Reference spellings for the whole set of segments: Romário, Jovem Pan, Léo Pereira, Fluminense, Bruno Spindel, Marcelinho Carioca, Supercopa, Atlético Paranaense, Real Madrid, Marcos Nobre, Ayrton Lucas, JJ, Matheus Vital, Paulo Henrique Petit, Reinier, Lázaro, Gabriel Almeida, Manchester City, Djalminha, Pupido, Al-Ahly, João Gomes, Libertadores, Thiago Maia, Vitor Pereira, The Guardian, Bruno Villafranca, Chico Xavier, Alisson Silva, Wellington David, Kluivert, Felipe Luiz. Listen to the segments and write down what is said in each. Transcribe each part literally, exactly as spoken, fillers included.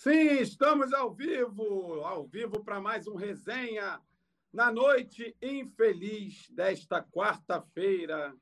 Sim, estamos ao vivo, ao vivo para mais um resenha na noite infeliz desta quarta-feira,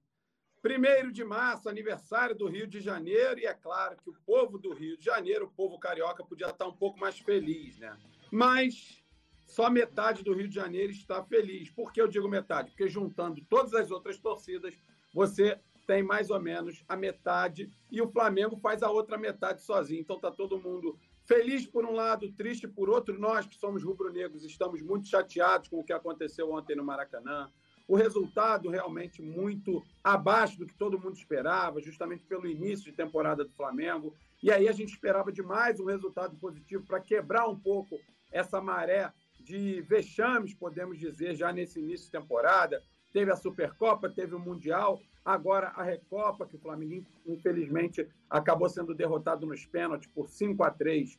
primeiro de março, aniversário do Rio de Janeiro, e é claro que o povo do Rio de Janeiro, o povo carioca, podia estar um pouco mais feliz, né? Mas só metade do Rio de Janeiro está feliz. Por que eu digo metade? Porque juntando todas as outras torcidas, você tem mais ou menos a metade e o Flamengo faz a outra metade sozinho. Então tá todo mundo feliz por um lado, triste por outro. Nós que somos rubro-negros estamos muito chateados com o que aconteceu ontem no Maracanã. O resultado realmente muito abaixo do que todo mundo esperava, justamente pelo início de temporada do Flamengo. E aí a gente esperava demais um resultado positivo para quebrar um pouco essa maré de vexames, podemos dizer, já nesse início de temporada. Teve a Supercopa, teve o Mundial, agora a Recopa, que o Flamengo, infelizmente, acabou sendo derrotado nos pênaltis por cinco a três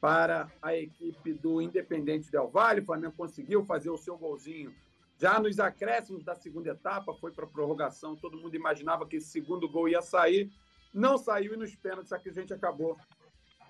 para a equipe do Independiente del Valle. O Flamengo conseguiu fazer o seu golzinho já nos acréscimos da segunda etapa, foi para a prorrogação, todo mundo imaginava que esse segundo gol ia sair, não saiu, e nos pênaltis a gente acabou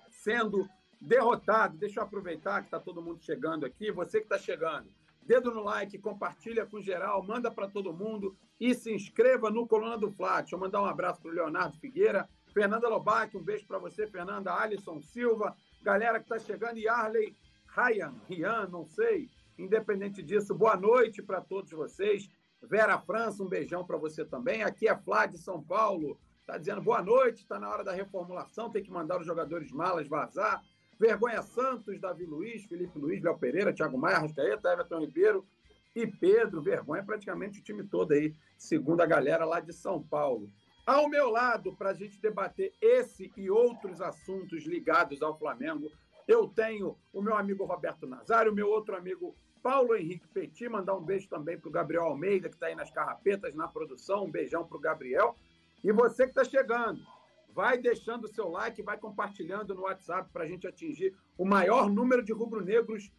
sendo derrotado. Deixa eu aproveitar que está todo mundo chegando aqui, você que está chegando, dedo no like, compartilha com geral, manda para todo mundo e se inscreva no Coluna do Flávio. Deixa eu mandar um abraço para o Leonardo Figueira, Fernanda Lobac, um beijo para você, Fernanda, Alisson Silva, galera que está chegando, e Arley Ryan, Rian, não sei, independente disso, boa noite para todos vocês. Vera França, um beijão para você também. Aqui é Flá de São Paulo, está dizendo boa noite, está na hora da reformulação, tem que mandar os jogadores malas vazar. Vergonha Santos, Davi Luiz, Felipe Luiz, Léo Pereira, Thiago Maia, Arrascaeta, Everton Ribeiro e Pedro. Vergonha praticamente o time todo aí, segundo a galera lá de São Paulo. Ao meu lado, para a gente debater esse e outros assuntos ligados ao Flamengo, eu tenho o meu amigo Roberto Nazário, o meu outro amigo Paulo Henrique Petit, mandar um beijo também para o Gabriel Almeida, que está aí nas carrapetas, na produção, um beijão para o Gabriel. E você que está chegando, vai deixando o seu like, vai compartilhando no WhatsApp para a gente atingir o maior número de rubro-negros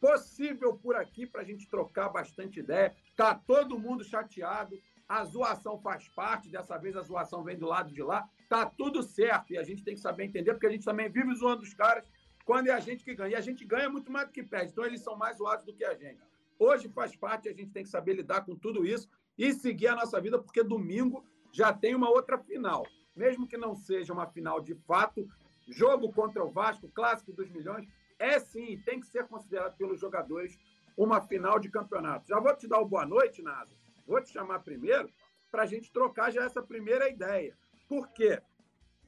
possível por aqui, para a gente trocar bastante ideia. Tá todo mundo chateado, a zoação faz parte, dessa vez a zoação vem do lado de lá, tá tudo certo, e a gente tem que saber entender, porque a gente também vive zoando os caras quando é a gente que ganha. E a gente ganha muito mais do que perde, então eles são mais zoados do que a gente. Hoje faz parte, a gente tem que saber lidar com tudo isso e seguir a nossa vida, porque domingo já tem uma outra final. Mesmo que não seja uma final de fato, jogo contra o Vasco, clássico dos milhões, é sim, tem que ser considerado pelos jogadores uma final de campeonato. Já vou te dar o boa noite, Nasa. Vou te chamar primeiro para a gente trocar já essa primeira ideia. Por quê?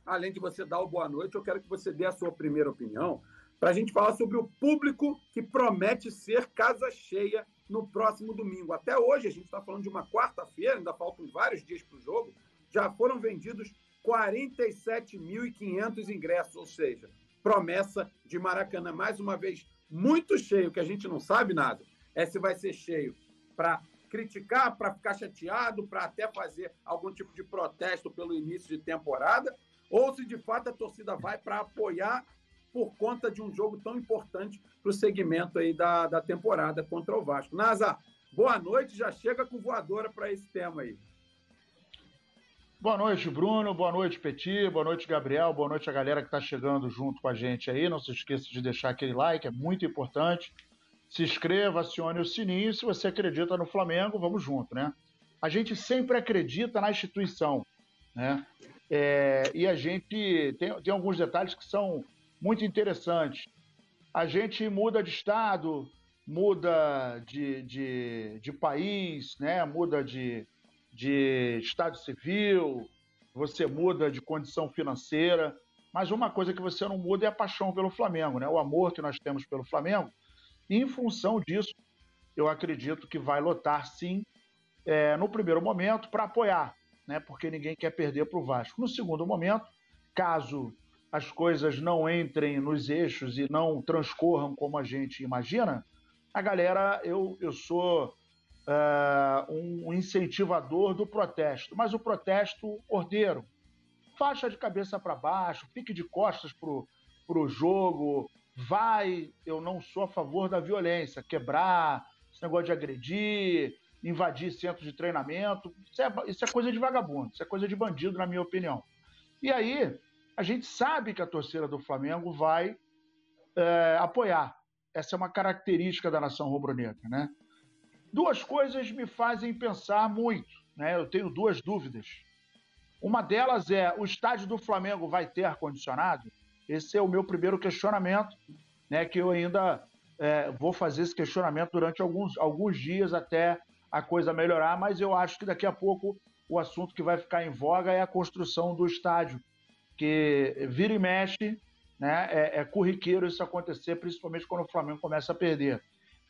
Além de você dar o boa noite, eu quero que você dê a sua primeira opinião para a gente falar sobre o público que promete ser casa cheia no próximo domingo. Até hoje, a gente está falando de uma quarta-feira, ainda faltam vários dias para o jogo, já foram vendidos quarenta e sete mil e quinhentos ingressos, ou seja, promessa de Maracanã, mais uma vez, muito cheio. Que a gente não sabe nada é se vai ser cheio para criticar, para ficar chateado, para até fazer algum tipo de protesto pelo início de temporada, ou se de fato a torcida vai para apoiar por conta de um jogo tão importante para o segmento aí da, da temporada contra o Vasco. Nasa, boa noite, já chega com voadora para esse tema aí. Boa noite, Bruno, boa noite, Petit, boa noite, Gabriel, boa noite a galera que está chegando junto com a gente aí. Não se esqueça de deixar aquele like, é muito importante. Se inscreva, acione o sininho, se você acredita no Flamengo, vamos junto, né? A gente sempre acredita na instituição, né? É, e a gente tem, tem alguns detalhes que são muito interessantes. A gente muda de estado, muda de, de, de país, né? Muda de, de estado civil, você muda de condição financeira, mas uma coisa que você não muda é a paixão pelo Flamengo, né? O amor que nós temos pelo Flamengo. E em função disso, eu acredito que vai lotar, sim, é, no primeiro momento, para apoiar, porque ninguém quer perder para o Vasco. No segundo momento, caso as coisas não entrem nos eixos e não transcorram como a gente imagina, a galera, eu, eu sou uh, um incentivador do protesto, mas o protesto ordeiro. Faixa de cabeça para baixo, fique de costas para o jogo, vai, eu não sou a favor da violência, quebrar, esse negócio de agredir, invadir centro de treinamento, isso é, isso é coisa de vagabundo, isso é coisa de bandido, na minha opinião. E aí, a gente sabe que a torcida do Flamengo vai é, apoiar. Essa é uma característica da nação rubro-negra, né? Duas coisas me fazem pensar muito, né? Eu tenho duas dúvidas. Uma delas é, o estádio do Flamengo vai ter ar-condicionado? Esse é o meu primeiro questionamento, né? Que eu ainda é, vou fazer esse questionamento durante alguns, alguns dias até a coisa melhorar, mas eu acho que daqui a pouco o assunto que vai ficar em voga é a construção do estádio, que vira e mexe, né? É, é corriqueiro isso acontecer, principalmente quando o Flamengo começa a perder.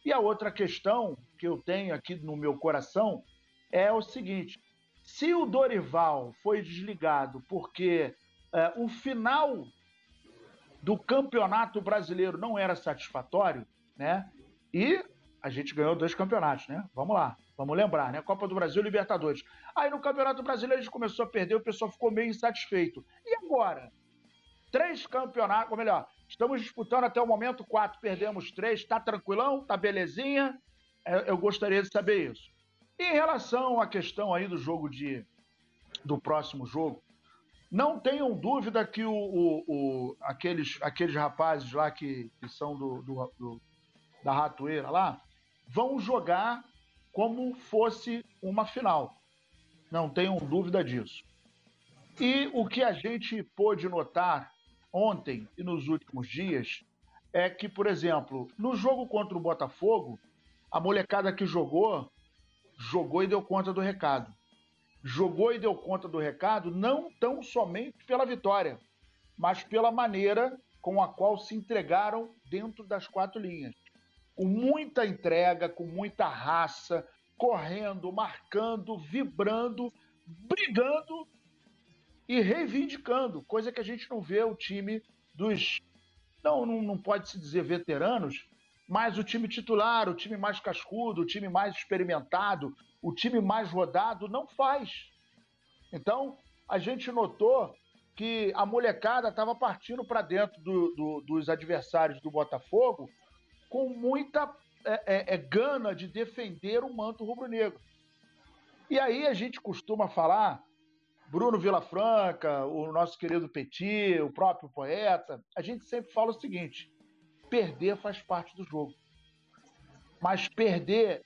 E a outra questão que eu tenho aqui no meu coração é o seguinte: se o Dorival foi desligado porque é, o final do Campeonato Brasileiro não era satisfatório, né? E a gente ganhou dois campeonatos, né? Vamos lá, vamos lembrar, né? Copa do Brasil e Libertadores. Aí no Campeonato Brasileiro a gente começou a perder, o pessoal ficou meio insatisfeito. E agora? Três campeonatos, ou melhor, estamos disputando até o momento quatro, perdemos três, tá tranquilão, tá belezinha? Eu gostaria de saber isso. Em relação à questão aí do jogo de, do próximo jogo, não tenham dúvida que o, o, o, aqueles, aqueles rapazes lá que, que são do, do, do, da ratoeira lá, vão jogar como fosse uma final. Não tenham dúvida disso. E o que a gente pôde notar ontem e nos últimos dias é que, por exemplo, no jogo contra o Botafogo, a molecada que jogou... Jogou e deu conta do recado. Jogou e deu conta do recado não tão somente pela vitória, mas pela maneira com a qual se entregaram dentro das quatro linhas. Com muita entrega, com muita raça, correndo, marcando, vibrando, brigando e reivindicando, coisa que a gente não vê o time dos... Não, não pode se dizer veteranos, mas o time titular, o time mais cascudo, o time mais experimentado, o time mais rodado, não faz. Então, a gente notou que a molecada estava partindo para dentro do, do, dos adversários do Botafogo com muita é, é, é, gana de defender o manto rubro-negro. E aí a gente costuma falar, Bruno Villafranca, o nosso querido Petit, o próprio poeta, a gente sempre fala o seguinte... Perder faz parte do jogo. Mas perder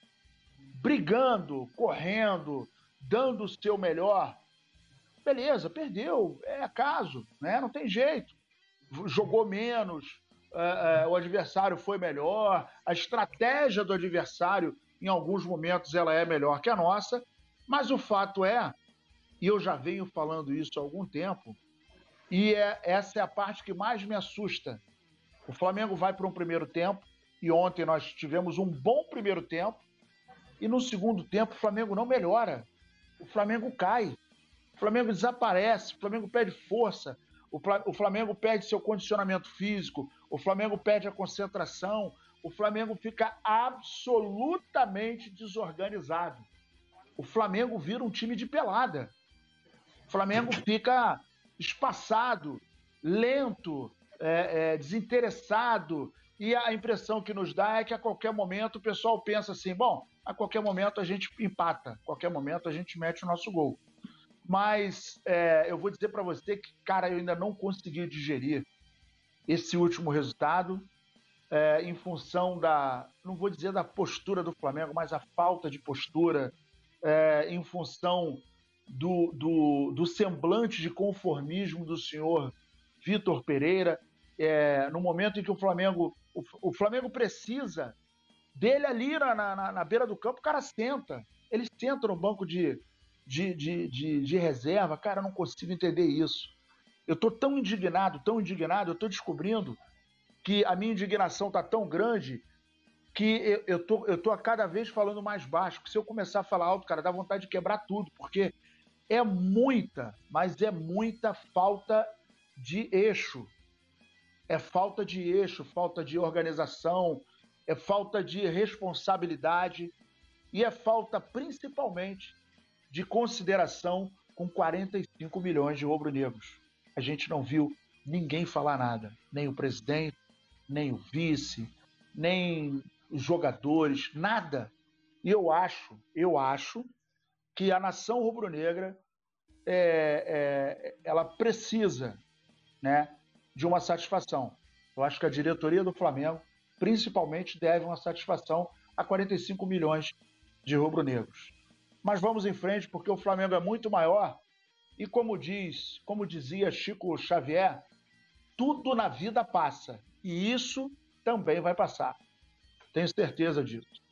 brigando, correndo, dando o seu melhor, beleza, perdeu, é acaso, né? Não tem jeito. Jogou menos, uh, uh, o adversário foi melhor, a estratégia do adversário, em alguns momentos, ela é melhor que a nossa, mas o fato é, e eu já venho falando isso há algum tempo, e é, essa é a parte que mais me assusta. O Flamengo vai para um primeiro tempo, e ontem nós tivemos um bom primeiro tempo, e no segundo tempo o Flamengo não melhora, o Flamengo cai, o Flamengo desaparece, o Flamengo perde força, o Flamengo perde seu condicionamento físico, o Flamengo perde a concentração, o Flamengo fica absolutamente desorganizado. O Flamengo vira um time de pelada, o Flamengo fica espaçado, lento, É, é, desinteressado, e a impressão que nos dá é que a qualquer momento o pessoal pensa assim, bom, a qualquer momento a gente empata, a qualquer momento a gente mete o nosso gol. Mas é, eu vou dizer pra você que, cara, eu ainda não consegui digerir esse último resultado é, em função da, não vou dizer da postura do Flamengo, mas a falta de postura é, em função do, do, do semblante de conformismo do senhor Vitor Pereira, é, no momento em que o Flamengo, o, o Flamengo precisa dele ali na, na, na beira do campo, o cara senta, ele senta no banco de, de, de, de, de reserva, cara, eu não consigo entender isso. Eu tô tão indignado, tão indignado, eu tô descobrindo que a minha indignação tá tão grande que eu, eu, tô, eu tô a cada vez falando mais baixo, porque se eu começar a falar alto, cara, dá vontade de quebrar tudo, porque é muita, mas é muita falta de eixo, é falta de eixo, falta de organização, é falta de responsabilidade e é falta principalmente de consideração com quarenta e cinco milhões de rubro-negros. A gente não viu ninguém falar nada, nem o presidente, nem o vice, nem os jogadores, nada. E eu acho, eu acho que a nação rubro-negra é, é, ela precisa, né, de uma satisfação. Eu acho que a diretoria do Flamengo, principalmente, deve uma satisfação a quarenta e cinco milhões de rubro-negros. Mas vamos em frente, porque o Flamengo é muito maior e, como diz, como dizia Chico Xavier, tudo na vida passa e isso também vai passar. Tenho certeza disso.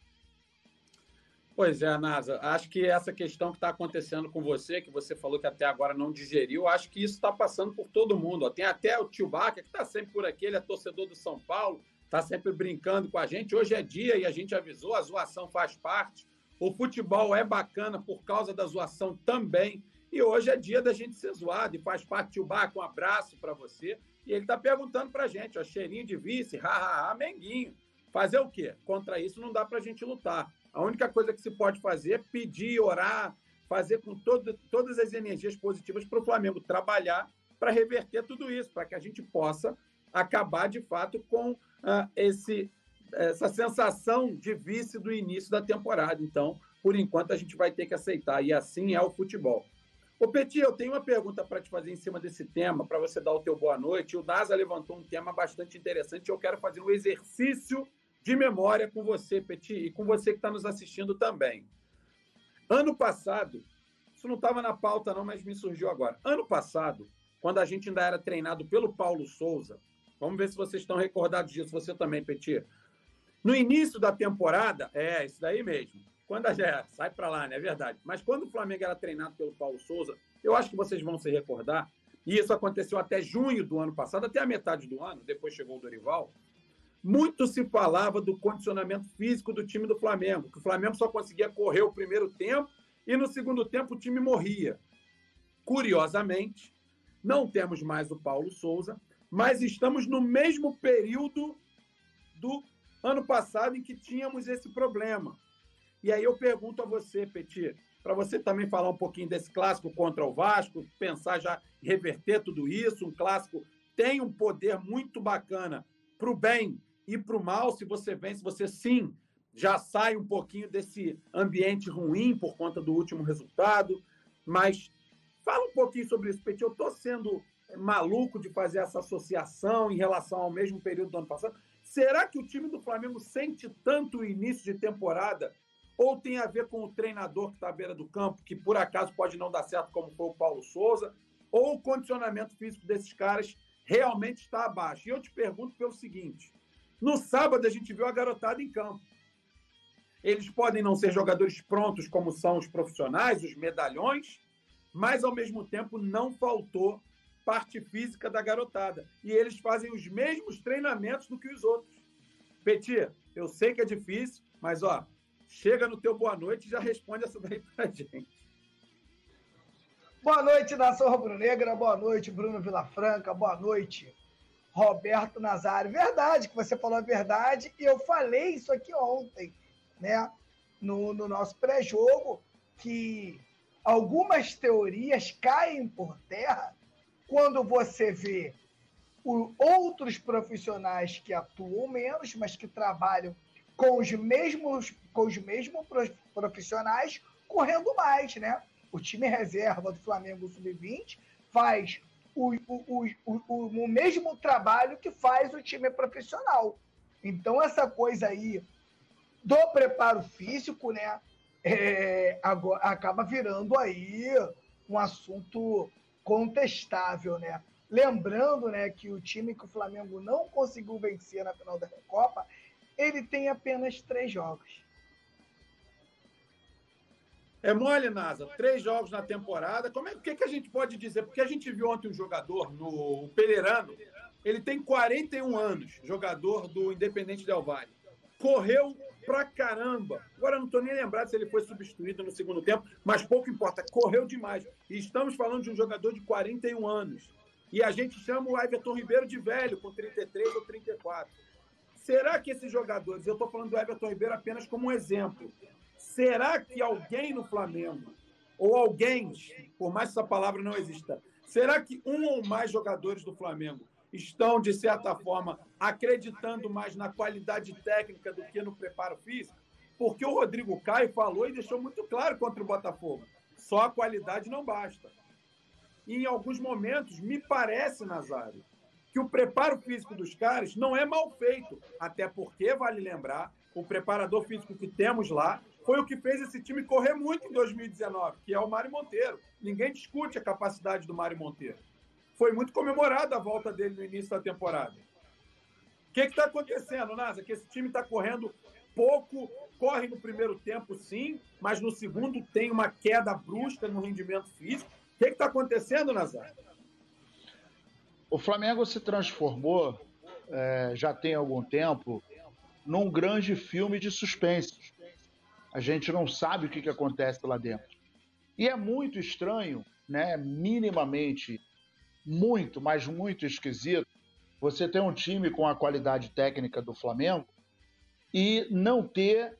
Pois é, Nasa, acho que essa questão que está acontecendo com você, que você falou que até agora não digeriu, acho que isso está passando por todo mundo. Ó. Tem até o Tio Baca, que está sempre por aqui, ele é torcedor do São Paulo, está sempre brincando com a gente. Hoje é dia e a gente avisou, a zoação faz parte. O futebol é bacana por causa da zoação também. E hoje é dia da gente ser zoado e faz parte. Tio Baca, um abraço para você. E ele está perguntando para a gente, ó, cheirinho de vice, hahaha, Menguinho. Fazer o quê? Contra isso não dá para a gente lutar. A única coisa que se pode fazer é pedir, orar, fazer com todo, todas as energias positivas para o Flamengo trabalhar para reverter tudo isso, para que a gente possa acabar, de fato, com ah, esse, essa sensação de vice do início da temporada. Então, por enquanto, a gente vai ter que aceitar, e assim é o futebol. Ô, Petit, eu tenho uma pergunta para te fazer em cima desse tema, para você dar o teu boa noite. O Nasa levantou um tema bastante interessante, eu quero fazer um exercício de memória com você, Petit, e com você que está nos assistindo também. Ano passado, isso não estava na pauta não, mas me surgiu agora. Ano passado, quando a gente ainda era treinado pelo Paulo Souza, vamos ver se vocês estão recordados disso, você também, Petit. No início da temporada, é, isso daí mesmo, quando a é, sai para lá, né, é verdade. Mas quando o Flamengo era treinado pelo Paulo Souza, eu acho que vocês vão se recordar, e isso aconteceu até junho do ano passado, até a metade do ano, depois chegou o Dorival. Muito se falava do condicionamento físico do time do Flamengo, que o Flamengo só conseguia correr o primeiro tempo e no segundo tempo o time morria. Curiosamente, não temos mais o Paulo Souza, mas estamos no mesmo período do ano passado em que tínhamos esse problema. E aí eu pergunto a você, Petit, para você também falar um pouquinho desse clássico contra o Vasco, pensar já em reverter tudo isso, um clássico tem um poder muito bacana para o bem e para o mal, se você vence, você sim, já sai um pouquinho desse ambiente ruim por conta do último resultado, mas fala um pouquinho sobre isso, Petit. Eu estou sendo maluco de fazer essa associação em relação ao mesmo período do ano passado. Será que o time do Flamengo sente tanto o início de temporada ou tem a ver com o treinador que está à beira do campo, que por acaso pode não dar certo como foi o Paulo Souza, ou o condicionamento físico desses caras realmente está abaixo? E eu te pergunto pelo seguinte, no sábado a gente viu a garotada em campo. Eles podem não ser jogadores prontos como são os profissionais, os medalhões, mas ao mesmo tempo não faltou parte física da garotada. E eles fazem os mesmos treinamentos do que os outros. Petit, eu sei que é difícil, mas ó, chega no teu boa noite e já responde essa daí pra gente. Boa noite, Nação Rubro-Negra, boa noite, Bruno Vilafranca, boa noite, Roberto Nazário. Verdade, que você falou a verdade, e eu falei isso aqui ontem, né, no, no nosso pré-jogo, que algumas teorias caem por terra quando você vê o, outros profissionais que atuam menos, mas que trabalham com os mesmos, com os mesmos profissionais correndo mais, né? O time reserva do Flamengo sub vinte faz o, o, o, o, o mesmo trabalho que faz o time profissional. Então, essa coisa aí do preparo físico, né, é, agora, acaba virando aí um assunto contestável, né? Lembrando, né, que o time que o Flamengo não conseguiu vencer na final da Recopa, ele tem apenas três jogos. É mole, Nasa, três jogos na temporada. Como é, o que, que a gente pode dizer? Porque a gente viu ontem um jogador, no, o Pereirano, ele tem quarenta e um anos, jogador do Independiente del Valle. Correu pra caramba. Agora eu não tô nem lembrado se ele foi substituído no segundo tempo, mas pouco importa, correu demais. E estamos falando de um jogador de quarenta e um anos. E a gente chama o Everton Ribeiro de velho, com trinta e três ou trinta e quatro. Será que esses jogadores, eu tô falando do Everton Ribeiro apenas como um exemplo, será que alguém no Flamengo, ou alguém, por mais que essa palavra não exista, será que um ou mais jogadores do Flamengo estão, de certa forma, acreditando mais na qualidade técnica do que no preparo físico? Porque o Rodrigo Caio falou e deixou muito claro contra o Botafogo, só a qualidade não basta. E em alguns momentos, me parece, Nazário, que o preparo físico dos caras não é mal feito, até porque, vale lembrar, o preparador físico que temos lá foi o que fez esse time correr muito em dois mil e dezenove, que é o Mário Monteiro. Ninguém discute a capacidade do Mário Monteiro. Foi muito comemorada a volta dele no início da temporada. O que está acontecendo, Nasa? Que esse time está correndo pouco, corre no primeiro tempo sim, mas no segundo tem uma queda brusca no rendimento físico. O que está acontecendo, Nazário? O Flamengo se transformou, é, já tem algum tempo, num grande filme de suspense. A gente não sabe o que, que acontece lá dentro. E é muito estranho, né? Minimamente, muito, mas muito esquisito, você ter um time com a qualidade técnica do Flamengo e não ter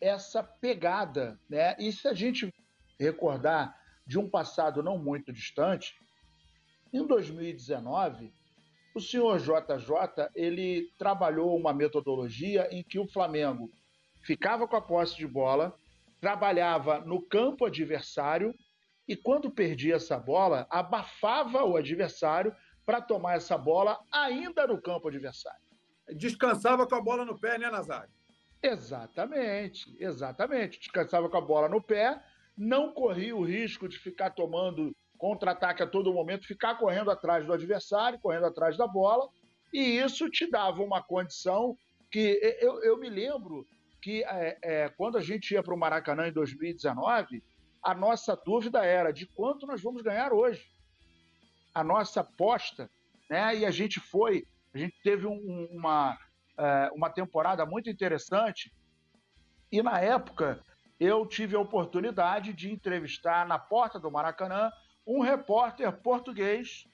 essa pegada, né? E se a gente recordar de um passado não muito distante, em dois mil e dezenove, o senhor J J, ele trabalhou uma metodologia em que o Flamengo ficava com a posse de bola, trabalhava no campo adversário e quando perdia essa bola, abafava o adversário para tomar essa bola ainda no campo adversário. Descansava com a bola no pé, né, Nazário? Exatamente, exatamente. Descansava com a bola no pé, não corria o risco de ficar tomando contra-ataque a todo momento, ficar correndo atrás do adversário, correndo atrás da bola, e isso te dava uma condição que eu, eu me lembro que é, é, quando a gente ia para o Maracanã em dois mil e dezenove, a nossa dúvida era de quanto nós vamos ganhar hoje. A nossa aposta, né? E a gente foi, a gente teve um, uma, é, uma temporada muito interessante, e na época eu tive a oportunidade de entrevistar na porta do Maracanã um repórter português,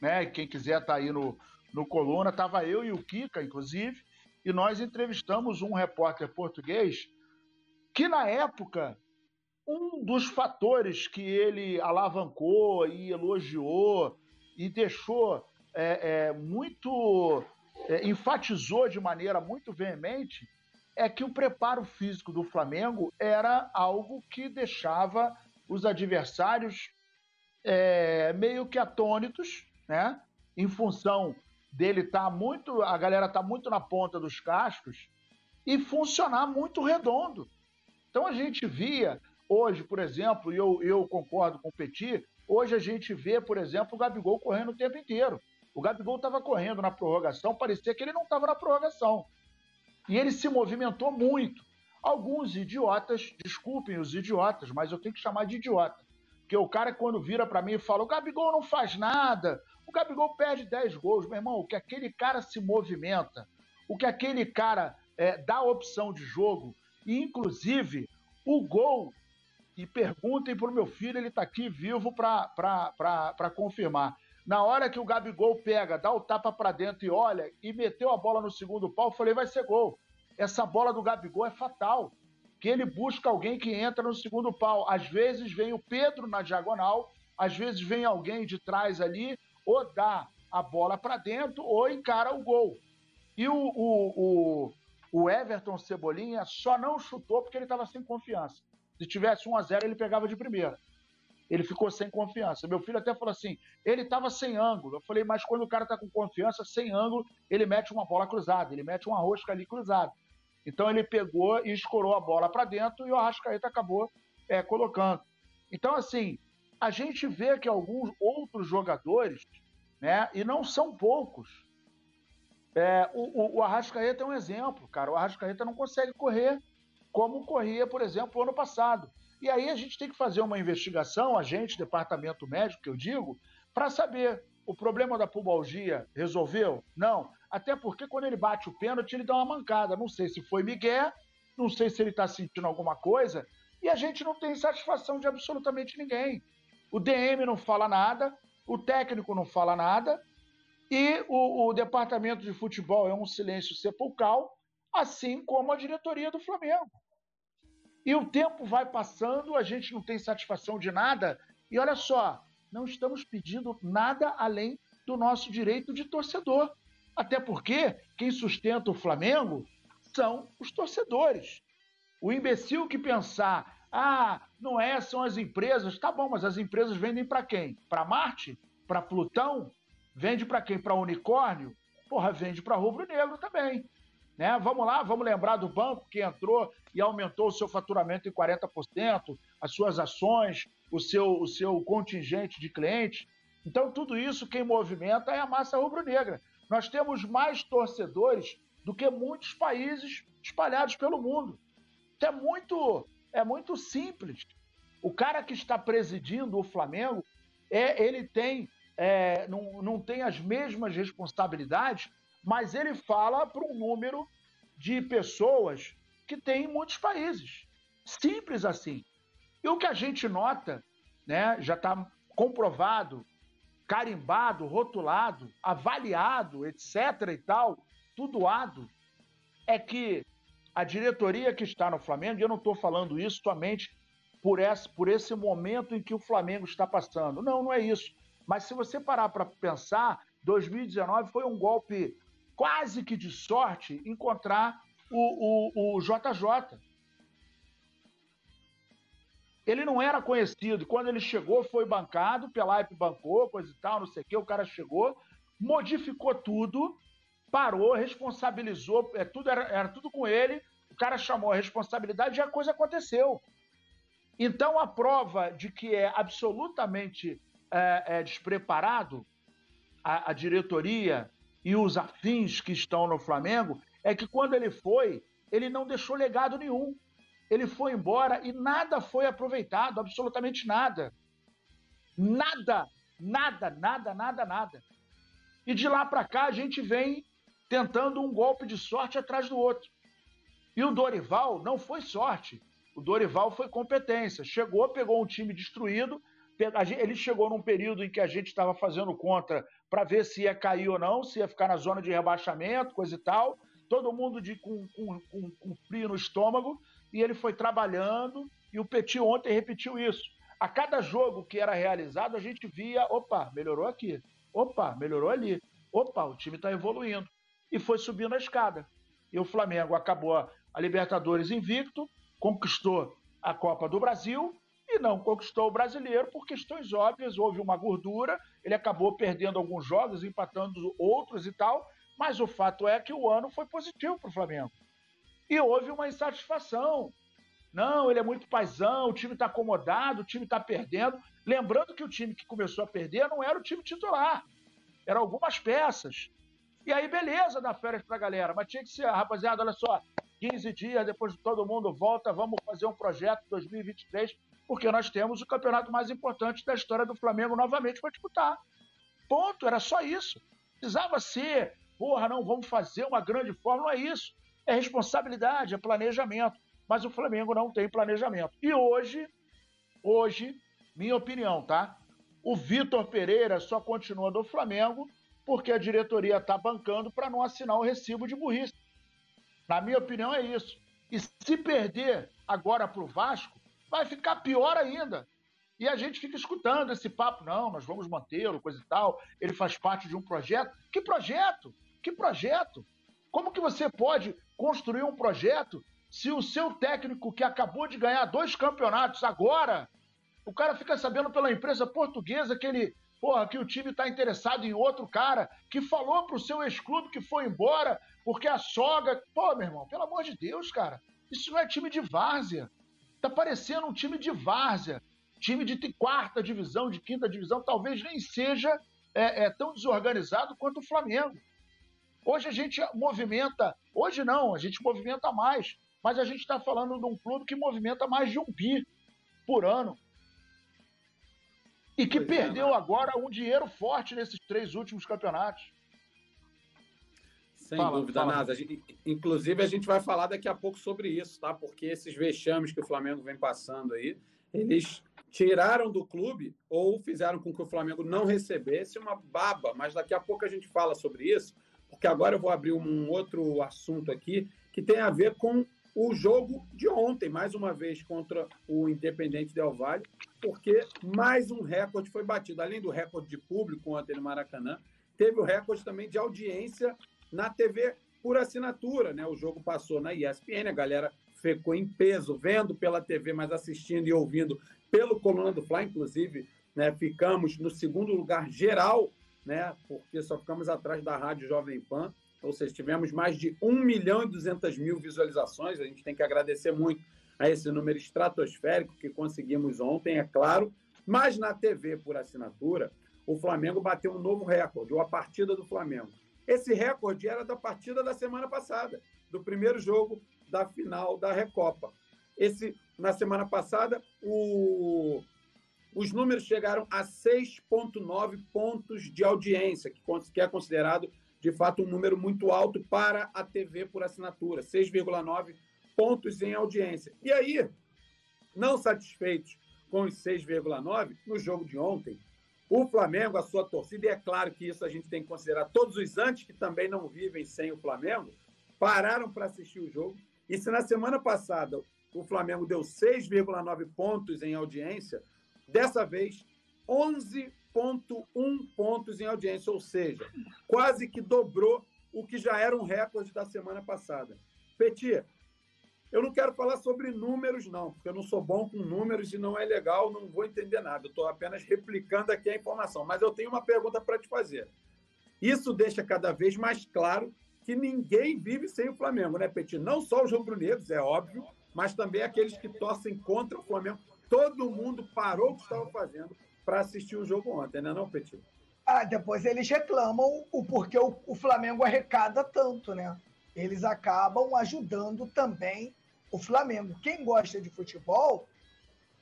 né? Quem quiser estar tá aí no, no Coluna, estava eu e o Kika, inclusive, e nós entrevistamos um repórter português que, na época, um dos fatores que ele alavancou e elogiou e deixou é, é, muito... É, enfatizou de maneira muito veemente é que o preparo físico do Flamengo era algo que deixava os adversários É, meio que atônitos, né? Em função dele estar tá muito, a galera tá muito na ponta dos cascos e funcionar muito redondo. Então a gente via hoje, por exemplo, e eu, eu concordo com o Petit, hoje a gente vê, por exemplo, o Gabigol correndo o tempo inteiro. O Gabigol estava correndo na prorrogação, parecia que ele não estava na prorrogação. E ele se movimentou muito. Alguns idiotas, desculpem os idiotas, mas eu tenho que chamar de idiota. Porque o cara, quando vira pra mim e fala, o Gabigol não faz nada, o Gabigol perde dez gols. Meu irmão, o que aquele cara se movimenta, o que aquele cara é, dá opção de jogo, e inclusive o gol, e perguntem pro meu filho, ele tá aqui vivo pra, pra, pra, pra confirmar. Na hora que o Gabigol pega, dá o tapa pra dentro e olha, e meteu a bola no segundo pau, eu falei, vai ser gol. Essa bola do Gabigol é fatal. Que ele busca alguém que entra no segundo pau. Às vezes vem o Pedro na diagonal, às vezes vem alguém de trás ali, ou dá a bola para dentro, ou encara o gol. E o, o, o, o Everton Cebolinha só não chutou porque ele estava sem confiança. Se tivesse um a zero, ele pegava de primeira. Ele ficou sem confiança. Meu filho até falou assim, ele estava sem ângulo. Eu falei, mas quando o cara está com confiança, sem ângulo, ele mete uma bola cruzada, ele mete uma rosca ali cruzada. Então ele pegou e escorou a bola para dentro e o Arrascaeta acabou é, colocando. Então, assim, a gente vê que alguns outros jogadores, né, e não são poucos, é, o, o, o Arrascaeta é um exemplo, cara. O Arrascaeta não consegue correr como corria, por exemplo, ano passado. E aí a gente tem que fazer uma investigação, a gente, departamento médico, que eu digo, para saber o problema da pubalgia resolveu? Não. Até porque quando ele bate o pênalti, ele dá uma mancada. Não sei se foi migué, não sei se ele está sentindo alguma coisa. E a gente não tem satisfação de absolutamente ninguém. O D M não fala nada, o técnico não fala nada, e o, o departamento de futebol é um silêncio sepulcral, assim como a diretoria do Flamengo. E o tempo vai passando, a gente não tem satisfação de nada. E olha só, não estamos pedindo nada além do nosso direito de torcedor. Até porque quem sustenta o Flamengo são os torcedores. O imbecil que pensar, ah, não é, são as empresas. Tá bom, mas as empresas vendem para quem? Para Marte? Para Plutão? Vende para quem? Para unicórnio? Porra, vende para rubro-negro também. Né? Vamos lá, vamos lembrar do banco que entrou e aumentou o seu faturamento em quarenta por cento, as suas ações, o seu, o seu contingente de clientes. Então, tudo isso quem movimenta é a massa rubro-negra. Nós temos mais torcedores do que muitos países espalhados pelo mundo. Então, é muito, é muito simples. O cara que está presidindo o Flamengo, é, ele tem, é, não, não tem as mesmas responsabilidades, mas ele fala para um número de pessoas que tem em muitos países. Simples assim. E o que a gente nota, né, já está comprovado, carimbado, rotulado, avaliado, etcétera e tal, tudoado, é que a diretoria que está no Flamengo, e eu não estou falando isso somente por esse, por esse momento em que o Flamengo está passando. Não, não é isso. Mas se você parar para pensar, dois mil e dezenove foi um golpe quase que de sorte encontrar o, o, o J J. Ele não era conhecido. Quando ele chegou, foi bancado, Pelaipe bancou, coisa e tal, não sei o quê. O cara chegou, modificou tudo, parou, responsabilizou, é, tudo era, era tudo com ele. O cara chamou a responsabilidade e a coisa aconteceu. Então, a prova de que é absolutamente é, é, despreparado a, a diretoria e os afins que estão no Flamengo é que quando ele foi, ele não deixou legado nenhum. Ele foi embora e nada foi aproveitado, absolutamente nada. Nada, nada, nada, nada, nada. E de lá para cá a gente vem tentando um golpe de sorte atrás do outro. E o Dorival não foi sorte. O Dorival foi competência. Chegou, pegou um time destruído. Ele chegou num período em que a gente estava fazendo contra para ver se ia cair ou não, se ia ficar na zona de rebaixamento, coisa e tal. Todo mundo de, com, com, com, com frio no estômago. E ele foi trabalhando, e o Petit ontem repetiu isso. A cada jogo que era realizado, a gente via, opa, melhorou aqui, opa, melhorou ali, opa, o time está evoluindo. E foi subindo a escada. E o Flamengo acabou a Libertadores invicto, conquistou a Copa do Brasil e não conquistou o Brasileiro por questões óbvias, houve uma gordura, ele acabou perdendo alguns jogos, empatando outros e tal, mas o fato é que o ano foi positivo para o Flamengo. E houve uma insatisfação. Não, ele é muito paizão, o time está acomodado, o time está perdendo. Lembrando que o time que começou a perder não era o time titular. Eram algumas peças. E aí, beleza, dá férias para a galera. Mas tinha que ser, rapaziada, olha só, quinze dias depois que todo mundo volta, vamos fazer um projeto dois mil e vinte e três, porque nós temos o campeonato mais importante da história do Flamengo novamente para disputar. Ponto, era só isso. Precisava ser, porra, não, vamos fazer uma grande forma, não é isso. É responsabilidade, é planejamento. Mas o Flamengo não tem planejamento. E hoje, hoje, minha opinião, tá? O Vitor Pereira só continua no Flamengo porque a diretoria tá bancando para não assinar o recibo de burrice. Na minha opinião é isso. E se perder agora pro Vasco, vai ficar pior ainda. E a gente fica escutando esse papo. Não, nós vamos mantê-lo, coisa e tal. Ele faz parte de um projeto. Que projeto? Que projeto? Como que você pode construir um projeto se o seu técnico que acabou de ganhar dois campeonatos agora, o cara fica sabendo pela imprensa portuguesa que ele, porra, que o time está interessado em outro cara, que falou pro seu ex-clube que foi embora porque a sogra... Pô, meu irmão, pelo amor de Deus, cara, isso não é time de várzea. Tá parecendo um time de várzea, time de quarta divisão, de quinta divisão, talvez nem seja é, é, tão desorganizado quanto o Flamengo. Hoje a gente movimenta, hoje não, a gente movimenta mais, mas a gente está falando de um clube que movimenta mais de um bi por ano e que pois perdeu é, né? agora um dinheiro forte nesses três últimos campeonatos. Sem fala, dúvida, Nasa. Inclusive a gente vai falar daqui a pouco sobre isso, tá? Porque esses vexames que o Flamengo vem passando aí, eles tiraram do clube ou fizeram com que o Flamengo não recebesse uma baba, mas daqui a pouco a gente fala sobre isso. Porque agora eu vou abrir um outro assunto aqui que tem a ver com o jogo de ontem, mais uma vez contra o Independiente del Valle, porque mais um recorde foi batido. Além do recorde de público ontem no Maracanã, teve o recorde também de audiência na T V por assinatura, né? O jogo passou na E S P N, a galera ficou em peso, vendo pela T V, mas assistindo e ouvindo pelo Coluna do Fla, inclusive, né? Ficamos no segundo lugar geral né? Porque só ficamos atrás da Rádio Jovem Pan, ou seja, tivemos mais de um milhão e duzentas mil visualizações, a gente tem que agradecer muito a esse número estratosférico que conseguimos ontem, é claro, mas na T V por assinatura, o Flamengo bateu um novo recorde, ou a partida do Flamengo. Esse recorde era da partida da semana passada, do primeiro jogo da final da Recopa. Esse, na semana passada, o, os números chegaram a seis vírgula nove pontos de audiência, que, que é considerado, de fato, um número muito alto para a T V por assinatura, seis vírgula nove pontos em audiência. E aí, não satisfeitos com os seis vírgula nove, no jogo de ontem, o Flamengo, a sua torcida, e é claro que isso a gente tem que considerar todos os antes que também não vivem sem o Flamengo, pararam para assistir o jogo. E se na semana passada o Flamengo deu seis vírgula nove pontos em audiência, dessa vez onze vírgula um pontos em audiência, ou seja, quase que dobrou o que já era um recorde da semana passada. Petit, eu não quero falar sobre números, não, porque eu não sou bom com números e não é legal, não vou entender nada. Eu estou apenas replicando aqui a informação. Mas eu tenho uma pergunta para te fazer. Isso deixa cada vez mais claro que ninguém vive sem o Flamengo, né, Petit? Não só os rubro-negros, é óbvio, mas também aqueles que torcem contra o Flamengo. Todo mundo parou o que estava fazendo para assistir o jogo ontem, né, não, Petit? Ah, depois eles reclamam o porquê o Flamengo arrecada tanto, né? Eles acabam ajudando também o Flamengo. Quem gosta de futebol,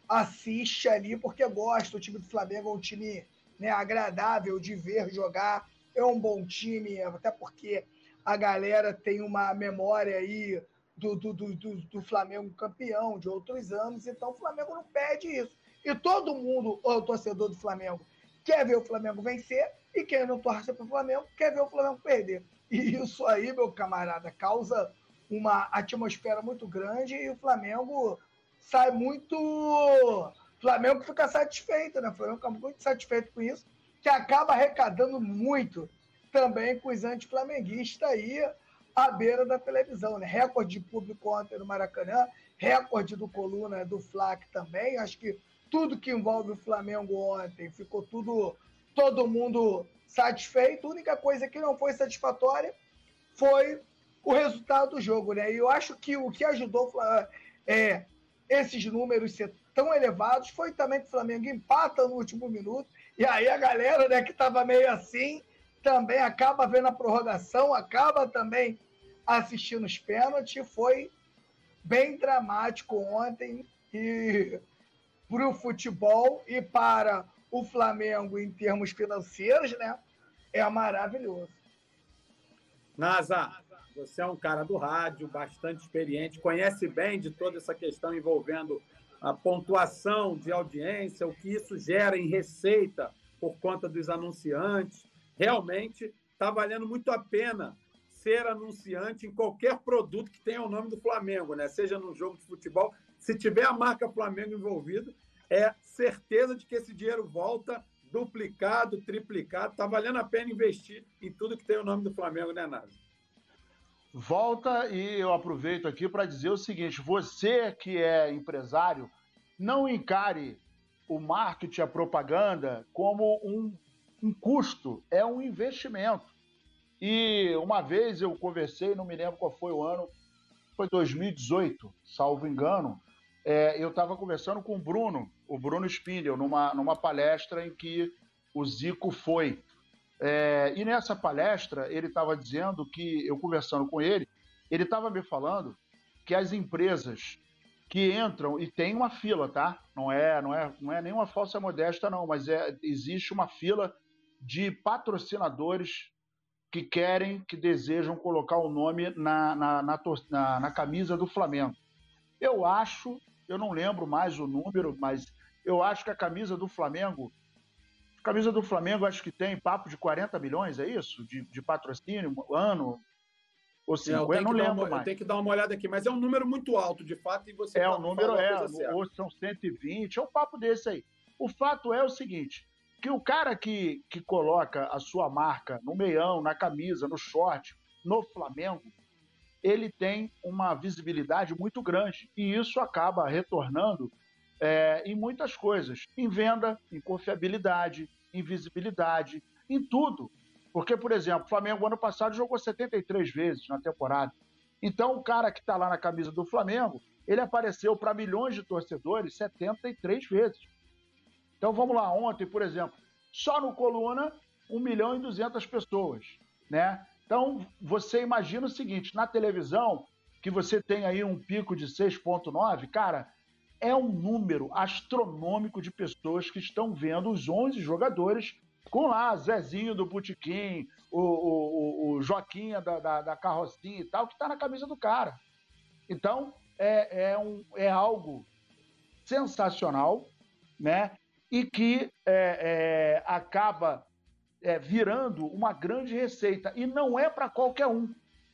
assiste ali porque gosta. O time do Flamengo é um time, né, agradável de ver jogar, é um bom time, até porque a galera tem uma memória aí do, do, do, do, do Flamengo campeão de outros anos, então o Flamengo não perde isso. E todo mundo, o torcedor do Flamengo, quer ver o Flamengo vencer, e quem não torce para o Flamengo quer ver o Flamengo perder. E isso aí, meu camarada, causa uma atmosfera muito grande e o Flamengo sai muito... O Flamengo fica satisfeito, né? O Flamengo fica muito satisfeito com isso, que acaba arrecadando muito também com os anti-flamenguistas aí à beira da televisão, né? Recorde de público ontem no Maracanã, recorde do Coluna do Flávio também. Acho que tudo que envolve o Flamengo ontem ficou tudo... todo mundo satisfeito. A única coisa que não foi satisfatória foi o resultado do jogo, né? E eu acho que o que ajudou é, esses números ser tão elevados foi também que o Flamengo empata no último minuto, e aí a galera, né, que estava meio assim, também acaba vendo a prorrogação, acaba também assistindo os pênaltis. Foi bem dramático ontem, e para o futebol e para o Flamengo em termos financeiros, né, é maravilhoso. Nasa, você é um cara do rádio, bastante experiente, conhece bem de toda essa questão envolvendo a pontuação de audiência, o que isso gera em receita por conta dos anunciantes. Realmente está valendo muito a pena ser anunciante em qualquer produto que tenha o nome do Flamengo, né? Seja num jogo de futebol, se tiver a marca Flamengo envolvida, é certeza de que esse dinheiro volta duplicado, triplicado. Tá valendo a pena investir em tudo que tem o nome do Flamengo, né, Nath? Volta, e eu aproveito aqui para dizer o seguinte: você que é empresário, não encare o marketing, a propaganda, como um, um custo, é um investimento. E uma vez eu conversei, não me lembro qual foi o ano, foi dois mil e dezoito, salvo engano, é, eu estava conversando com o Bruno, o Bruno Spindel, numa, numa palestra em que o Zico foi. É, e nessa palestra, ele estava dizendo que, eu conversando com ele, ele estava me falando que as empresas que entram, e tem uma fila, tá? Não é, não é, não é nenhuma falsa modéstia, não, mas é, existe uma fila de patrocinadores que querem, que desejam colocar o nome na, na, na, na, na camisa do Flamengo. Eu acho, eu não lembro mais o número, mas eu acho que a camisa do Flamengo, a camisa do Flamengo acho que tem papo de quarenta milhões, é isso? De, de patrocínio, ano, ou cinquenta, eu não lembro mais. Eu tenho que dar uma olhada aqui, mas é um número muito alto, de fato, e você... É, o número é, ou são cento e vinte, é um papo desse aí. O fato é o seguinte, que o cara que, que coloca a sua marca no meião, na camisa, no short, no Flamengo, ele tem uma visibilidade muito grande, e isso acaba retornando é, em muitas coisas, em venda, em confiabilidade, em visibilidade, em tudo. Porque, por exemplo, o Flamengo ano passado jogou setenta e três vezes na temporada. Então, o cara que está lá na camisa do Flamengo, ele apareceu para milhões de torcedores setenta e três vezes. Então, vamos lá, ontem, por exemplo, só no Coluna, um milhão e duzentas pessoas, né? Então, você imagina o seguinte, na televisão, que você tem aí um pico de seis vírgula nove, cara, é um número astronômico de pessoas que estão vendo os onze jogadores com lá Zezinho do Botequim, o, o, o Joaquinha da, da, da Carrocinha e tal, que está na camisa do cara. Então, é, é, um, é algo sensacional, né? E que é, é, acaba é, virando uma grande receita. E não é para qualquer um,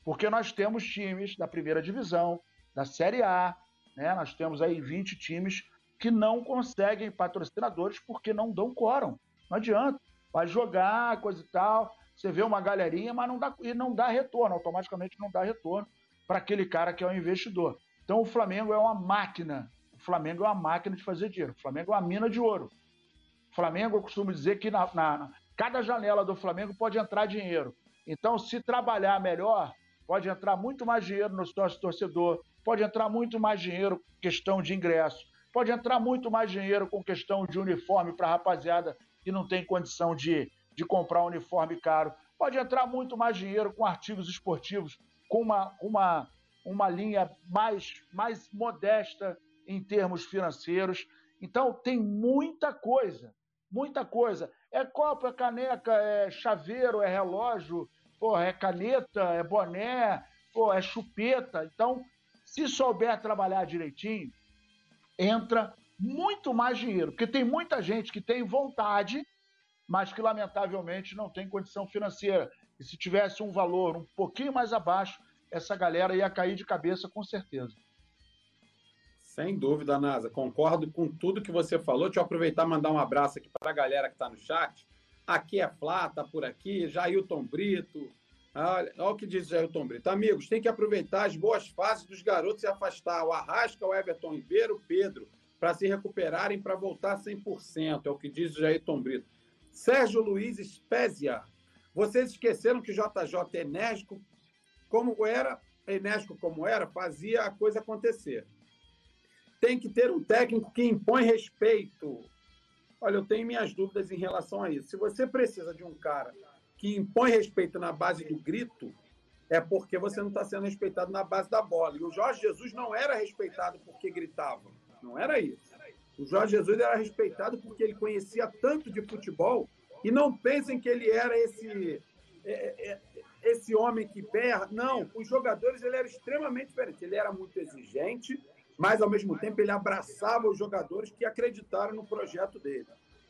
porque nós temos times da primeira divisão, da Série A, né? Nós temos aí vinte times que não conseguem patrocinadores porque não dão quórum. Não adianta. Vai jogar, coisa e tal, você vê uma galerinha, mas não dá, e não dá retorno, automaticamente não dá retorno para aquele cara que é o investidor. Então o Flamengo é uma máquina, o Flamengo é uma máquina de fazer dinheiro, o Flamengo é uma mina de ouro. O Flamengo, eu costumo dizer que na, na, na cada janela do Flamengo pode entrar dinheiro. Então, se trabalhar melhor, pode entrar muito mais dinheiro no sócio torcedor, pode entrar muito mais dinheiro com questão de ingresso, pode entrar muito mais dinheiro com questão de uniforme para a rapaziada que não tem condição de, de comprar um uniforme caro. Pode entrar muito mais dinheiro com artigos esportivos, com uma, uma, uma linha mais, mais modesta em termos financeiros. Então, tem muita coisa, muita coisa. É copa, é caneca, é chaveiro, é relógio, porra, é caneta, é boné, porra, é chupeta. Então, se souber trabalhar direitinho, entra muito mais dinheiro, porque tem muita gente que tem vontade, mas que lamentavelmente não tem condição financeira. E se tivesse um valor um pouquinho mais abaixo, essa galera ia cair de cabeça com certeza. Sem dúvida, Nasa, concordo com tudo que você falou. Deixa eu aproveitar e mandar um abraço aqui para a galera que está no chat. Aqui é Flá, tá por aqui, Jailton Brito. Olha, olha o que diz Jailton Brito. Amigos, tem que aproveitar as boas fases dos garotos e afastar o Arrasca, o Everton Ribeiro, o Pedro, para se recuperarem, para voltar cem por cento, é o que diz o Jailton Brito. Sérgio Luiz Espézia, vocês esqueceram que o J J enérgico, como era, enérgico como era, fazia a coisa acontecer. Tem que ter um técnico que impõe respeito. Olha, eu tenho minhas dúvidas em relação a isso. Se você precisa de um cara que impõe respeito na base do grito, é porque você não está sendo respeitado na base da bola. E o Jorge Jesus não era respeitado porque gritava. Não era isso. O Jorge Jesus era respeitado porque ele conhecia tanto de futebol, e não pensem que ele era esse, esse homem que berra. Não, os jogadores, ele era extremamente diferente. Ele era muito exigente, mas, ao mesmo tempo, ele abraçava os jogadores que acreditaram no projeto dele.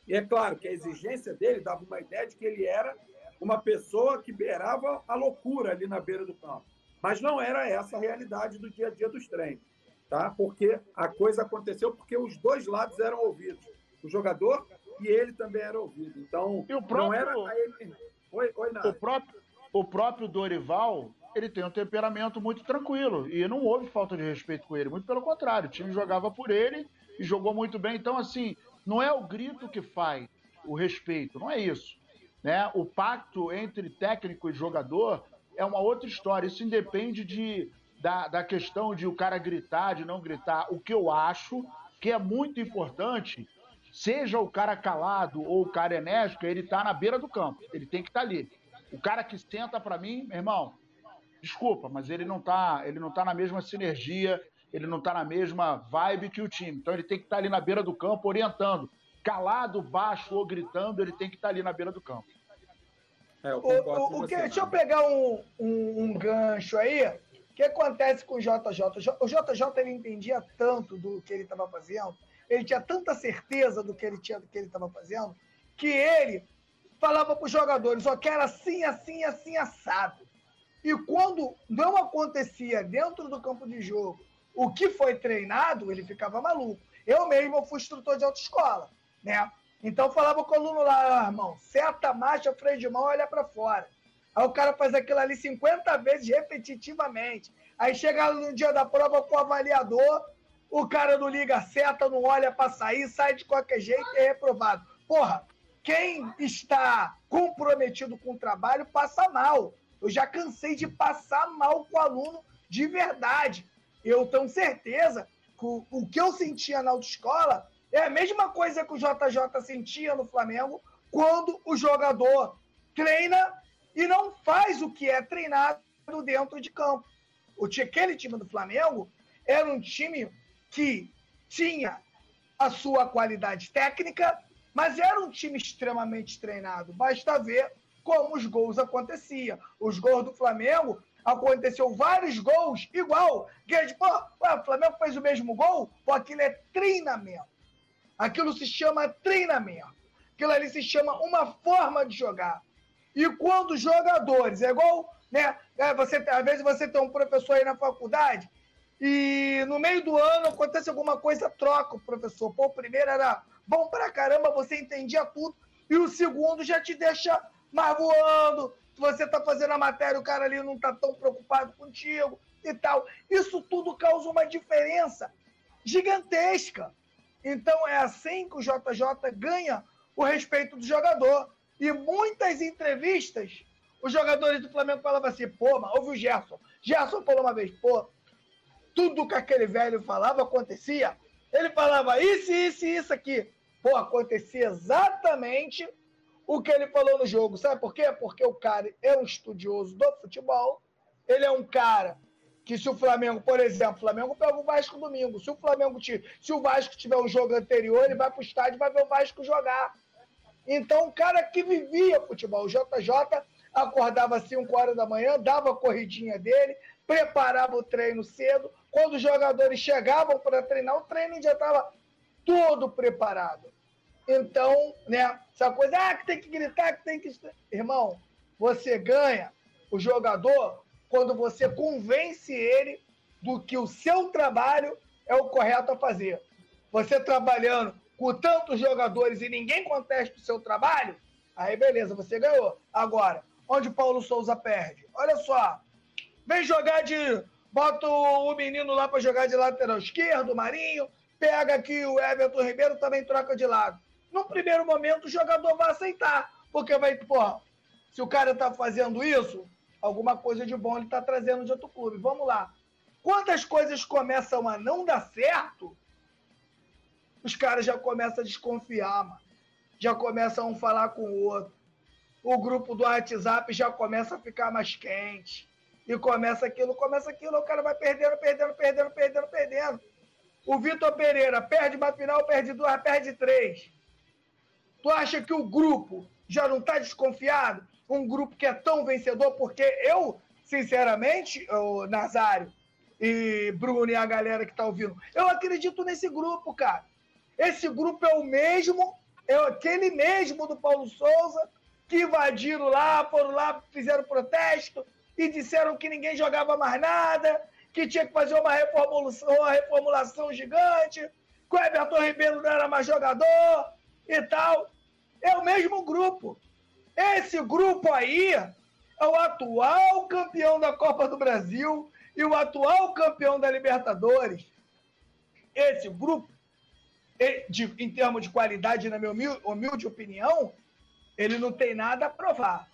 E é claro que a exigência dele dava uma ideia de que ele era uma pessoa que beirava a loucura ali na beira do campo. Mas não era essa a realidade do dia a dia dos treinos. Tá? Porque a coisa aconteceu porque os dois lados eram ouvidos. O jogador e ele também era ouvido. Então, e o próprio, não era... Oi, oi, o, próprio, o próprio Dorival, ele tem um temperamento muito tranquilo. E não houve falta de respeito com ele. Muito pelo contrário. O time jogava por ele e jogou muito bem. Então, assim, não é o grito que faz o respeito. Não é isso. Né? O pacto entre técnico e jogador é uma outra história. Isso independe de... Da, da questão de o cara gritar, de não gritar, o que eu acho que é muito importante, seja o cara calado ou o cara enérgico, ele tá na beira do campo, ele tem que estar tá ali. O cara que tenta pra mim, meu irmão, desculpa, mas ele não tá, ele não tá na mesma sinergia, ele não tá na mesma vibe que o time, então ele tem que estar tá ali na beira do campo orientando. Calado, baixo ou gritando, ele tem que estar tá ali na beira do campo. É, eu concordo o, o, com você, que, deixa eu pegar um, um, um gancho aí. O que acontece com o J J? O J J, ele entendia tanto do que ele estava fazendo, ele tinha tanta certeza do que ele tinha, do que ele estava fazendo, que ele falava para os jogadores, ó, que era assim, assim, assim, assado. E quando não acontecia dentro do campo de jogo o que foi treinado, ele ficava maluco. Eu mesmo eu fui instrutor de autoescola, né? Então falava com o aluno lá, ah, irmão, seta, marcha, freio de mão, olha para fora. Aí o cara faz aquilo ali cinquenta vezes repetitivamente. Aí chega no dia da prova com o avaliador, o cara não liga a seta, não olha pra sair, sai de qualquer jeito e é reprovado. Porra, Quem está comprometido com o trabalho passa mal. Eu já cansei de passar mal com o aluno de verdade. Eu tenho certeza que o, o que eu sentia na autoescola é a mesma coisa que o J J sentia no Flamengo quando o jogador treina e não faz o que é treinado dentro de campo. O, aquele time do Flamengo era um time que tinha a sua qualidade técnica, mas era um time extremamente treinado. Basta ver como os gols aconteciam. Os gols do Flamengo, aconteceu vários gols igual. Que é tipo, ué, o Flamengo fez o mesmo gol? Pô, aquilo é treinamento. Aquilo se chama treinamento. Aquilo ali se chama uma forma de jogar. E quando os jogadores, é igual, né? É, você, às vezes você tem um professor aí na faculdade e no meio do ano acontece alguma coisa, troca o professor. Pô, o primeiro era bom pra caramba, você entendia tudo, e o segundo já te deixa marvoando, você tá fazendo a matéria, o cara ali não tá tão preocupado contigo e tal. Isso tudo causa uma diferença gigantesca. Então é assim que o J J ganha o respeito do jogador. E muitas entrevistas, os jogadores do Flamengo falavam assim, pô, mas ouve o Gerson. Gerson falou uma vez, pô, tudo que aquele velho falava acontecia. Ele falava isso, isso e isso aqui. Pô, acontecia exatamente o que ele falou no jogo. Sabe por quê? Porque o cara é um estudioso do futebol. Ele é um cara que, se o Flamengo, por exemplo, o Flamengo pega o Vasco domingo. Se o Flamengo te, se o Vasco tiver um jogo anterior, ele vai pro estádio e vai ver o Vasco jogar. Então, o cara que vivia futebol, o J J, acordava às cinco horas da manhã, dava a corridinha dele, preparava o treino cedo. Quando os jogadores chegavam para treinar, o treino já estava todo preparado. Então, né, essa coisa, ah, que tem que gritar, que tem que... Irmão, você ganha o jogador quando você convence ele do que o seu trabalho é o correto a fazer. Você trabalhando com tantos jogadores e ninguém contesta o seu trabalho, aí beleza, você ganhou. Agora, onde o Paulo Souza perde? Olha só, vem jogar de... Bota o menino lá para jogar de lateral esquerdo, o Marinho, pega aqui o Everton Ribeiro, também troca de lado. No primeiro momento o jogador vai aceitar, porque vai, porra, se o cara tá fazendo isso, alguma coisa de bom ele tá trazendo de outro clube. Vamos lá. Quando as coisas começam a não dar certo, os caras já começam a desconfiar, mano. Já começam a um falar com o outro. O grupo do WhatsApp já começa a ficar mais quente. E começa aquilo, começa aquilo, o cara vai perdendo, perdendo, perdendo, perdendo, perdendo. O Vitor Pereira perde uma final, perde duas, perde três. Tu acha que o grupo já não está desconfiado? Um grupo que é tão vencedor, porque eu, sinceramente, o Nazário e Bruno e a galera que está ouvindo, eu acredito nesse grupo, cara. Esse grupo é o mesmo, é aquele mesmo do Paulo Souza, que invadiram lá, foram lá, fizeram protesto, e disseram que ninguém jogava mais nada, que tinha que fazer uma reformulação, uma reformulação gigante, que o Everton Ribeiro não era mais jogador e tal. É o mesmo grupo. Esse grupo aí é o atual campeão da Copa do Brasil e o atual campeão da Libertadores. Esse grupo, em termos de qualidade, na minha humilde opinião, ele não tem nada a provar.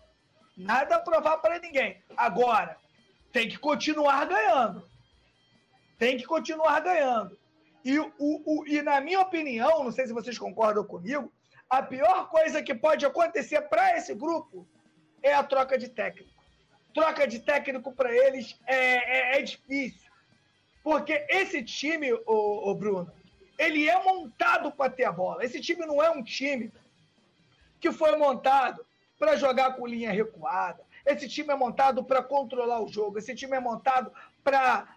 Nada a provar para ninguém. Agora, tem que continuar ganhando. Tem que continuar ganhando. E, o, o, e na minha opinião, não sei se vocês concordam comigo, a pior coisa que pode acontecer para esse grupo é a troca de técnico. Troca de técnico para eles é, é, é difícil. Porque esse time, o, o Bruno, ele é montado para ter a bola. Esse time não é um time que foi montado para jogar com linha recuada. Esse time é montado para controlar o jogo. Esse time é montado para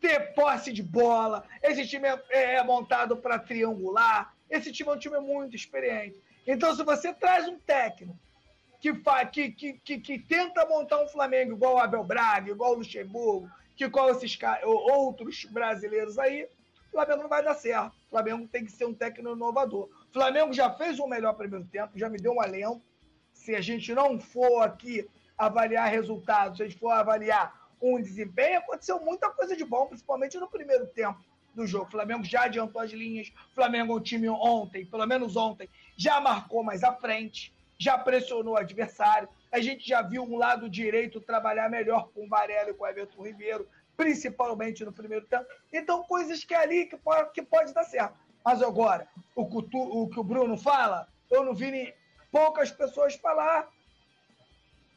ter posse de bola. Esse time é, é montado para triangular. Esse time é um time muito experiente. Então, se você traz um técnico que, fa, que, que, que, que tenta montar um Flamengo igual o Abel Braga, igual o Luxemburgo, que igual esses ou outros brasileiros aí, o Flamengo não vai dar certo. O Flamengo tem que ser um técnico inovador. O Flamengo já fez o melhor primeiro tempo, já me deu um alento. Se a gente não for aqui avaliar resultados, se a gente for avaliar um desempenho, aconteceu muita coisa de bom, principalmente no primeiro tempo. do jogo. O Flamengo já adiantou as linhas. O Flamengo é um time ontem, pelo menos ontem, já marcou mais à frente, já pressionou o adversário. A gente já viu um lado direito trabalhar melhor com o Varela e com o Everton Ribeiro, principalmente no primeiro tempo. Então, coisas que é ali que pode, que pode dar certo. Mas agora, o, Coutu, o que o Bruno fala, eu não vi nem poucas pessoas falar.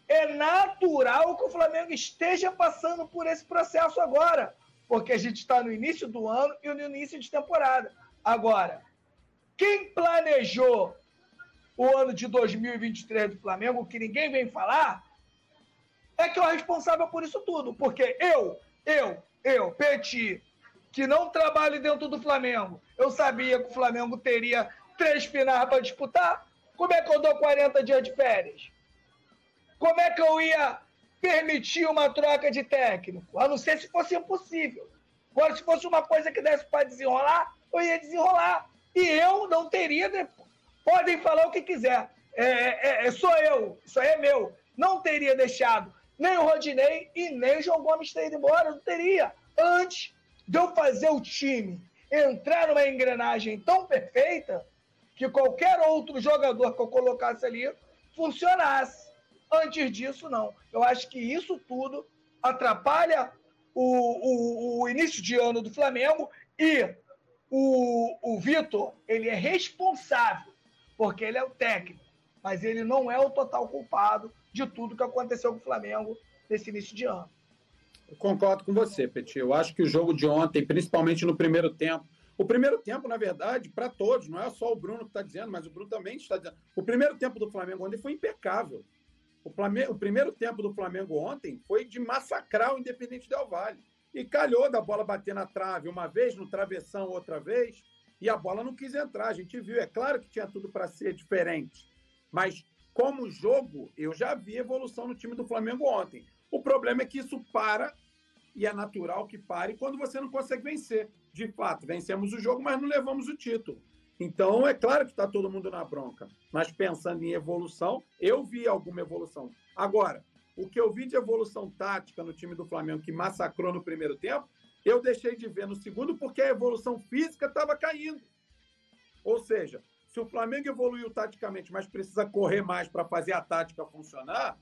É natural que o Flamengo esteja passando por esse processo agora, porque a gente está no início do ano e no início de temporada. Agora, quem planejou o ano de dois mil e vinte e três do Flamengo, que ninguém vem falar, é que é o responsável por isso tudo. Porque eu, eu, eu, Petit, que não trabalho dentro do Flamengo, eu sabia que o Flamengo teria três finais para disputar. Como é que eu dou quarenta dias de férias? Como é que eu ia permitir uma troca de técnico? A não ser se fosse impossível. Agora, se fosse uma coisa que desse para desenrolar, eu ia desenrolar. E eu não teria... depois. Podem falar o que quiser. É, é, é, sou eu. Isso aí é meu. Não teria deixado nem o Rodinei e nem o João Gomes ter ido embora. Não teria. Antes de eu fazer o time entrar numa engrenagem tão perfeita que qualquer outro jogador que eu colocasse ali funcionasse. Antes disso, não. Eu acho que isso tudo atrapalha o, o, o início de ano do Flamengo e o, o Vitor, ele é responsável, porque ele é o técnico, mas ele não é o total culpado de tudo que aconteceu com o Flamengo nesse início de ano. Eu concordo com você, Petit. Eu acho que o jogo de ontem, principalmente no primeiro tempo, o primeiro tempo, na verdade, para todos, não é só o Bruno que está dizendo, mas o Bruno também está dizendo. O primeiro tempo do Flamengo ontem foi impecável. O, Flamengo, o primeiro tempo do Flamengo ontem foi de massacrar o Independiente del Valle. E calhou da bola bater na trave uma vez, no travessão outra vez, e a bola não quis entrar. A gente viu, é claro que tinha tudo para ser diferente. Mas como jogo, eu já vi evolução no time do Flamengo ontem. O problema é que isso para, e é natural que pare, quando você não consegue vencer. De fato, vencemos o jogo, mas não levamos o título. Então, é claro que está todo mundo na bronca. Mas pensando em evolução, eu vi alguma evolução. Agora, o que eu vi de evolução tática no time do Flamengo, que massacrou no primeiro tempo, eu deixei de ver no segundo porque a evolução física estava caindo. Ou seja, se o Flamengo evoluiu taticamente, mas precisa correr mais para fazer a tática funcionar,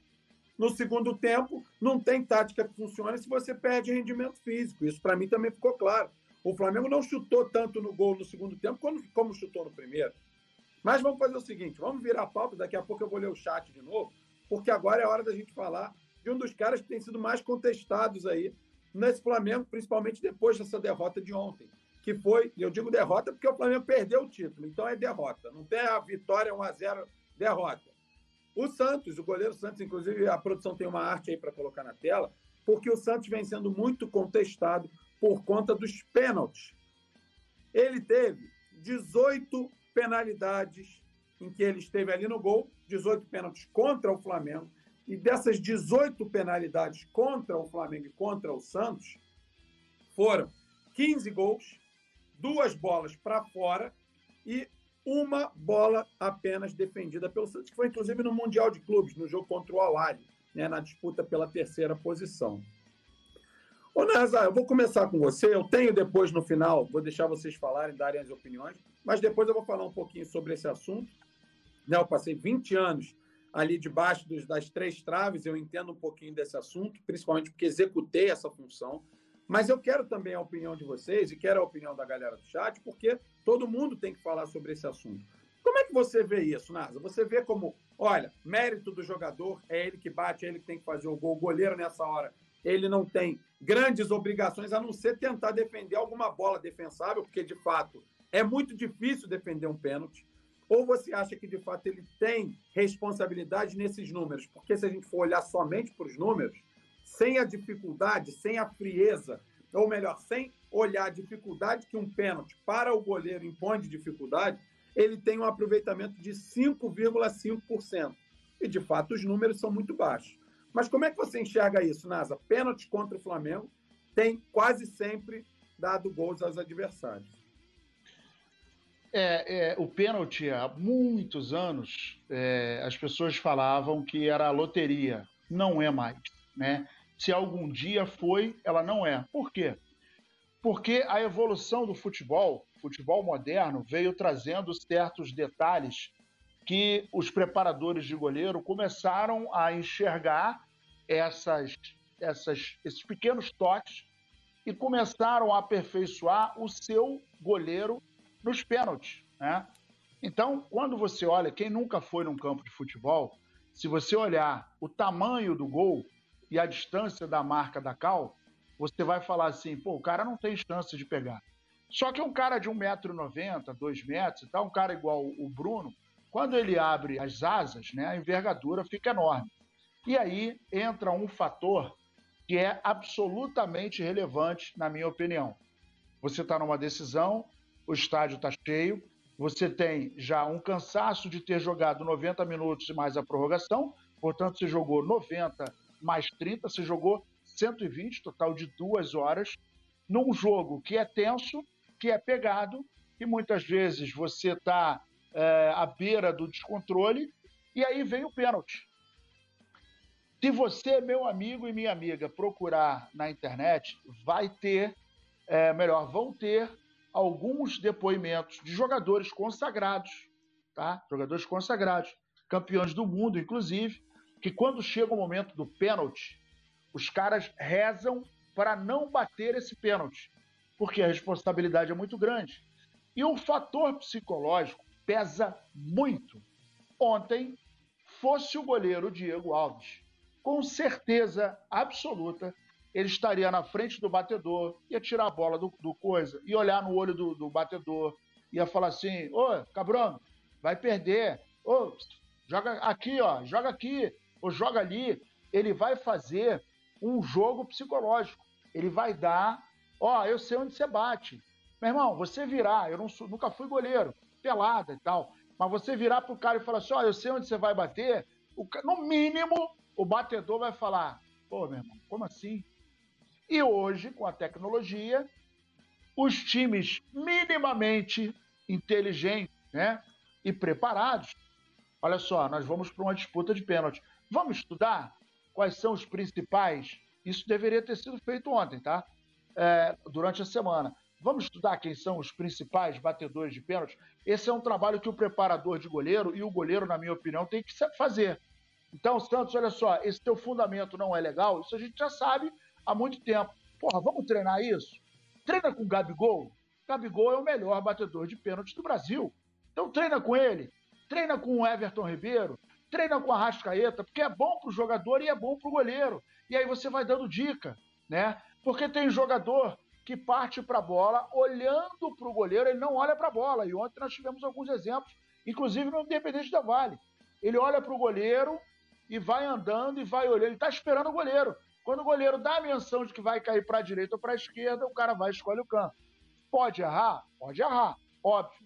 no segundo tempo não tem tática que funcione se você perde rendimento físico. Isso para mim também ficou claro. O Flamengo não chutou tanto no gol no segundo tempo como, como chutou no primeiro. Mas vamos fazer o seguinte, vamos virar a pauta, daqui a pouco eu vou ler o chat de novo, porque agora é a hora da gente falar de um dos caras que tem sido mais contestados aí nesse Flamengo, principalmente depois dessa derrota de ontem, que foi, eu digo derrota porque o Flamengo perdeu o título, então é derrota, não tem a vitória um a zero, derrota. O Santos, o goleiro Santos, inclusive a produção tem uma arte aí para colocar na tela, porque o Santos vem sendo muito contestado por conta dos pênaltis. Ele teve dezoito penalidades em que ele esteve ali no gol, dezoito pênaltis contra o Flamengo, e dessas dezoito penalidades contra o Flamengo e contra o Santos, foram quinze gols, duas bolas para fora e uma bola apenas defendida pelo Santos, que foi inclusive no Mundial de Clubes, no jogo contra o Al-Ahly, né, na disputa pela terceira posição. Ô, Nazário, eu vou começar com você, eu tenho depois no final, vou deixar vocês falarem, darem as opiniões, mas depois eu vou falar um pouquinho sobre esse assunto. Eu passei vinte anos ali debaixo dos, das três traves, eu entendo um pouquinho desse assunto, principalmente porque executei essa função, mas eu quero também a opinião de vocês e quero a opinião da galera do chat, porque todo mundo tem que falar sobre esse assunto. Como é que você vê isso, Nasa? Você vê como, olha, mérito do jogador, é ele que bate, é ele que tem que fazer o gol, o goleiro nessa hora, ele não tem grandes obrigações a não ser tentar defender alguma bola defensável, porque de fato é muito difícil defender um pênalti. Ou você acha que, de fato, ele tem responsabilidade nesses números? Porque se a gente for olhar somente para os números, sem a dificuldade, sem a frieza, ou melhor, sem olhar a dificuldade que um pênalti para o goleiro impõe de dificuldade, ele tem um aproveitamento de cinco vírgula cinco por cento. E, de fato, os números são muito baixos. Mas como é que você enxerga isso, Nasa? Pênalti contra o Flamengo tem quase sempre dado gols aos adversários. É, é, o pênalti, há muitos anos, é, as pessoas falavam que era a loteria. Não é mais, né? Se algum dia foi, ela não é. Por quê? porque a evolução do futebol, futebol moderno, veio trazendo certos detalhes que os preparadores de goleiro começaram a enxergar essas, essas, esses pequenos toques e começaram a aperfeiçoar o seu goleiro nos pênaltis, né? Então, quando você olha, quem nunca foi num campo de futebol, se você olhar o tamanho do gol e a distância da marca da cal, você vai falar assim, pô, o cara não tem chance de pegar. Só que um cara de um metro e noventa, dois metros e tal, um cara igual o Bruno, quando ele abre as asas, né, a envergadura fica enorme. E aí entra um fator que é absolutamente relevante, na minha opinião. Você está numa decisão, o estádio está cheio, você tem já um cansaço de ter jogado noventa minutos e mais a prorrogação, portanto, você jogou noventa mais trinta, você jogou cento e vinte, total de duas horas, num jogo que é tenso, que é pegado, e muitas vezes você está é, à beira do descontrole, e aí vem o pênalti. Se você, meu amigo e minha amiga, procurar na internet, vai ter, é, melhor, vão ter alguns depoimentos de jogadores consagrados, tá? Jogadores consagrados, campeões do mundo, inclusive, que quando chega o momento do pênalti, os caras rezam para não bater esse pênalti, porque a responsabilidade é muito grande. E o fator psicológico pesa muito. Ontem, fosse o goleiro Diego Alves, com certeza absoluta, ele estaria na frente do batedor, ia tirar a bola do, do coisa, ia olhar no olho do, do batedor, ia falar assim, ô, cabrão, vai perder, ô, joga aqui, ó, joga aqui, ou joga ali. Ele vai fazer um jogo psicológico, ele vai dar, ó, eu sei onde você bate. Meu irmão, você virar, eu não sou, nunca fui goleiro, pelada e tal, mas você virar pro cara e falar assim, ó, eu sei onde você vai bater, o, no mínimo, o batedor vai falar, pô, meu irmão, como assim? E hoje, com a tecnologia, os times minimamente inteligentes, né, e preparados, olha só, nós vamos para uma disputa de pênalti. Vamos estudar quais são os principais? Isso deveria ter sido feito ontem, tá? É, durante a semana. Vamos estudar quem são os principais batedores de pênalti? Esse é um trabalho que o preparador de goleiro e o goleiro, na minha opinião, tem que fazer. Então, Santos, olha só, esse teu fundamento não é legal? Isso a gente já sabe há muito tempo. Porra, vamos treinar isso? Treina com o Gabigol. Gabigol é o melhor batedor de pênalti do Brasil. Então treina com ele. Treina com o Everton Ribeiro. Treina com a Arrascaeta, porque é bom pro jogador e é bom pro goleiro. E aí você vai dando dica, né? Porque tem jogador que parte pra bola olhando pro goleiro, ele não olha pra bola. E ontem nós tivemos alguns exemplos, inclusive no Independiente del Valle. Ele olha pro goleiro e vai andando e vai olhando. Ele tá esperando o goleiro. Quando o goleiro dá a menção de que vai cair para a direita ou para a esquerda, o cara vai e escolhe o canto. Pode errar? Pode errar, óbvio.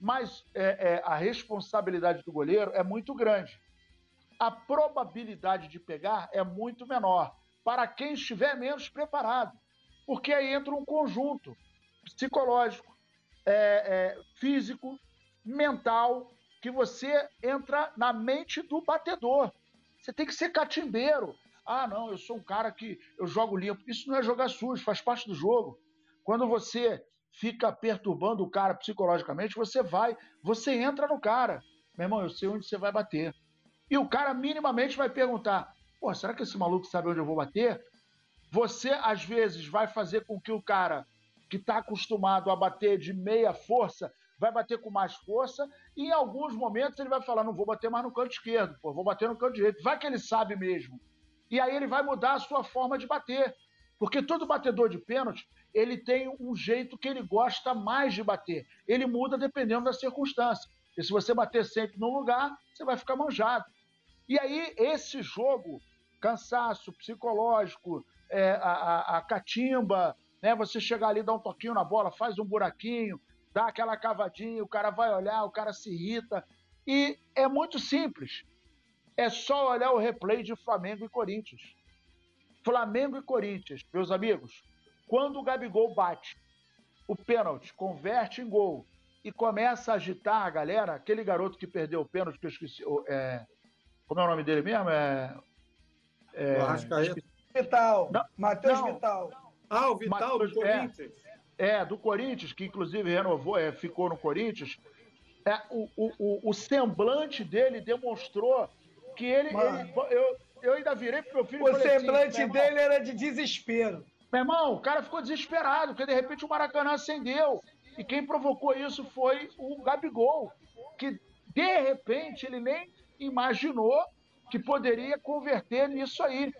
Mas é, é, a responsabilidade do goleiro é muito grande. A probabilidade de pegar é muito menor para quem estiver menos preparado. Porque aí entra um conjunto psicológico, é, é, físico, mental, que você entra na mente do batedor. Você tem que ser catimbeiro. Ah, não, eu sou um cara que eu jogo limpo. Isso não é jogar sujo, faz parte do jogo. Quando você fica perturbando o cara psicologicamente, você vai, você entra no cara. Meu irmão, eu sei onde você vai bater. E o cara minimamente vai perguntar, pô, será que esse maluco sabe onde eu vou bater? Você, às vezes, vai fazer com que o cara que está acostumado a bater de meia força, vai bater com mais força, e em alguns momentos ele vai falar, não vou bater mais no canto esquerdo, pô, vou bater no canto direito. Vai que ele sabe mesmo. E aí ele vai mudar a sua forma de bater. Porque todo batedor de pênalti, ele tem um jeito que ele gosta mais de bater. Ele muda dependendo da circunstância. E se você bater sempre num lugar, você vai ficar manjado. E aí, esse jogo, cansaço psicológico, é, a, a, a catimba, né, você chegar ali, dá um toquinho na bola, faz um buraquinho, dá aquela cavadinha, o cara vai olhar, o cara se irrita. E é muito simples. É só olhar o replay de Flamengo e Corinthians. Flamengo e Corinthians, meus amigos, quando o Gabigol bate o pênalti, converte em gol e começa a agitar a galera, aquele garoto que perdeu o pênalti, que eu esqueci, é, como é o nome dele mesmo? É, é, Arrascaeta. Vital, Matheus Vital. Ah, o Vital Mateus, do Corinthians. É, É, do Corinthians, que inclusive renovou, é, ficou no Corinthians, é, o, o, o semblante dele demonstrou que ele... ele eu, eu ainda virei pro meu filho... O falei, semblante assim, dele era de desespero. Meu irmão, o cara ficou desesperado, porque de repente o Maracanã acendeu. E quem provocou isso foi o Gabigol, que de repente ele nem imaginou que poderia converter nisso aí.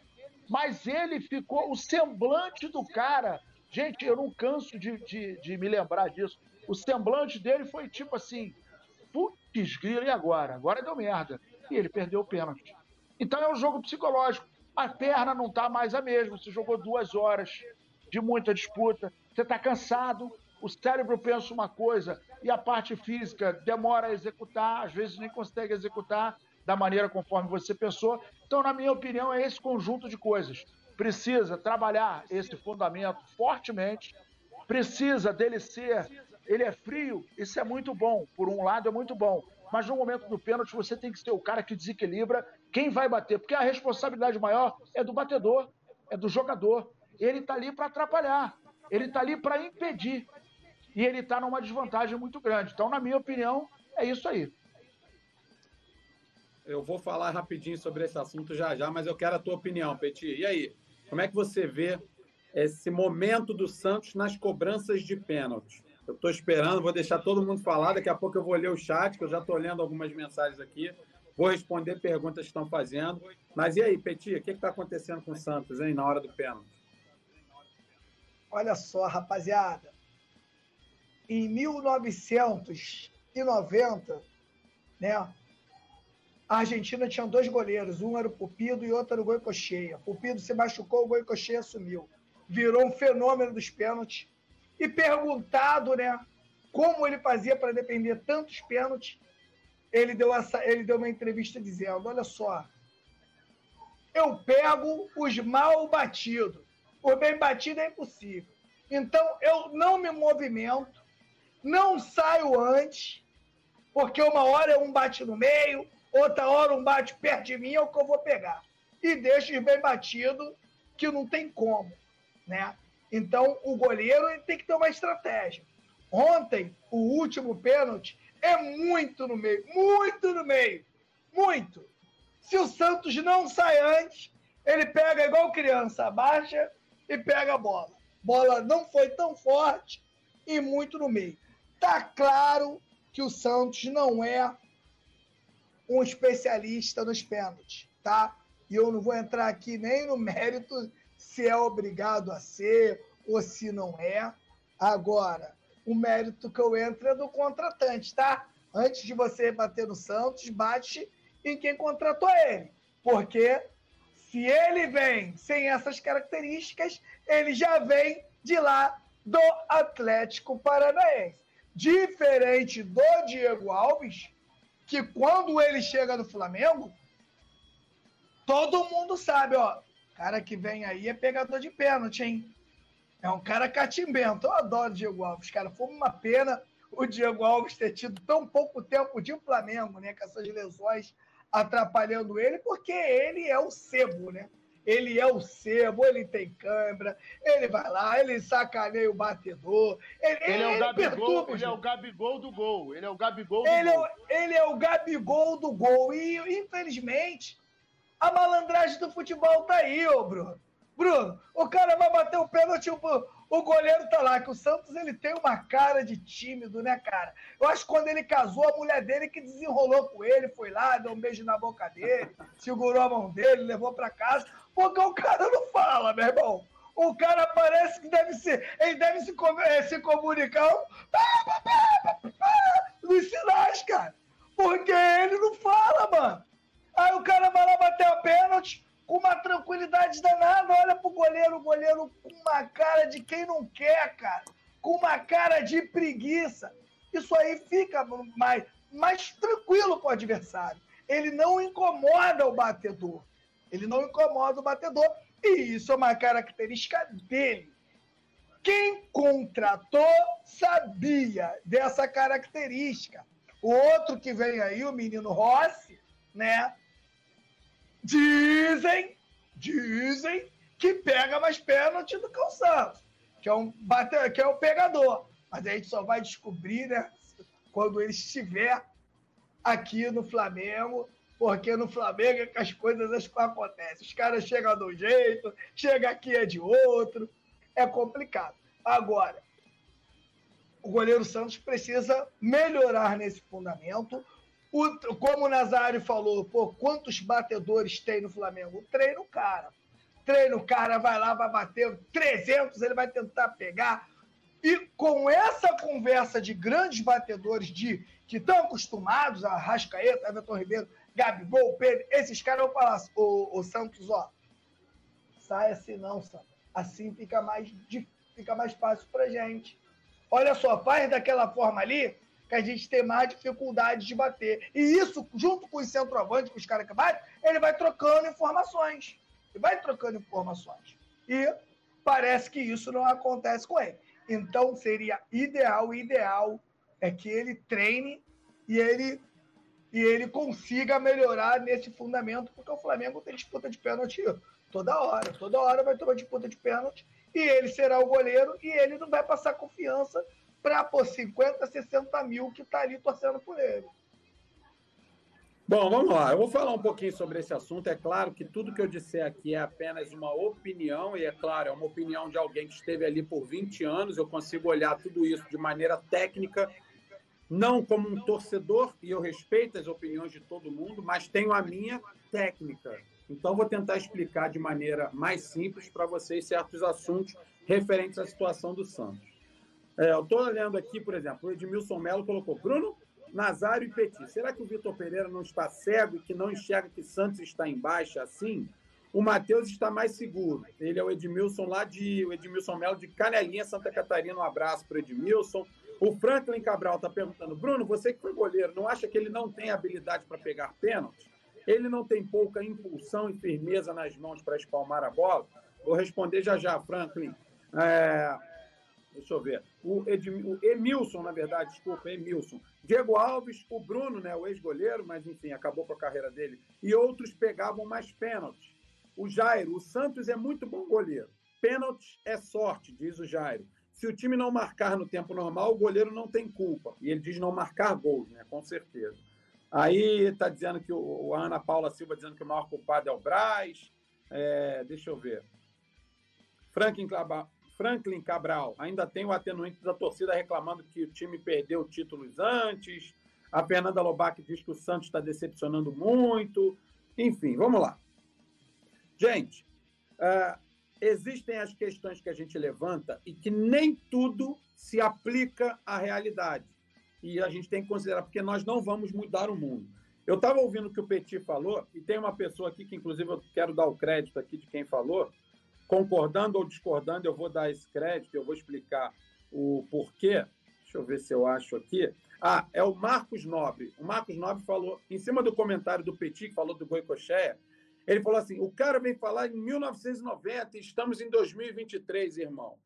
Mas ele ficou... O semblante do cara... Gente, eu não canso de, de, de me lembrar disso. O semblante dele foi tipo assim... Putz, grilo, e agora? Agora deu merda. E ele perdeu o pênalti. Então é um jogo psicológico. A perna não tá mais a mesma. Você jogou duas horas de muita disputa. Você tá cansado. O cérebro pensa uma coisa e a parte física demora a executar. Às vezes nem consegue executar da maneira conforme você pensou. Então, na minha opinião, é esse conjunto de coisas. Precisa trabalhar esse fundamento fortemente, precisa dele ser, ele é frio, isso é muito bom, por um lado é muito bom, mas no momento do pênalti você tem que ser o cara que desequilibra quem vai bater, porque a responsabilidade maior é do batedor, é do jogador, ele está ali para atrapalhar, ele está ali para impedir, e ele está numa desvantagem muito grande, então na minha opinião é isso aí. Eu vou falar rapidinho sobre esse assunto já já, mas eu quero a tua opinião, Petit. E aí, como é que você vê esse momento do Santos nas cobranças de pênalti? Eu estou esperando, vou deixar todo mundo falar, daqui a pouco eu vou ler o chat, que eu já estou lendo algumas mensagens aqui, vou responder perguntas que estão fazendo. Mas e aí, Petit, o que está acontecendo com o Santos, hein, na hora do pênalti? Olha só, rapaziada, em mil novecentos e noventa, né, a Argentina tinha dois goleiros, um era o Pupido e outro era o Goycochea. Pupido se machucou, o Goycochea sumiu. Virou um fenômeno dos pênaltis. E perguntado, né, como ele fazia para defender tantos pênaltis, ele deu, essa, ele deu uma entrevista dizendo, olha só, eu pego os mal batidos, o bem batido é impossível. Então, eu não me movimento, não saio antes, porque uma hora um bate no meio, outra hora um bate perto de mim é o que eu vou pegar. E deixa os bem batido, que não tem como, né? Então, o goleiro ele tem que ter uma estratégia. Ontem, o último pênalti é muito no meio, muito no meio, muito. Se o Santos não sai antes, ele pega igual criança, abaixa e pega a bola. Bola não foi tão forte e muito no meio. Tá claro que o Santos não é um especialista nos pênaltis, tá? E eu não vou entrar aqui nem no mérito se é obrigado a ser ou se não é. Agora, o mérito que eu entro é do contratante, tá? Antes de você bater no Santos, bate em quem contratou ele. Porque se ele vem sem essas características, ele já vem de lá do Atlético Paranaense. Diferente do Diego Alves, que quando ele chega no Flamengo, todo mundo sabe, ó, o cara que vem aí é pegador de pênalti, hein? É um cara catimbento. Eu adoro o Diego Alves, cara. Foi uma pena o Diego Alves ter tido tão pouco tempo de Flamengo, né? Com essas lesões atrapalhando ele, porque ele é o Cebo, né? Ele é o Cebo, ele tem câimbra, ele vai lá, ele sacaneia o batedor, ele, ele, ele, é, o ele, Gabigol, perturba, ele é o Gabigol do gol, ele é o Gabigol do ele gol. É, ele é o Gabigol do gol e, infelizmente, a malandragem do futebol tá aí, ô Bruno. Bruno, o cara vai bater o pênalti, o, o goleiro tá lá, que o Santos ele tem uma cara de tímido, né, cara? Eu acho que quando ele casou, a mulher dele que desenrolou com ele, foi lá, deu um beijo na boca dele, segurou a mão dele, levou pra casa... Porque o cara não fala, meu irmão. O cara parece que deve se, ele deve se, se comunicar nos sinais, cara. Porque ele não fala, mano. Aí o cara vai lá bater o pênalti com uma tranquilidade danada. Olha pro goleiro, o goleiro com uma cara de quem não quer, cara. Com uma cara de preguiça. Isso aí fica mais, mais tranquilo pro adversário. Ele não incomoda o batedor. Ele não incomoda o batedor. E isso é uma característica dele. Quem contratou sabia dessa característica. O outro que vem aí, o menino Rossi, né? Dizem, dizem que pega mais pênalti do que o Santos. que é um bate... que é um pegador. Mas a gente só vai descobrir, né, quando ele estiver aqui no Flamengo, porque no Flamengo é que as coisas acontecem. Os caras chegam de um jeito, chega aqui é de outro, é complicado. Agora, o goleiro Santos precisa melhorar nesse fundamento. O, como o Nazário falou, pô, quantos batedores tem no Flamengo? Treina o cara. Treina o cara, vai lá, vai bater trezentos, ele vai tentar pegar. E com essa conversa de grandes batedores de, que estão acostumados, a Arrascaeta, Everton Ribeiro, Gabigol, Pedro, esses caras vão falar, o, o Santos, ó, sai assim não, Santos. Assim fica mais, fica mais fácil pra gente. Olha só, faz daquela forma ali que a gente tem mais dificuldade de bater. E isso, junto com os centroavantes, com os caras que batem, ele vai trocando informações. Ele vai trocando informações. E parece que isso não acontece com ele. Então, seria ideal, ideal é que ele treine e ele, e ele consiga melhorar nesse fundamento, porque o Flamengo tem disputa de pênalti toda hora. Toda hora vai ter uma disputa de pênalti e ele será o goleiro e ele não vai passar confiança para por cinquenta, sessenta mil que está ali torcendo por ele. Bom, vamos lá. Eu vou falar um pouquinho sobre esse assunto. É claro que tudo que eu disser aqui é apenas uma opinião, e é claro, é uma opinião de alguém que esteve ali por vinte anos. Eu consigo olhar tudo isso de maneira técnica, não como um torcedor, e eu respeito as opiniões de todo mundo, mas tenho a minha técnica. Então, vou tentar explicar de maneira mais simples para vocês certos assuntos referentes à situação do Santos. É, eu estou olhando aqui, por exemplo, o Edmilson Melo colocou Bruno, Nazário e Petit. Será que o Vitor Pereira não está cego e que não enxerga que Santos está em baixa assim? O Matheus está mais seguro. Ele é o Edmilson lá de... O Edmilson Melo de Canelinha, Santa Catarina. Um abraço para o Edmilson. O Franklin Cabral está perguntando, Bruno, você que foi goleiro, não acha que ele não tem habilidade para pegar pênalti? Ele não tem pouca impulsão e firmeza nas mãos para espalmar a bola? Vou responder já já, Franklin. É... Deixa eu ver. O, Ed, o Emilson, na verdade, desculpa, Emilson. Diego Alves, o Bruno, né, o ex-goleiro, mas enfim, acabou com a carreira dele. E outros pegavam mais pênaltis. O Jairo, o Santos é muito bom goleiro. Pênaltis é sorte, diz o Jairo. Se o time não marcar no tempo normal, o goleiro não tem culpa. E ele diz não marcar gols, né, com certeza. Aí está dizendo que o, a Ana Paula Silva dizendo que o maior culpado é o Braz. É, deixa eu ver. Franklin Clabar. Franklin Cabral, ainda tem o atenuante da torcida reclamando que o time perdeu títulos antes. A Fernanda Lobac diz que o Santos está decepcionando muito. Enfim, vamos lá. Gente, uh, existem as questões que a gente levanta e que nem tudo se aplica à realidade. E a gente tem que considerar, porque nós não vamos mudar o mundo. Eu estava ouvindo o que o Petit falou, e tem uma pessoa aqui que, inclusive, eu quero dar o crédito aqui de quem falou, concordando ou discordando, eu vou dar esse crédito, eu vou explicar o porquê. Deixa eu ver se eu acho aqui. Ah, é o Marcos Nobre. O Marcos Nobre falou, em cima do comentário do Petit, que falou do Goycochea, ele falou assim, o cara vem falar em mil novecentos e noventa, estamos em dois mil e vinte e três, irmão.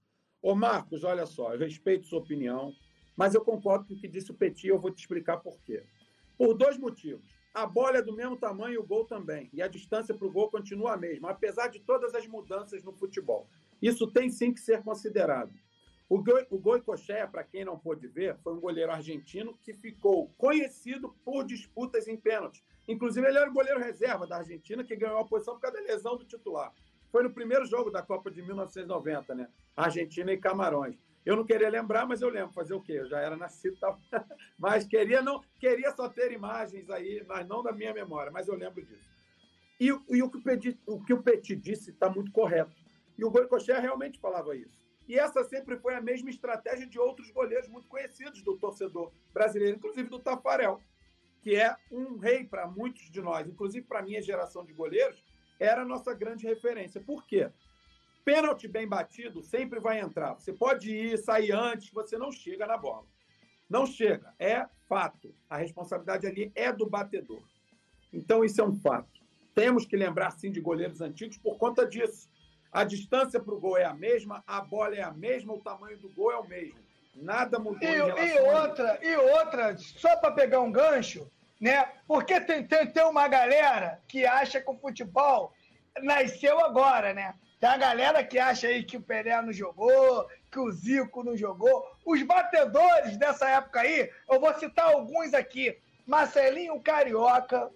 Ô Marcos, olha só, eu respeito sua opinião, mas eu concordo com o que disse o Petit, eu vou te explicar por quê. Por dois motivos. A bola é do mesmo tamanho e o gol também. E a distância para o gol continua a mesma, apesar de todas as mudanças no futebol. Isso tem sim que ser considerado. O Goycochea, para quem não pôde ver, foi um goleiro argentino que ficou conhecido por disputas em pênaltis. Inclusive, ele era o goleiro reserva da Argentina, que ganhou a posição por causa da lesão do titular. Foi no primeiro jogo da Copa de mil novecentos e noventa, né? Argentina e Camarões. Eu não queria lembrar, mas eu lembro. Fazer o quê? Eu já era nascido. Tá? Mas queria, não, queria só ter imagens aí, mas não da minha memória. Mas eu lembro disso. E, e o, que o, Petit, o que o Petit disse está muito correto. E o Goycochea realmente falava isso. E essa sempre foi a mesma estratégia de outros goleiros muito conhecidos do torcedor brasileiro, inclusive do Tafarel, que é um rei para muitos de nós. Inclusive para a minha geração de goleiros, era a nossa grande referência. Por quê? Pênalti bem batido sempre vai entrar. Você pode ir, sair antes, você não chega na bola. Não chega, é fato. A responsabilidade ali é do batedor. Então isso é um fato. Temos que lembrar sim de goleiros antigos por conta disso. A distância para o gol é a mesma, a bola é a mesma, o tamanho do gol é o mesmo. Nada mudou. E, em relação e outra, a... e outra, só para pegar um gancho, né? Porque tem, tem, tem uma galera que acha que o futebol nasceu agora, né? Tem a galera que acha aí que o Pelé não jogou, que o Zico não jogou. Os batedores dessa época aí, eu vou citar alguns aqui. Marcelinho Carioca,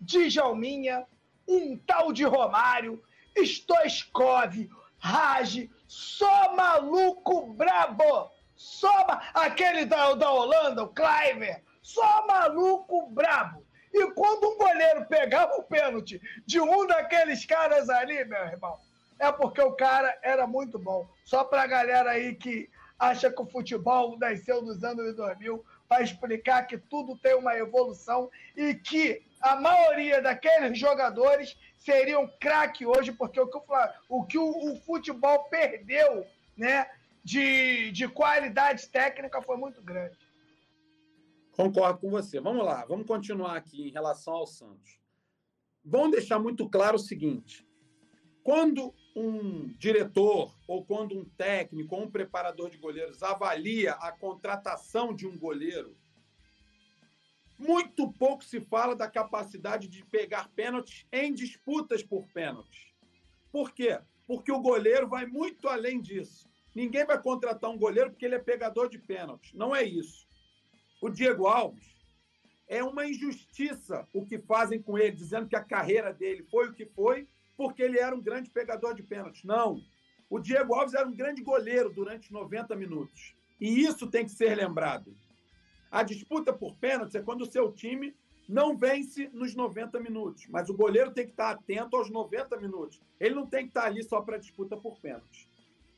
Djalminha, um tal de Romário, Stoichkov, Rage, só maluco brabo. Só ma... Aquele da, da Holanda, o Kluivert, só maluco brabo. E quando um goleiro pegava o pênalti de um daqueles caras ali, meu irmão, é porque o cara era muito bom. Só pra galera aí que acha que o futebol nasceu nos anos dois mil, pra explicar que tudo tem uma evolução e que a maioria daqueles jogadores seriam craque hoje, porque o que o, o, que o, o futebol perdeu, né, de, de qualidade técnica foi muito grande. Concordo com você. Vamos lá, vamos continuar aqui em relação ao Santos. Vamos deixar muito claro o seguinte: quando um diretor ou quando um técnico ou um preparador de goleiros avalia a contratação de um goleiro, muito pouco se fala da capacidade de pegar pênaltis em disputas por pênaltis. Por quê? Porque o goleiro vai muito além disso. Ninguém vai contratar um goleiro porque ele é pegador de pênaltis. Não é isso. O Diego Alves, é uma injustiça o que fazem com ele, dizendo que a carreira dele foi o que foi, porque ele era um grande pegador de pênaltis. Não. O Diego Alves era um grande goleiro durante noventa minutos. E isso tem que ser lembrado. A disputa por pênaltis é quando o seu time não vence nos noventa minutos. Mas o goleiro tem que estar atento aos noventa minutos. Ele não tem que estar ali só para disputa por pênaltis.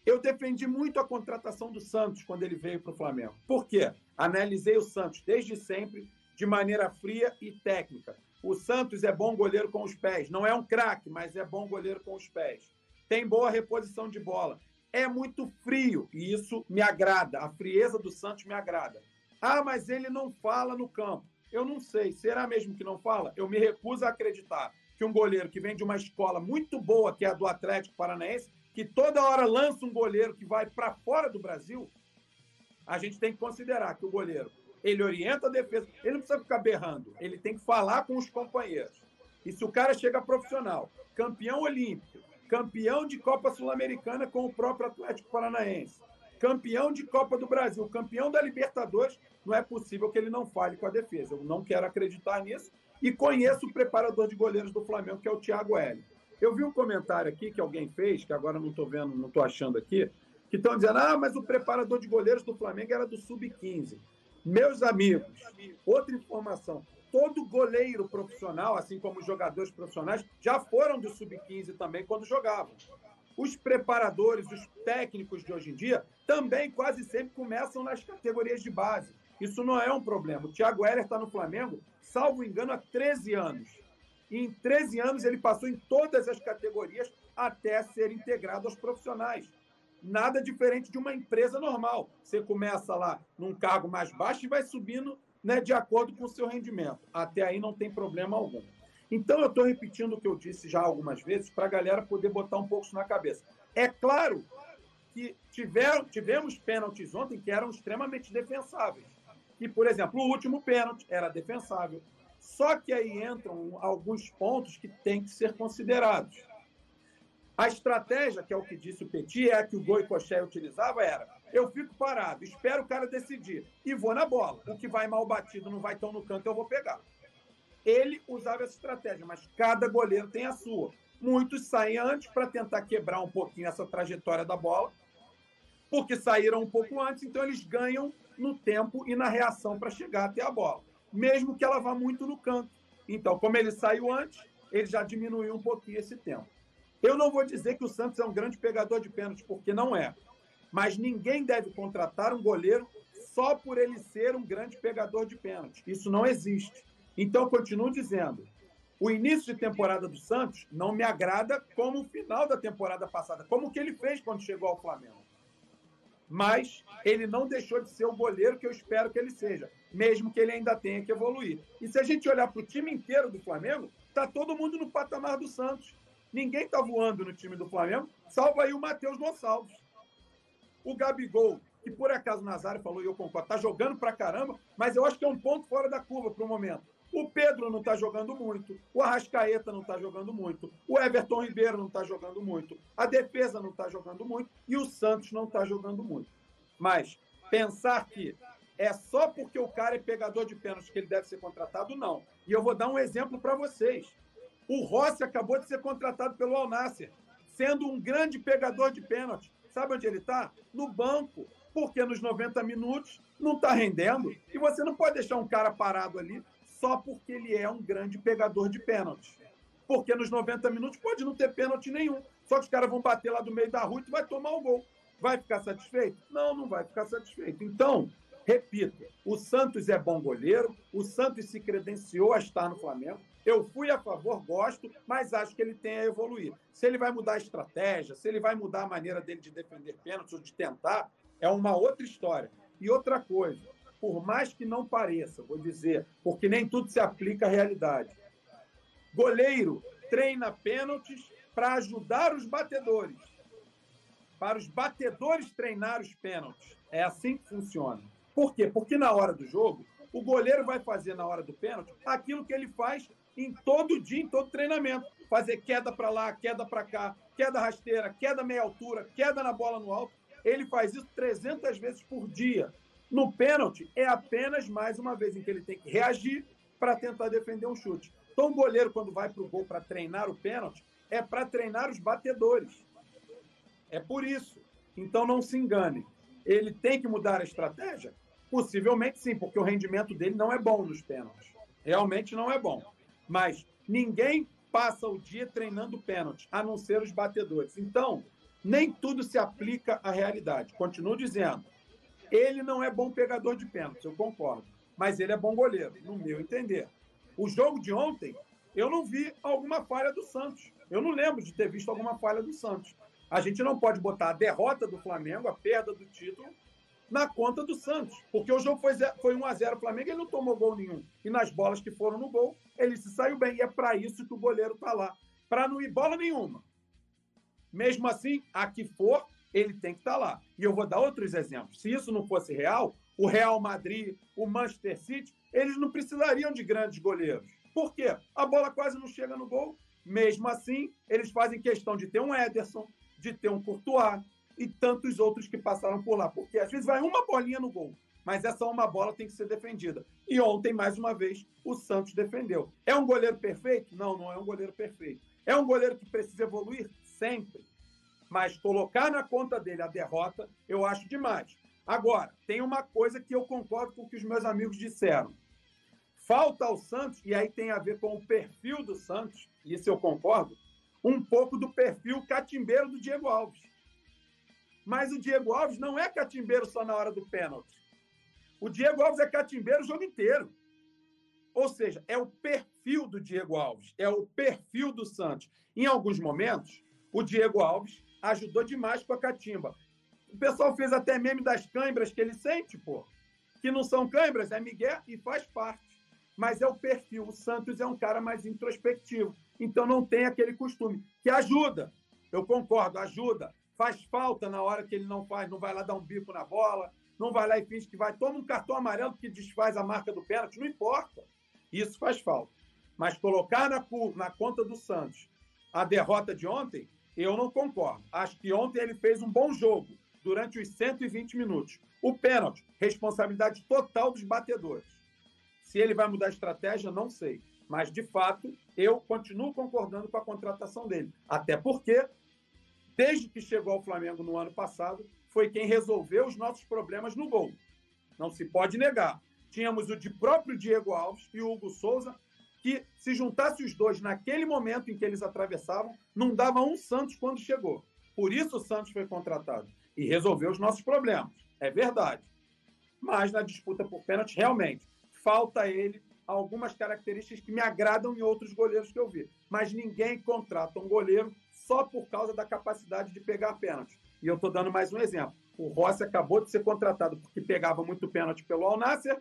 Eu defendi muito a contratação do Santos quando ele veio para o Flamengo. Por quê? Analisei o Santos desde sempre, de maneira fria e técnica. O Santos é bom goleiro com os pés. Não é um craque, mas é bom goleiro com os pés. Tem boa reposição de bola. É muito frio e isso me agrada. A frieza do Santos me agrada. Ah, mas ele não fala no campo. Eu não sei. Será mesmo que não fala? Eu me recuso a acreditar que um goleiro que vem de uma escola muito boa, que é a do Atlético Paranaense, que toda hora lança um goleiro que vai para fora do Brasil, a gente tem que considerar que o goleiro, ele orienta a defesa, ele não precisa ficar berrando, ele tem que falar com os companheiros. E se o cara chega profissional, campeão olímpico, campeão de Copa Sul-Americana com o próprio Atlético Paranaense, campeão de Copa do Brasil, campeão da Libertadores, não é possível que ele não fale com a defesa. Eu não quero acreditar nisso e conheço o preparador de goleiros do Flamengo, que é o Thiago Hélio. Eu vi um comentário aqui que alguém fez, que agora não estou vendo, não estou achando aqui, que estão dizendo, ah, mas o preparador de goleiros do Flamengo era do sub quinze. Meus amigos, outra informação, todo goleiro profissional, assim como os jogadores profissionais, já foram do sub quinze também quando jogavam. Os preparadores, os técnicos de hoje em dia, também quase sempre começam nas categorias de base. Isso não é um problema. O Thiago Hélio está no Flamengo, salvo engano, há treze anos. E em treze anos ele passou em todas as categorias até ser integrado aos profissionais. Nada diferente de uma empresa normal. Você começa lá num cargo mais baixo e vai subindo, né, de acordo com o seu rendimento. Até aí não tem problema algum. Então eu estou repetindo o que eu disse já algumas vezes para a galera poder botar um pouco isso na cabeça. É claro que tiveram, tivemos pênaltis ontem que eram extremamente defensáveis. E, por exemplo, o último pênalti era defensável. Só que aí entram alguns pontos que têm que ser considerados. A estratégia, que é o que disse o Petit, é a que o Goycochea utilizava, era eu fico parado, espero o cara decidir e vou na bola. O que vai mal batido não vai tão no canto, eu vou pegar. Ele usava essa estratégia, mas cada goleiro tem a sua. Muitos saem antes para tentar quebrar um pouquinho essa trajetória da bola, porque saíram um pouco antes, então eles ganham no tempo e na reação para chegar até a bola, mesmo que ela vá muito no canto. Então, como ele saiu antes, ele já diminuiu um pouquinho esse tempo. Eu não vou dizer que o Santos é um grande pegador de pênalti, porque não é. Mas ninguém deve contratar um goleiro só por ele ser um grande pegador de pênalti. Isso não existe. Então, continuo dizendo, o início de temporada do Santos não me agrada como o final da temporada passada, como o que ele fez quando chegou ao Flamengo. Mas ele não deixou de ser o goleiro que eu espero que ele seja, mesmo que ele ainda tenha que evoluir. E se a gente olhar para o time inteiro do Flamengo, está todo mundo no patamar do Santos. Ninguém está voando no time do Flamengo, salvo aí o Matheus Gonçalves. O Gabigol, que por acaso o Nazário falou e eu concordo, está jogando pra caramba, mas eu acho que é um ponto fora da curva para o momento. O Pedro não está jogando muito, o Arrascaeta não está jogando muito, o Everton Ribeiro não está jogando muito, a defesa não está jogando muito e o Santos não está jogando muito. Mas pensar que é só porque o cara é pegador de pênalti que ele deve ser contratado, não. E eu vou dar um exemplo para vocês. O Rossi acabou de ser contratado pelo Al Nassr, sendo um grande pegador de pênalti. Sabe onde ele está? No banco. Porque nos noventa minutos não está rendendo e você não pode deixar um cara parado ali só porque ele é um grande pegador de pênalti. Porque nos noventa minutos pode não ter pênalti nenhum. Só que os caras vão bater lá do meio da rua e tu vai tomar o gol. Vai ficar satisfeito? Não, não vai ficar satisfeito. Então, repito, o Santos é bom goleiro, o Santos se credenciou a estar no Flamengo. Eu fui a favor, gosto, mas acho que ele tem a evoluir. Se ele vai mudar a estratégia, se ele vai mudar a maneira dele de defender pênaltis ou de tentar, é uma outra história. E outra coisa, por mais que não pareça, vou dizer, porque nem tudo se aplica à realidade. Goleiro treina pênaltis para ajudar os batedores. Para os batedores treinar os pênaltis. É assim que funciona. Por quê? Porque na hora do jogo, o goleiro vai fazer na hora do pênalti aquilo que ele faz em todo dia, em todo treinamento. Fazer queda para lá, queda para cá, queda rasteira, queda meia altura, queda na bola no alto. Ele faz isso trezentas vezes por dia. No pênalti, é apenas mais uma vez em que ele tem que reagir para tentar defender um chute. Então, o goleiro, quando vai para o gol para treinar o pênalti, é para treinar os batedores. É por isso. Então, não se engane. Ele tem que mudar a estratégia? Possivelmente, sim, porque o rendimento dele não é bom nos pênaltis. Realmente não é bom. Mas ninguém passa o dia treinando pênalti, a não ser os batedores. Então, nem tudo se aplica à realidade. Continuo dizendo, ele não é bom pegador de pênalti, eu concordo, mas ele é bom goleiro, no meu entender. O jogo de ontem, eu não vi alguma falha do Santos. Eu não lembro de ter visto alguma falha do Santos. A gente não pode botar a derrota do Flamengo, a perda do título, na conta do Santos, porque o jogo foi, foi um a zero o Flamengo, ele não tomou gol nenhum. E nas bolas que foram no gol, ele se saiu bem. E é para isso que o goleiro está lá, para não ir bola nenhuma. Mesmo assim, a que for, ele tem que estar lá. E eu vou dar outros exemplos. Se isso não fosse real, o Real Madrid, o Manchester City, eles não precisariam de grandes goleiros. Por quê? A bola quase não chega no gol. Mesmo assim, eles fazem questão de ter um Ederson, de ter um Courtois e tantos outros que passaram por lá. Porque às vezes vai uma bolinha no gol, mas essa uma bola tem que ser defendida. E ontem, mais uma vez, o Santos defendeu. É um goleiro perfeito? Não, não é um goleiro perfeito. É um goleiro que precisa evoluir? Sempre. Mas colocar na conta dele a derrota, eu acho demais. Agora, tem uma coisa que eu concordo com o que os meus amigos disseram. Falta ao Santos, e aí tem a ver com o perfil do Santos, isso eu concordo, um pouco do perfil catimbeiro do Diego Alves. Mas o Diego Alves não é catimbeiro só na hora do pênalti. O Diego Alves é catimbeiro o jogo inteiro. Ou seja, é o perfil do Diego Alves, é o perfil do Santos. Em alguns momentos, o Diego Alves ajudou demais com a catimba. O pessoal fez até meme das câimbras que ele sente, pô. Que não são câimbras, é migué e faz parte. Mas é o perfil. O Santos é um cara mais introspectivo. Então não tem aquele costume. Que ajuda. Eu concordo, ajuda. Faz falta na hora que ele não faz. Não vai lá dar um bico na bola. Não vai lá e finge que vai. Toma um cartão amarelo que desfaz a marca do pênalti. Não importa. Isso faz falta. Mas colocar na, na conta do Santos a derrota de ontem... Eu não concordo. Acho que ontem ele fez um bom jogo durante os cento e vinte minutos. O pênalti, responsabilidade total dos batedores. Se ele vai mudar a estratégia, não sei. Mas, de fato, eu continuo concordando com a contratação dele. Até porque, desde que chegou ao Flamengo no ano passado, foi quem resolveu os nossos problemas no gol. Não se pode negar. Tínhamos o de próprio Diego Alves e o Hugo Souza, que se juntasse os dois naquele momento em que eles atravessavam, não dava um Santos quando chegou. Por isso o Santos foi contratado e resolveu os nossos problemas. É verdade. Mas na disputa por pênalti, realmente, falta ele algumas características que me agradam em outros goleiros que eu vi. Mas ninguém contrata um goleiro só por causa da capacidade de pegar pênalti. E eu estou dando mais um exemplo. O Rossi acabou de ser contratado porque pegava muito pênalti pelo Al Nassr,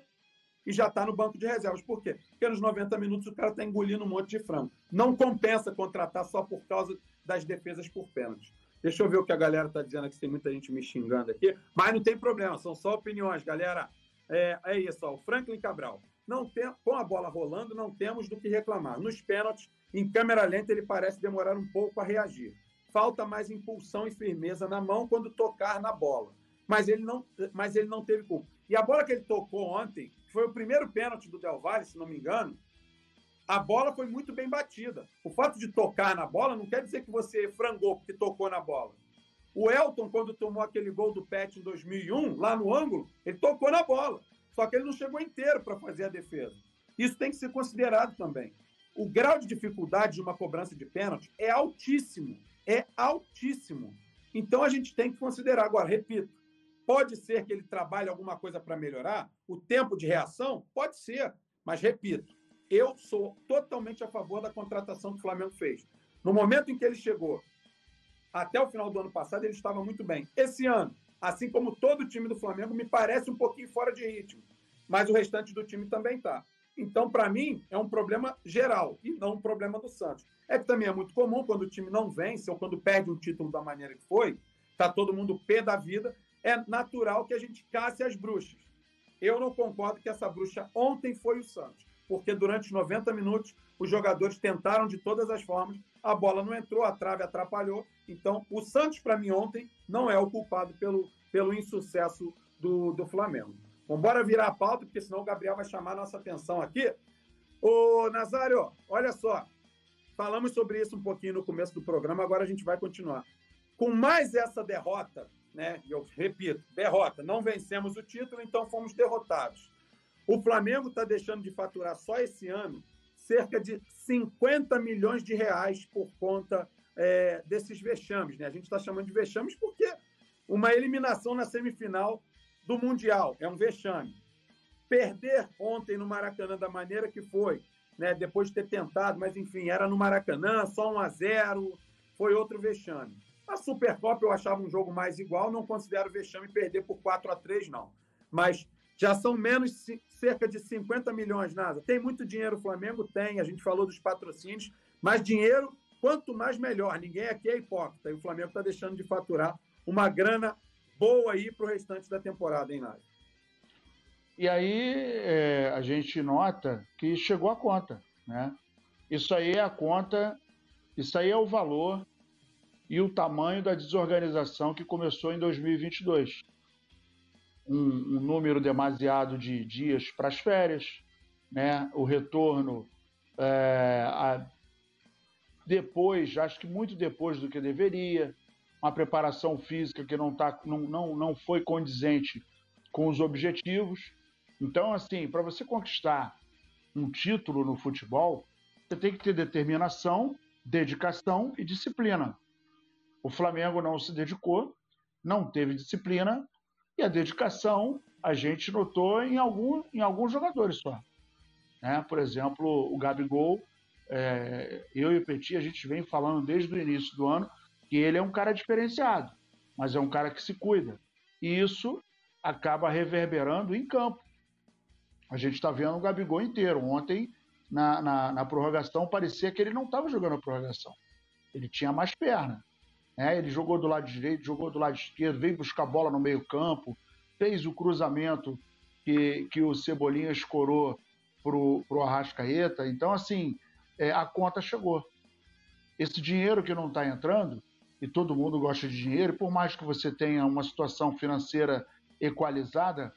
e já está no banco de reservas. Por quê? Porque nos noventa minutos o cara está engolindo um monte de frango. Não compensa contratar só por causa das defesas por pênalti. Deixa eu ver o que a galera está dizendo aqui. Tem muita gente me xingando aqui. Mas não tem problema. São só opiniões, galera. É, é isso. Ó, o Franklin Cabral. não tem, com a bola rolando, não temos do que reclamar. Nos pênaltis, em câmera lenta, ele parece demorar um pouco a reagir. Falta mais impulsão e firmeza na mão quando tocar na bola. Mas ele não, mas ele não teve culpa. E a bola que ele tocou ontem, que foi o primeiro pênalti do Del Valle, se não me engano, a bola foi muito bem batida. O fato de tocar na bola não quer dizer que você frangou porque tocou na bola. O Elton, quando tomou aquele gol do Pet em dois mil e um, lá no ângulo, ele tocou na bola. Só que ele não chegou inteiro para fazer a defesa. Isso tem que ser considerado também. O grau de dificuldade de uma cobrança de pênalti é altíssimo. É altíssimo. Então a gente tem que considerar. Agora, repito, pode ser que ele trabalhe alguma coisa para melhorar? O tempo de reação? Pode ser. Mas, repito, eu sou totalmente a favor da contratação que o Flamengo fez. No momento em que ele chegou, até o final do ano passado, ele estava muito bem. Esse ano, assim como todo o time do Flamengo, me parece um pouquinho fora de ritmo. Mas o restante do time também está. Então, para mim, é um problema geral e não um problema do Santos. É que também é muito comum quando o time não vence ou quando perde um título da maneira que foi, tá todo mundo pé da vida, é natural que a gente casse as bruxas. Eu não concordo que essa bruxa ontem foi o Santos, porque durante os noventa minutos os jogadores tentaram de todas as formas, a bola não entrou, a trave atrapalhou. Então, o Santos, para mim, ontem, não é o culpado pelo, pelo insucesso do, do Flamengo. Vamos embora virar a pauta, porque senão o Gabriel vai chamar a nossa atenção aqui. Ô, Nazário, olha só. Falamos sobre isso um pouquinho no começo do programa, agora a gente vai continuar. Com mais essa derrota, né? Eu repito, derrota. Não vencemos o título, então fomos derrotados. O Flamengo está deixando de faturar só esse ano cerca de cinquenta milhões de reais por conta é, desses vexames, né? A gente está chamando de vexames porque uma eliminação na semifinal do Mundial é um vexame. Perder ontem no Maracanã da maneira que foi, né? Depois de ter tentado, mas enfim, era no Maracanã, só um a zero, foi outro vexame. A Supercopa eu achava um jogo mais igual, não considero vexame perder por quatro a três, não. Mas já são menos cerca de cinquenta milhões, Nasa. Tem muito dinheiro o Flamengo? Tem. A gente falou dos patrocínios. Mas dinheiro, quanto mais melhor. Ninguém aqui é hipócrita. E o Flamengo está deixando de faturar uma grana boa aí para o restante da temporada, hein, Nasa? E aí é, a gente nota que chegou a conta, né? Isso aí é a conta, isso aí é o valor e o tamanho da desorganização que começou em dois mil e vinte e dois. Um, um número demasiado de dias para as férias, né? O retorno é, a, depois, acho que muito depois do que deveria, uma preparação física que não, tá, não, não, não foi condizente com os objetivos. Então, assim, para você conquistar um título no futebol, você tem que ter determinação, dedicação e disciplina. O Flamengo não se dedicou, não teve disciplina. E a dedicação a gente notou em, algum, em alguns jogadores só. Né? Por exemplo, o Gabigol, é, eu e o Petit, a gente vem falando desde o início do ano que ele é um cara diferenciado, mas é um cara que se cuida. E isso acaba reverberando em campo. A gente está vendo o Gabigol inteiro. Ontem, na, na, na prorrogação, parecia que ele não estava jogando a prorrogação. Ele tinha mais perna. É, ele jogou do lado direito, jogou do lado esquerdo, veio buscar bola no meio campo, fez o cruzamento que, que o Cebolinha escorou pro, pro Arrascaeta. Então, assim, é, a conta chegou. Esse dinheiro que não está entrando, e todo mundo gosta de dinheiro, por mais que você tenha uma situação financeira equalizada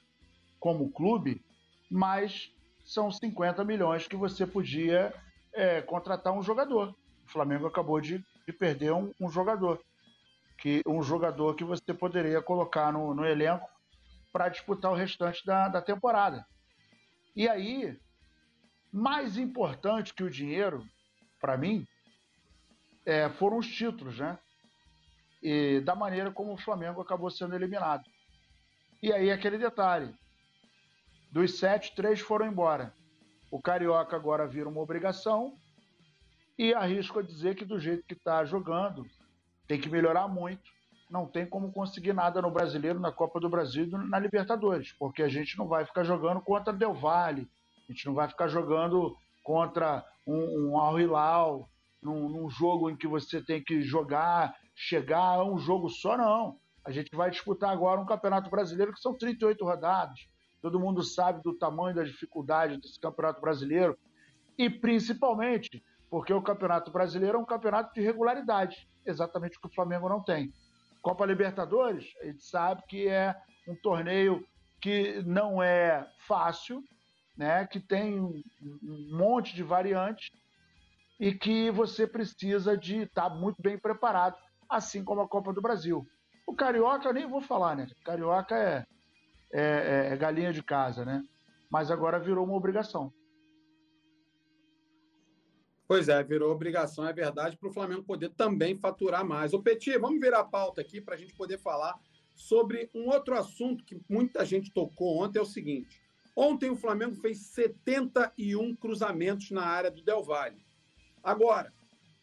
como clube, mas são cinquenta milhões que você podia é, contratar um jogador. O Flamengo acabou de, de perder um, um jogador. Que, um jogador que você poderia colocar no, no elenco para disputar o restante da, da temporada. E aí, mais importante que o dinheiro, para mim, é, foram os títulos, né? E da maneira como o Flamengo acabou sendo eliminado. E aí, aquele detalhe: dos sete, três foram embora. O Carioca agora vira uma obrigação, e arrisco a dizer que do jeito que está jogando, tem que melhorar muito. Não tem como conseguir nada no Brasileiro, na Copa do Brasil e na Libertadores, porque a gente não vai ficar jogando contra Del Valle, a gente não vai ficar jogando contra um, um Al Hilal, num, num jogo em que você tem que jogar, chegar a um jogo só, não. A gente vai disputar agora um Campeonato Brasileiro que são trinta e oito rodadas, Todo mundo sabe do tamanho da dificuldade desse Campeonato Brasileiro. E principalmente porque o Campeonato Brasileiro é um campeonato de regularidade, exatamente o que o Flamengo não tem. Copa Libertadores, a gente sabe que é um torneio que não é fácil, né, que tem um monte de variantes e que você precisa de estar muito bem preparado, assim como a Copa do Brasil. O Carioca eu nem vou falar, né? Carioca é, é, é galinha de casa, né? Mas agora virou uma obrigação. Pois é, virou obrigação, é verdade, para o Flamengo poder também faturar mais. Ô Petit, vamos virar a pauta aqui para a gente poder falar sobre um outro assunto que muita gente tocou ontem, é o seguinte. Ontem o Flamengo fez setenta e um cruzamentos na área do Del Valle. Agora,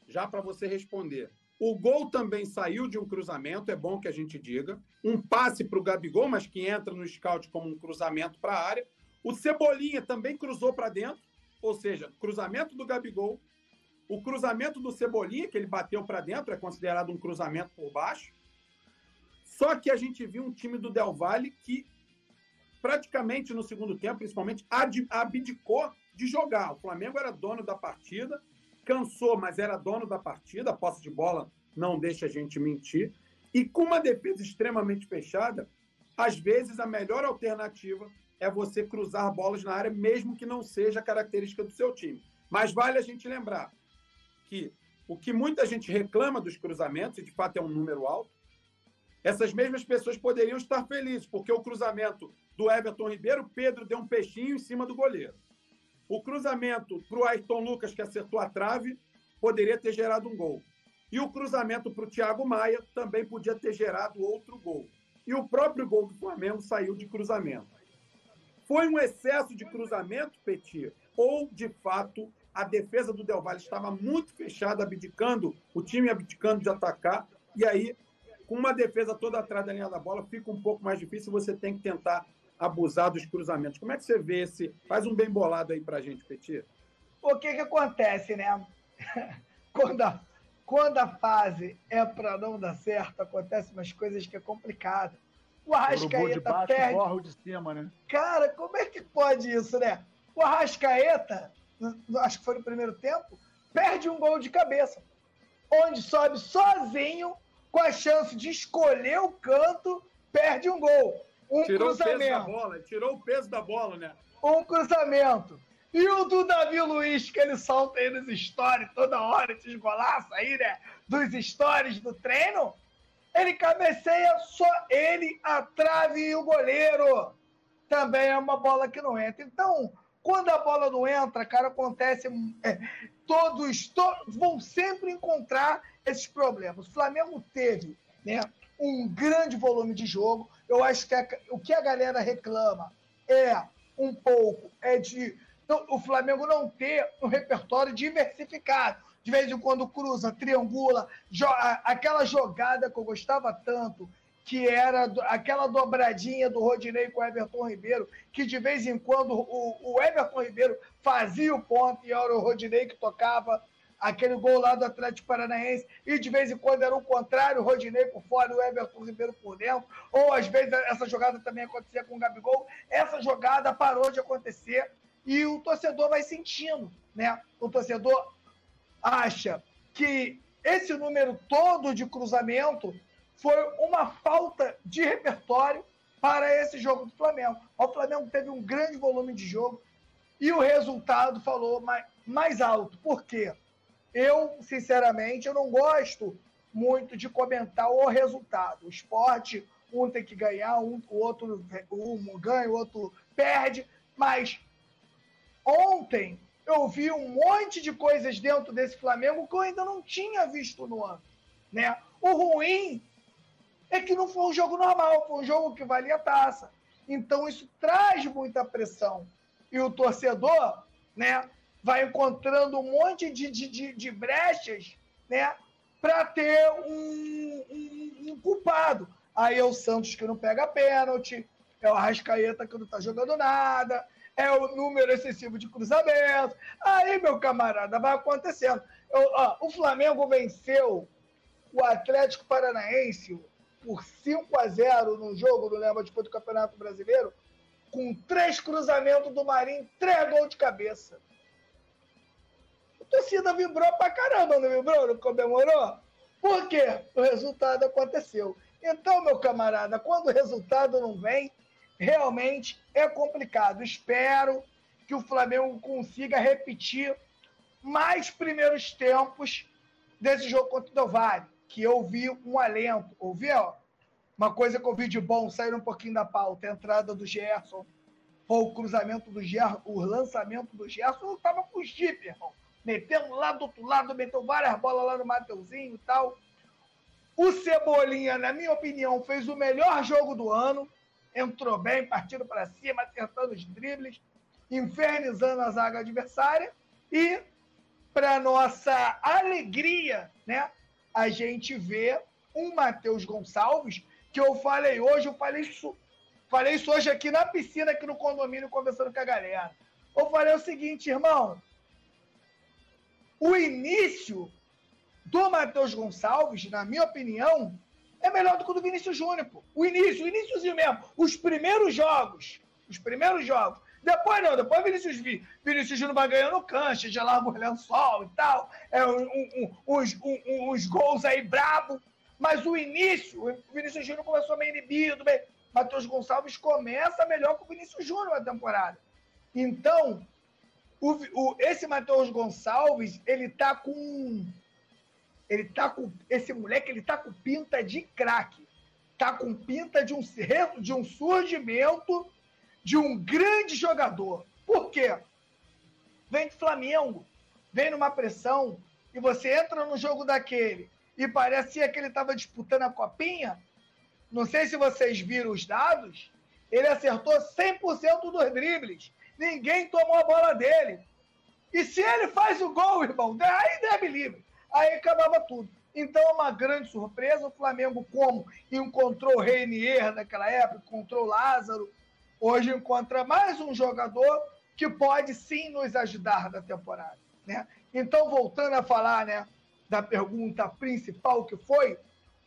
já para você responder, o gol também saiu de um cruzamento, é bom que a gente diga. Um passe para o Gabigol, mas que entra no scout como um cruzamento para a área. O Cebolinha também cruzou para dentro, ou seja, cruzamento do Gabigol. O cruzamento do Cebolinha, que ele bateu para dentro, é considerado um cruzamento por baixo. Só que a gente viu um time do Del Valle que praticamente no segundo tempo, principalmente, abdicou de jogar. O Flamengo era dono da partida, cansou, mas era dono da partida. A posse de bola não deixa a gente mentir. E com uma defesa extremamente fechada, às vezes a melhor alternativa é você cruzar bolas na área, mesmo que não seja a característica do seu time. Mas vale a gente lembrar que o que muita gente reclama dos cruzamentos, e de fato é um número alto, essas mesmas pessoas poderiam estar felizes, porque o cruzamento do Everton Ribeiro, Pedro deu um peixinho em cima do goleiro. O cruzamento para o Ayrton Lucas, que acertou a trave, poderia ter gerado um gol. E o cruzamento para o Thiago Maia também podia ter gerado outro gol. E o próprio gol do Flamengo saiu de cruzamento. Foi um excesso de cruzamento, Petit? Ou, de fato, a defesa do Del Valle estava muito fechada, abdicando, o time abdicando de atacar, e aí, com uma defesa toda atrás da linha da bola, fica um pouco mais difícil, você tem que tentar abusar dos cruzamentos. Como é que você vê esse... Faz um bem bolado aí pra gente, Petit. O que que acontece, né? Quando a, quando a fase é pra não dar certo, acontecem umas coisas que é complicado. O Arrascaeta perde... O de cima, né? Cara, como é que pode isso, né? O Arrascaeta, acho que foi no primeiro tempo, perde um gol de cabeça, onde sobe sozinho, com a chance de escolher o canto, perde um gol. Um tirou cruzamento. O peso da bola, tirou o peso da bola, né? Um cruzamento. E o do Davi Luiz, que ele solta aí nos stories toda hora, esses golaços aí, né? Dos stories do treino. Ele cabeceia só ele, a trave e o goleiro. Também é uma bola que não entra. Então, quando a bola não entra, cara, acontece... É, todos, todos vão sempre encontrar esses problemas. O Flamengo teve, né, um grande volume de jogo. Eu acho que a, o que a galera reclama é um pouco, é de não, o Flamengo não ter um repertório diversificado. De vez em quando cruza, triangula, joga, aquela jogada que eu gostava tanto, que era do, aquela dobradinha do Rodinei com o Everton Ribeiro, que de vez em quando o, o Everton Ribeiro fazia o ponto e era o Rodinei que tocava. Aquele gol lá do Atlético Paranaense, e de vez em quando era o contrário, o Rodinei por fora e o Everton Ribeiro por dentro, ou às vezes essa jogada também acontecia com o Gabigol. Essa jogada parou de acontecer e o torcedor vai sentindo, né? O torcedor acha que esse número todo de cruzamento foi uma falta de repertório para esse jogo do Flamengo. O Flamengo teve um grande volume de jogo e o resultado falou mais, mais alto. Por quê? Eu, sinceramente, eu não gosto muito de comentar o resultado. O esporte, um tem que ganhar, um, o outro um ganha, o outro perde. Mas ontem eu vi um monte de coisas dentro desse Flamengo que eu ainda não tinha visto no ano, né? O ruim é que não foi um jogo normal, foi um jogo que valia a taça. Então isso traz muita pressão. E o torcedor, né, vai encontrando um monte de, de, de, de brechas, né, para ter um, um, um culpado. Aí é o Santos que não pega pênalti, é o Arrascaeta que não tá jogando nada, é o número excessivo de cruzamentos. Aí, meu camarada, vai acontecendo. Eu, ó, o Flamengo venceu o Atlético Paranaense por cinco a zero no jogo, não lembro, depois do Campeonato Brasileiro, com três cruzamentos do Marinho, três gols de cabeça. A torcida vibrou pra caramba, não vibrou? Não comemorou? Por quê? O resultado aconteceu. Então, meu camarada, quando o resultado não vem, realmente é complicado. Espero que o Flamengo consiga repetir mais primeiros tempos desse jogo contra o Del Valle, que eu vi um alento. Ouviu? Uma coisa que eu vi de bom, sair um pouquinho da pauta, a entrada do Gerson, ou o cruzamento do Gerson, o lançamento do Gerson, eu tava com o Jeep, irmão. Metemos lá do outro lado, meteu várias bolas lá no Mateuzinho e tal. O Cebolinha, na minha opinião, fez o melhor jogo do ano. Entrou bem, partindo para cima, acertando os dribles, infernizando a zaga adversária. E, para nossa alegria, né, a gente vê um Matheus Gonçalves, que eu falei hoje, eu falei isso, falei isso hoje aqui na piscina, aqui no condomínio, conversando com a galera. Eu falei o seguinte, irmão, o início do Matheus Gonçalves, na minha opinião, é melhor do que o do Vinícius Júnior, pô. O início, o iníciozinho mesmo. Os primeiros jogos. Os primeiros jogos. Depois não, depois o Vinícius, Vinícius Júnior vai ganhando cancha, já larga o lençol e tal. É, um, um, uns, um, uns gols aí brabo. Mas o início, o Vinícius Júnior começou meio inibido, bem. Matheus Gonçalves começa melhor que o Vinícius Júnior na temporada. Então, o, o, esse Matheus Gonçalves, ele tá com... Ele tá com, esse moleque, ele tá com pinta de craque. Tá com pinta de um, de um surgimento de um grande jogador. Por quê? Vem do Flamengo, vem numa pressão, e você entra no jogo daquele, e parecia que ele tava disputando a copinha. Não sei se vocês viram os dados, ele acertou cem por cento dos dribles. Ninguém tomou a bola dele. E se ele faz o gol, irmão, aí deve livre. Aí acabava tudo. Então é uma grande surpresa. O Flamengo, como encontrou o Reinier naquela época, encontrou o Lázaro, hoje encontra mais um jogador que pode sim nos ajudar na temporada, né? Então, voltando a falar, né, da pergunta principal, que foi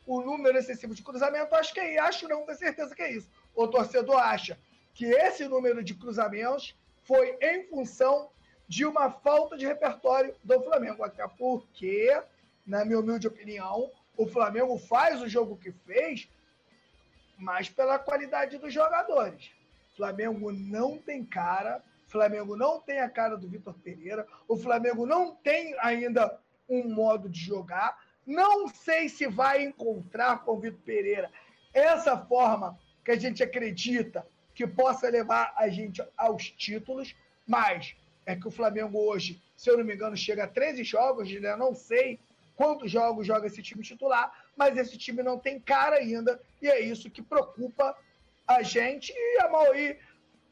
o número excessivo de cruzamento, acho que é isso. Acho não, tenho certeza que é isso. O torcedor acha que esse número de cruzamentos foi em função de uma falta de repertório do Flamengo. Até porque, na minha humilde opinião, o Flamengo faz o jogo que fez, mas pela qualidade dos jogadores. O Flamengo não tem cara, o Flamengo não tem a cara do Vitor Pereira, o Flamengo não tem ainda um modo de jogar. Não sei se vai encontrar com o Vitor Pereira essa forma que a gente acredita que possa levar a gente aos títulos, mas... É que o Flamengo hoje, se eu não me engano, chega a treze jogos, né? Não sei quantos jogos joga esse time titular, mas esse time não tem cara ainda, e é isso que preocupa a gente e a maioria,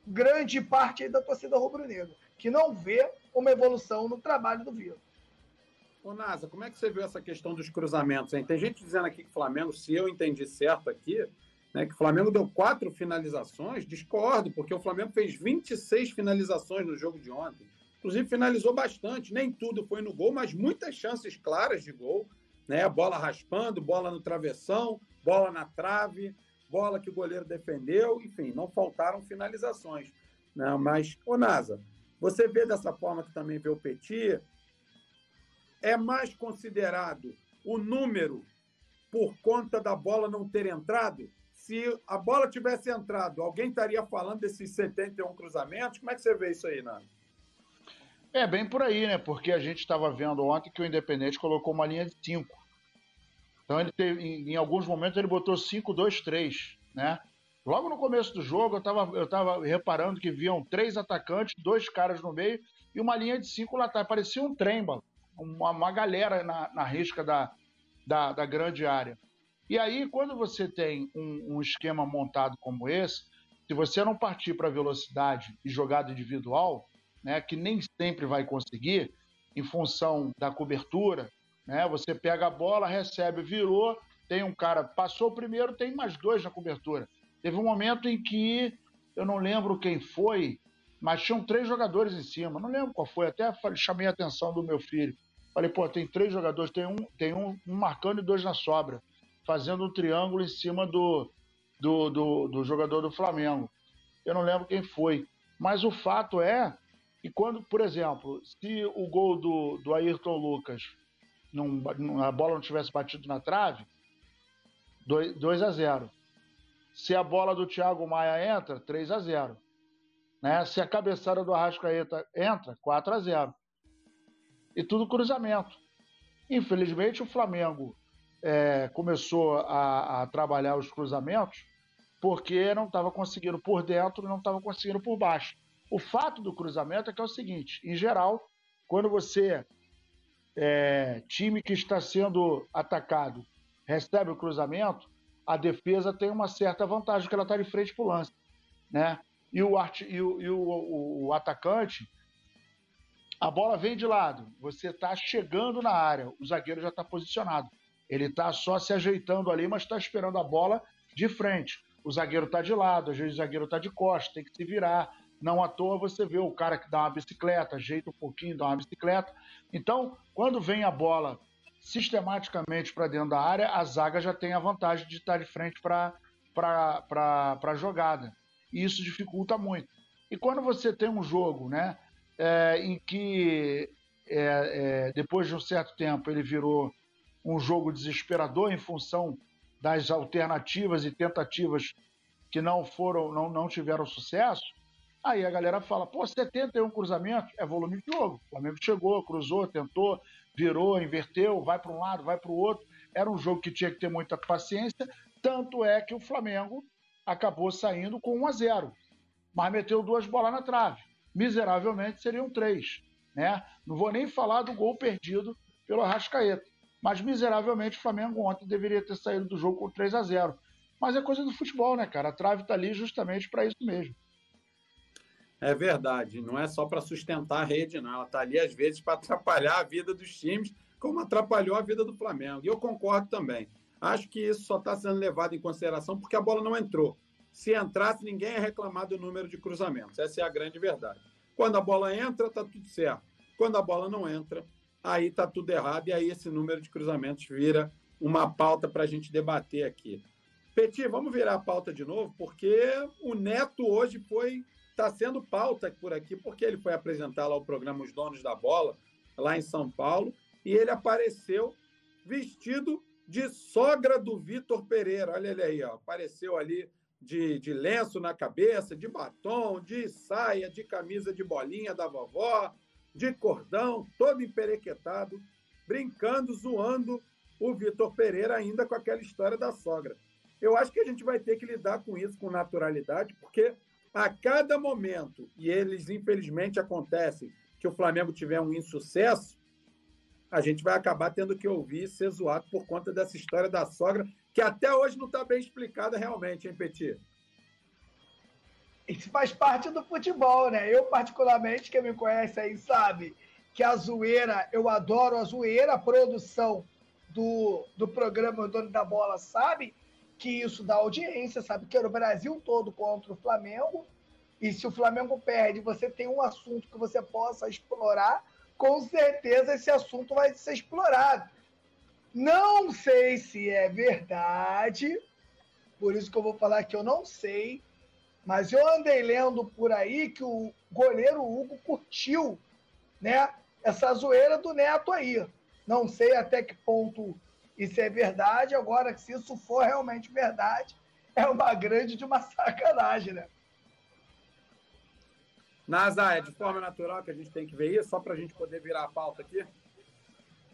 grande parte da torcida rubro-negra, que não vê uma evolução no trabalho do Vitor. Ô, Nasa, como é que você viu essa questão dos cruzamentos, hein? Tem gente dizendo aqui que o Flamengo, se eu entendi certo aqui, né, que o Flamengo deu quatro finalizações, discordo, porque o Flamengo fez vinte e seis finalizações no jogo de ontem. Inclusive, finalizou bastante, nem tudo foi no gol, mas muitas chances claras de gol, né? Bola raspando, bola no travessão, bola na trave, bola que o goleiro defendeu, enfim, não faltaram finalizações. Não, mas, ô Nasa, você vê dessa forma que também vê o Petit, é mais considerado o número por conta da bola não ter entrado? Se a bola tivesse entrado, alguém estaria falando desses setenta e um cruzamentos? Como é que você vê isso aí, Nando? É bem por aí, né? Porque a gente estava vendo ontem que o Independiente colocou uma linha de cinco. Então, ele teve, em, em alguns momentos, ele botou cinco, dois, três, né? Logo no começo do jogo, eu estava eu tava reparando que viam três atacantes, dois caras no meio e uma linha de cinco lá atrás. Parecia um trem, uma, uma galera na, na risca da, da, da grande área. E aí, quando você tem um, um esquema montado como esse, se você não partir para velocidade e jogada individual, né, que nem sempre vai conseguir, em função da cobertura, né, você pega a bola, recebe, virou, tem um cara, passou o primeiro, tem mais dois na cobertura. Teve um momento em que, eu não lembro quem foi, mas tinham três jogadores em cima, não lembro qual foi, até chamei a atenção do meu filho. Falei, pô, tem três jogadores, tem um, tem um, um marcando e dois na sobra, fazendo um triângulo em cima do, do, do, do jogador do Flamengo. eu não lembro quem foi. Mas o fato é que quando, por exemplo, se o gol do, do Ayrton Lucas, não, a bola não tivesse batido na trave, dois a zero. Se a bola do Thiago Maia entra, três a zero. Né? Se a cabeçada do Arrascaeta entra, quatro a zero. E tudo cruzamento. Infelizmente, o Flamengo é, começou a, a trabalhar os cruzamentos porque não estava conseguindo por dentro, não estava conseguindo por baixo. O fato do cruzamento é que é o seguinte, em geral, quando você, é, time que está sendo atacado, recebe o cruzamento, a defesa tem uma certa vantagem, que ela está de frente para o lance, né? E, o, art... e, o, e o, o atacante, a bola vem de lado, você está chegando na área, o zagueiro já está posicionado, ele está só se ajeitando ali, mas está esperando a bola de frente. O zagueiro está de lado, às vezes o zagueiro está de costas, tem que se virar. Não à toa você vê o cara que dá uma bicicleta, ajeita um pouquinho, dá uma bicicleta. Então, quando vem a bola sistematicamente para dentro da área, a zaga já tem a vantagem de estar de frente para a jogada. E isso dificulta muito. E quando você tem um jogo, né, é, em que é, é, depois de um certo tempo ele virou um jogo desesperador em função das alternativas e tentativas que não foram, não, não tiveram sucesso, aí a galera fala, pô, setenta e um cruzamentos é volume de jogo. O Flamengo chegou, cruzou, tentou, virou, inverteu, vai para um lado, vai para o outro. Era um jogo que tinha que ter muita paciência, tanto é que o Flamengo acabou saindo com um a zero, mas meteu duas bolas na trave. Miseravelmente seriam três, né? Não vou nem falar do gol perdido pelo Arrascaeta. Mas, miseravelmente, o Flamengo ontem deveria ter saído do jogo com três a zero. Mas é coisa do futebol, né, cara? A trave tá ali justamente para isso mesmo. É verdade. Não é só para sustentar a rede, não. Ela tá ali, às vezes, para atrapalhar a vida dos times, como atrapalhou a vida do Flamengo. E eu concordo também. Acho que isso só está sendo levado em consideração porque a bola não entrou. Se entrasse, ninguém ia reclamar do número de cruzamentos. Essa é a grande verdade. Quando a bola entra, tá tudo certo. Quando a bola não entra, aí está tudo errado, e aí esse número de cruzamentos vira uma pauta para a gente debater aqui. Petit, vamos virar a pauta de novo, porque o Neto hoje foi está sendo pauta por aqui, porque ele foi apresentar lá o programa Os Donos da Bola, lá em São Paulo, e ele apareceu vestido de sogra do Vitor Pereira. Olha ele aí, ó, apareceu ali de, de lenço na cabeça, de batom, de saia, de camisa de bolinha da vovó, de cordão, todo emperequetado, brincando, zoando o Vitor Pereira ainda com aquela história da sogra. Eu acho que a gente vai ter que lidar com isso com naturalidade, porque a cada momento, e eles infelizmente acontecem, que o Flamengo tiver um insucesso, a gente vai acabar tendo que ouvir e ser zoado por conta dessa história da sogra, que até hoje não está bem explicada realmente, hein, Petit? Isso faz parte do futebol, né? Eu, particularmente, quem me conhece aí sabe que a zoeira, eu adoro a zoeira, a produção do, do programa O Dono da Bola sabe que isso dá audiência, sabe que era o Brasil todo contra o Flamengo, e se o Flamengo perde, você tem um assunto que você possa explorar, com certeza esse assunto vai ser explorado. Não sei se é verdade, por isso que eu vou falar que eu não sei, mas eu andei lendo por aí que o goleiro Hugo curtiu, né, essa zoeira do Neto aí. Não sei até que ponto isso é verdade. Agora, se isso for realmente verdade, é uma grande de uma sacanagem, né? Nazar, é de forma natural que a gente tem que ver isso, só para a gente poder virar a pauta aqui?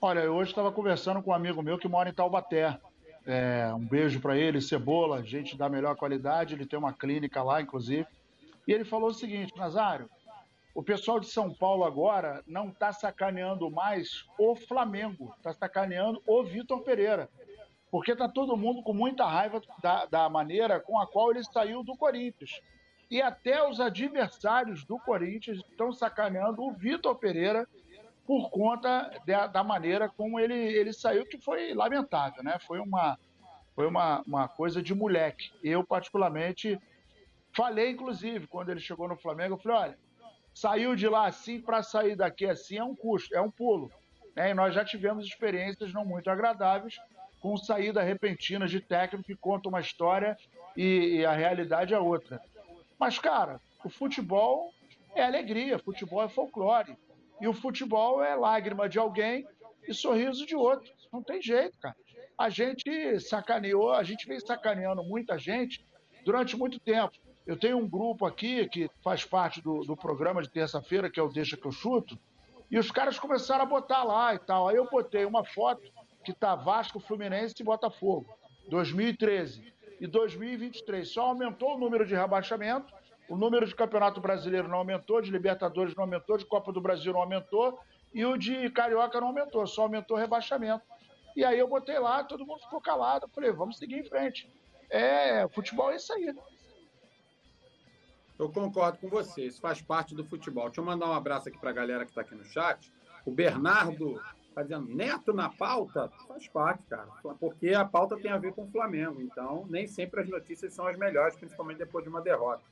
Olha, eu hoje estava conversando com um amigo meu que mora em Taubaté. É, um beijo para ele, Cebola, gente da melhor qualidade, ele tem uma clínica lá, inclusive. E ele falou o seguinte, Nazário, o pessoal de São Paulo agora não está sacaneando mais o Flamengo, está sacaneando o Vitor Pereira, porque está todo mundo com muita raiva da, da maneira com a qual ele saiu do Corinthians. E até os adversários do Corinthians estão sacaneando o Vitor Pereira por conta de, da maneira como ele, ele saiu, que foi lamentável, né? Foi, uma, foi uma, uma coisa de moleque. Eu, particularmente, falei, inclusive, quando ele chegou no Flamengo, eu falei, olha, saiu de lá assim, para sair daqui assim é um custo, é um pulo. Né? E nós já tivemos experiências não muito agradáveis com saída repentina de técnico que conta uma história e, e a realidade é outra. Mas, cara, o futebol é alegria, futebol é folclore. E o futebol é lágrima de alguém e sorriso de outro. Não tem jeito, cara. A gente sacaneou, a gente vem sacaneando muita gente durante muito tempo. Eu tenho um grupo aqui que faz parte do, do programa de terça-feira, que é o Deixa Que Eu Chuto, e os caras começaram a botar lá e tal. Aí eu botei uma foto que tá Vasco, Fluminense e Botafogo, dois mil e treze e dois mil e vinte e três. Só aumentou o número de rebaixamento, o número de Campeonato Brasileiro não aumentou, de Libertadores não aumentou, de Copa do Brasil não aumentou, e o de Carioca não aumentou, só aumentou o rebaixamento. E aí eu botei lá, todo mundo ficou calado, falei, vamos seguir em frente. É, futebol é isso aí, né? Eu concordo com você, isso faz parte do futebol. Deixa eu mandar um abraço aqui para a galera que está aqui no chat. O Bernardo está dizendo, Neto na pauta? Faz parte, cara, porque a pauta tem a ver com o Flamengo, então nem sempre as notícias são as melhores, principalmente depois de uma derrota.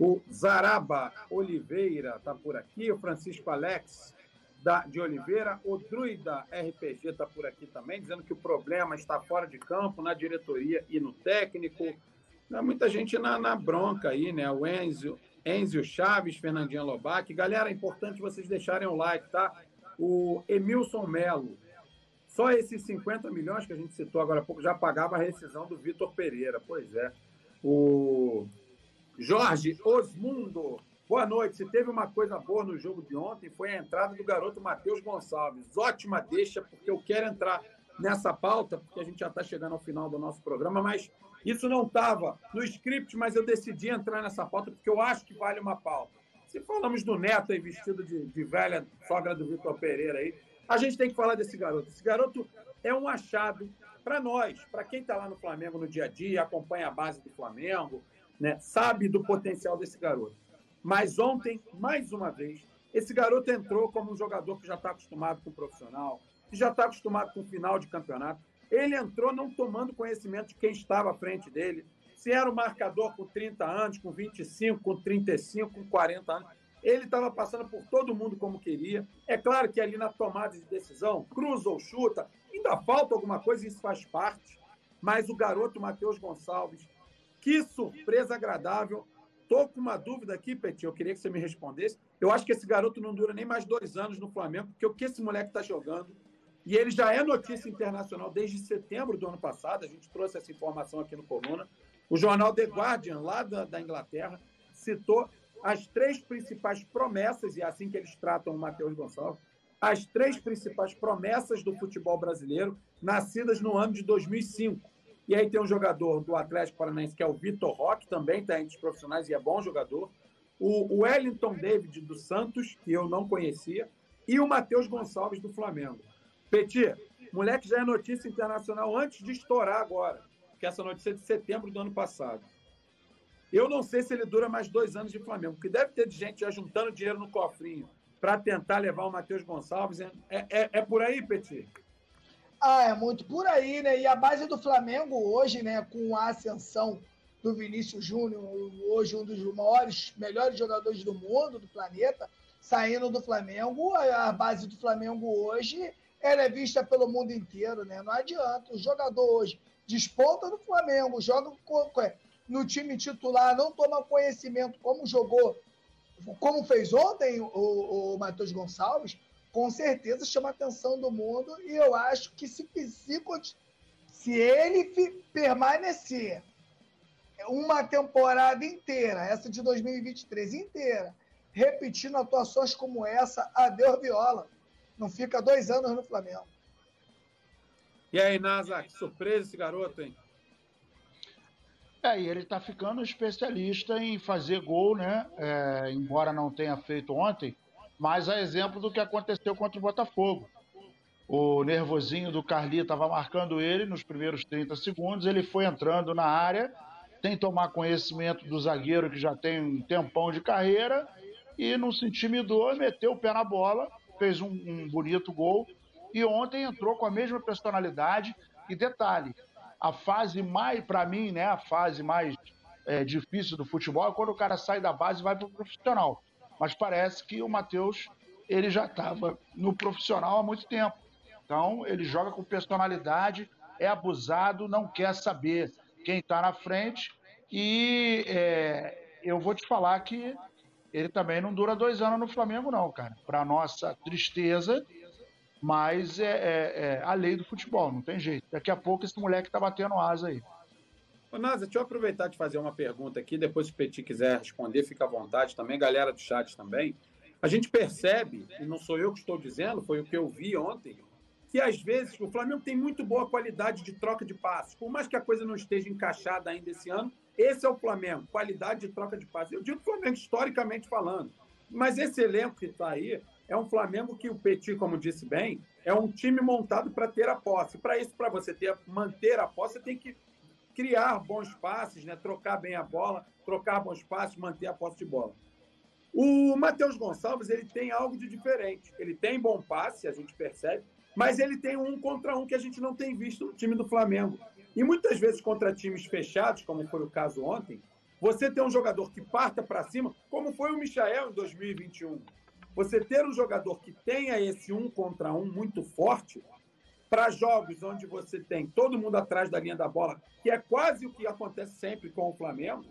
O Zaraba Oliveira está por aqui, o Francisco Alex da, de Oliveira, o Druida R P G está por aqui também, dizendo que o problema está fora de campo, na diretoria e no técnico. Muita gente na, na bronca aí, né? O Enzio, Enzio Chaves, Fernandinho Lobac. Galera, é importante vocês deixarem o like, tá? O Emilson Melo. Só esses cinquenta milhões que a gente citou agora há pouco já pagava a rescisão do Vitor Pereira. Pois é. O Jorge Osmundo. Boa noite. Se teve uma coisa boa no jogo de ontem, foi a entrada do garoto Matheus Gonçalves. Ótima deixa, porque eu quero entrar nessa pauta, porque a gente já está chegando ao final do nosso programa, mas isso não estava no script, mas eu decidi entrar nessa pauta, porque eu acho que vale uma pauta. Se falamos do Neto aí, vestido de, de velha sogra do Vitor Pereira aí, a gente tem que falar desse garoto. Esse garoto é um achado para nós, para quem está lá no Flamengo no dia a dia, acompanha a base do Flamengo, né, sabe do potencial desse garoto. Mas ontem, mais uma vez, esse garoto entrou como um jogador que já está acostumado com o profissional, que já está acostumado com o final de campeonato. Ele entrou não tomando conhecimento de quem estava à frente dele. Se era o marcador com trinta anos, com vinte e cinco, com trinta e cinco, com quarenta anos, ele estava passando por todo mundo como queria. É claro que ali na tomada de decisão, cruza ou chuta, ainda falta alguma coisa, isso faz parte. Mas o garoto Matheus Gonçalves, que surpresa agradável. Estou com uma dúvida aqui, Petit, eu queria que você me respondesse. Eu acho que esse garoto não dura nem mais dois anos no Flamengo, porque o que esse moleque está jogando... E ele já é notícia internacional desde setembro do ano passado, a gente trouxe essa informação aqui no Coluna. O jornal The Guardian, lá da, da Inglaterra, citou as três principais promessas, e é assim que eles tratam o Matheus Gonçalves, as três principais promessas do futebol brasileiro, nascidas no ano de dois mil e cinco. E aí tem um jogador do Atlético Paranaense, que é o Vitor Roque, também está entre os profissionais e é bom jogador. O Wellington David do Santos, que eu não conhecia, e o Matheus Gonçalves do Flamengo. Petit, moleque já é notícia internacional antes de estourar agora, porque essa notícia é de setembro do ano passado. Eu não sei se ele dura mais dois anos de Flamengo, porque deve ter de gente já juntando dinheiro no cofrinho para tentar levar o Matheus Gonçalves. É, é, é por aí, Petit? Ah, é muito por aí, né? E a base do Flamengo hoje, né, com a ascensão do Vinícius Júnior, hoje um dos maiores, melhores jogadores do mundo, do planeta, saindo do Flamengo, a base do Flamengo hoje... ela é vista pelo mundo inteiro, né? Não adianta. O jogador hoje desponta no Flamengo, joga no time titular, não toma conhecimento como jogou, como fez ontem o, o Matheus Gonçalves, com certeza chama a atenção do mundo, e eu acho que se, se ele permanecer uma temporada inteira, essa de dois mil e vinte e três inteira, repetindo atuações como essa, adeus Viola. Não fica dois anos no Flamengo. E aí, Nasa, que surpresa esse garoto, hein? É, e ele tá ficando especialista em fazer gol, né? É, embora não tenha feito ontem, mas a exemplo do que aconteceu contra o Botafogo. O nervosinho do Carli tava marcando ele nos primeiros trinta segundos, ele foi entrando na área, sem tomar conhecimento do zagueiro que já tem um tempão de carreira, e não se intimidou, meteu o pé na bola, fez um, um bonito gol, e ontem entrou com a mesma personalidade. E detalhe, a fase mais, para mim, né, a fase mais é, difícil do futebol é quando o cara sai da base e vai para o profissional, mas parece que o Matheus, ele já estava no profissional há muito tempo, então ele joga com personalidade, é abusado, não quer saber quem está na frente, e é, eu vou te falar que ele também não dura dois anos no Flamengo, não, cara. Para nossa tristeza, mas é, é, é a lei do futebol, não tem jeito. Daqui a pouco esse moleque tá batendo asa aí. Ô, Nasa, deixa eu aproveitar de fazer uma pergunta aqui, depois se o Petit quiser responder, fica à vontade também, galera do chat também. A gente percebe, e não sou eu que estou dizendo, foi o que eu vi ontem, que às vezes o Flamengo tem muito boa qualidade de troca de passes. Por mais que a coisa não esteja encaixada ainda esse ano, esse é o Flamengo, qualidade de troca de passes. Eu digo Flamengo historicamente falando, mas esse elenco que está aí é um Flamengo que o Petit, como disse bem, é um time montado para ter a posse. Para isso, para você ter, manter a posse, você tem que criar bons passes, né? Trocar bem a bola, trocar bons passes, manter a posse de bola. O Matheus Gonçalves, ele tem algo de diferente. Ele tem bom passe, a gente percebe, mas ele tem um contra um que a gente não tem visto no time do Flamengo. E muitas vezes contra times fechados, como foi o caso ontem, você ter um jogador que parta para cima, como foi o Michael em dois mil e vinte e um. Você ter um jogador que tenha esse um contra um muito forte para jogos onde você tem todo mundo atrás da linha da bola, que é quase o que acontece sempre com o Flamengo,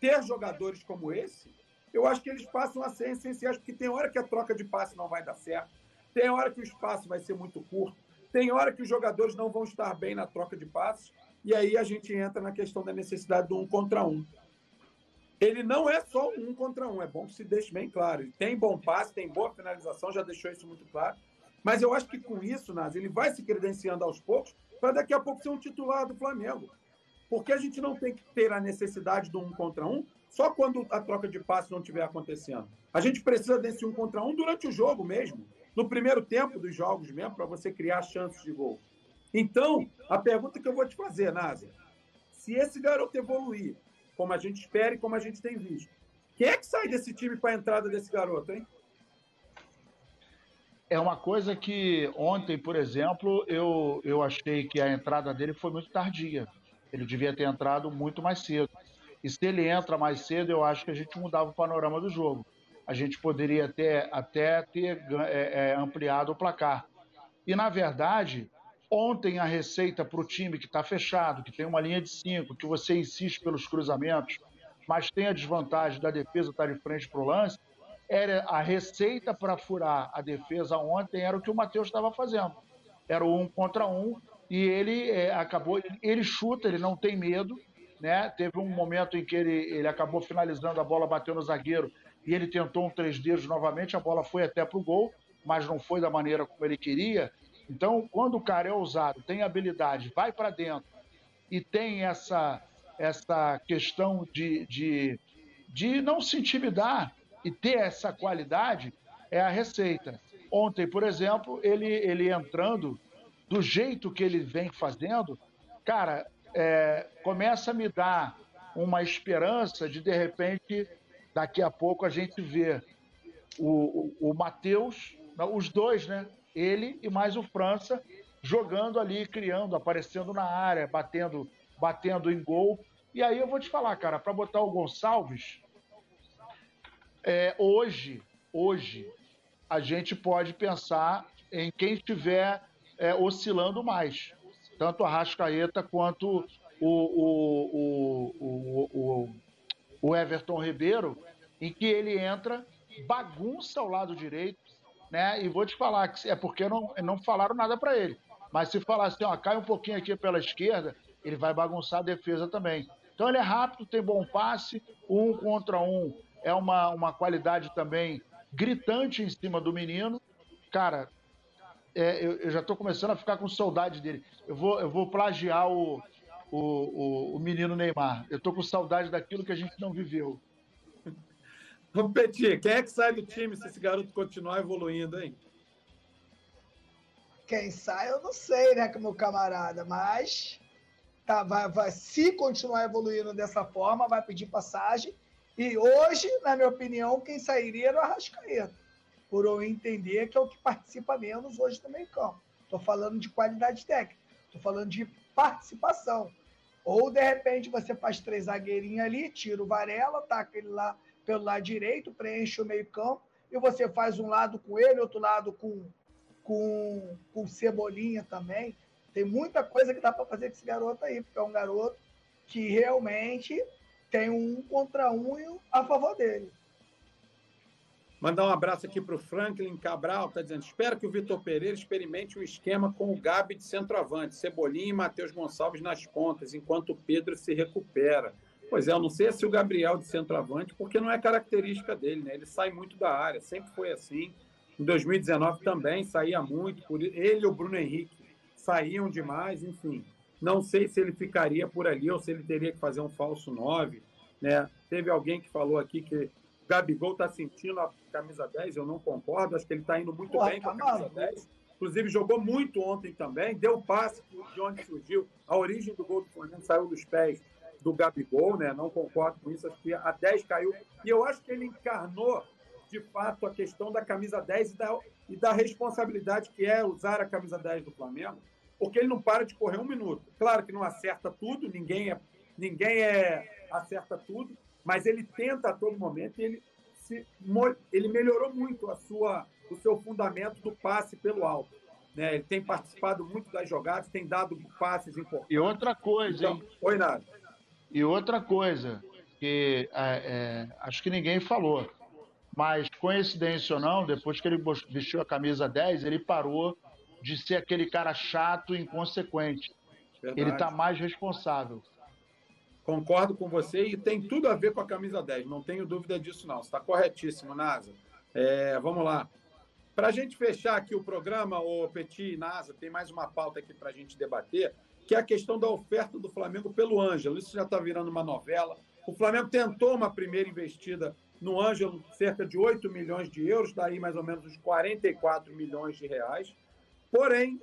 ter jogadores como esse, eu acho que eles passam a ser essenciais, porque tem hora que a troca de passe não vai dar certo, tem hora que o espaço vai ser muito curto, tem hora que os jogadores não vão estar bem na troca de passes, e aí a gente entra na questão da necessidade do um contra um. Ele não é só um contra um, é bom que se deixe bem claro. Ele tem bom passe, tem boa finalização, já deixou isso muito claro, mas eu acho que com isso, Naz, ele vai se credenciando aos poucos para daqui a pouco ser um titular do Flamengo. Porque a gente não tem que ter a necessidade do um contra um só quando a troca de passe não estiver acontecendo. A gente precisa desse um contra um durante o jogo mesmo, no primeiro tempo dos jogos mesmo, para você criar chances de gol. Então, a pergunta que eu vou te fazer, Násia, se esse garoto evoluir, como a gente espera e como a gente tem visto, quem é que sai desse time para a entrada desse garoto, hein? É uma coisa que ontem, por exemplo, eu, eu achei que a entrada dele foi muito tardia. Ele devia ter entrado muito mais cedo. E se ele entra mais cedo, eu acho que a gente mudava o panorama do jogo. A gente poderia até, até ter é, é, ampliado o placar. E, na verdade, ontem a receita para o time que está fechado, que tem uma linha de cinco, que você insiste pelos cruzamentos, mas tem a desvantagem da defesa estar de frente para o lance, era a receita para furar a defesa ontem era o que o Matheus estava fazendo. Era o um contra um e ele é, acabou... Ele chuta, ele não tem medo. Né? Teve um momento em que ele, ele acabou finalizando, a bola bateu no zagueiro e ele tentou um três dedos novamente, a bola foi até para o gol, mas não foi da maneira como ele queria. Então, quando o cara é ousado, tem habilidade, vai para dentro e tem essa, essa questão de, de, de não se intimidar e ter essa qualidade, é a receita. Ontem, por exemplo, ele, ele entrando do jeito que ele vem fazendo, cara... É, começa a me dar uma esperança de, de repente, daqui a pouco a gente ver o, o, o Matheus, os dois, né? Ele e mais o França, jogando ali, criando, aparecendo na área, batendo, batendo em gol. E aí eu vou te falar, cara, para botar o Gonçalves, é, hoje, hoje, a gente pode pensar em quem estiver é, oscilando mais. Tanto o Arrascaeta quanto o, o, o, o, o Everton Ribeiro, em que ele entra, bagunça ao lado direito, né? E vou te falar, que é porque não, não falaram nada para ele. Mas se falar assim, ó, cai um pouquinho aqui pela esquerda, ele vai bagunçar a defesa também. Então ele é rápido, tem bom passe, um contra um é uma, uma qualidade também gritante em cima do menino. Cara... É, eu, eu já estou começando a ficar com saudade dele. Eu vou, eu vou plagiar o, o, o, o menino Neymar. Eu estou com saudade daquilo que a gente não viveu. Ô, Petit, quem é que sai do time se esse garoto continuar evoluindo, hein? Quem sai, eu não sei, né, meu camarada, mas tá, vai, vai, se continuar evoluindo dessa forma, vai pedir passagem. E hoje, na minha opinião, quem sairia era o Arrascaeta. Por eu entender que é o que participa menos hoje também em campo. Estou falando de qualidade técnica, estou falando de participação. Ou, de repente, você faz três zagueirinhos ali, tira o Varela, taca ele lá pelo lado direito, preenche o meio campo, e você faz um lado com ele, outro lado com, com, com Cebolinha também. Tem muita coisa que dá para fazer com esse garoto aí, porque é um garoto que realmente tem um contra um a favor dele. Mandar um abraço aqui para o Franklin Cabral, está dizendo, espero que o Vitor Pereira experimente um esquema com o Gabi de centroavante, Cebolinha e Matheus Gonçalves nas pontas, enquanto o Pedro se recupera. Pois é, eu não sei se o Gabriel de centroavante, porque não é característica dele, né? Ele sai muito da área, sempre foi assim. Em dois mil e dezenove também saía muito, por ele e o Bruno Henrique saíam demais, enfim. Não sei se ele ficaria por ali ou se ele teria que fazer um falso nove, né? Teve alguém que falou aqui que Gabigol está sentindo a camisa dez, eu não concordo, acho que ele está indo muito Porra, bem com a camisa dez. Inclusive, jogou muito ontem também, deu passe de onde surgiu. A origem do gol do Flamengo saiu dos pés do Gabigol, né? Não concordo com isso, acho que a dez caiu. E eu acho que ele encarnou, de fato, a questão da camisa dez e da, e da responsabilidade que é usar a camisa dez do Flamengo, porque ele não para de correr um minuto. Claro que não acerta tudo, ninguém, é, ninguém é, acerta tudo, mas ele tenta a todo momento e ele, se, ele melhorou muito a sua, o seu fundamento do passe pelo alto. Né? Ele tem participado muito das jogadas, tem dado passes importantes. E outra coisa, então, foi nada. E outra coisa, que é, é, acho que ninguém falou, mas coincidência ou não, depois que ele vestiu a camisa dez, ele parou de ser aquele cara chato e inconsequente. Verdade. Ele está mais responsável. Concordo com você e tem tudo a ver com a camisa dez, não tenho dúvida disso não, está corretíssimo, Nasa. É, vamos lá. Para a gente fechar aqui o programa, o Petit e Nasa, tem mais uma pauta aqui para a gente debater, que é a questão da oferta do Flamengo pelo Ângelo. Isso já está virando uma novela. O Flamengo tentou uma primeira investida no Ângelo, cerca de oito milhões de euros, daí mais ou menos uns quarenta e quatro milhões de reais. Porém,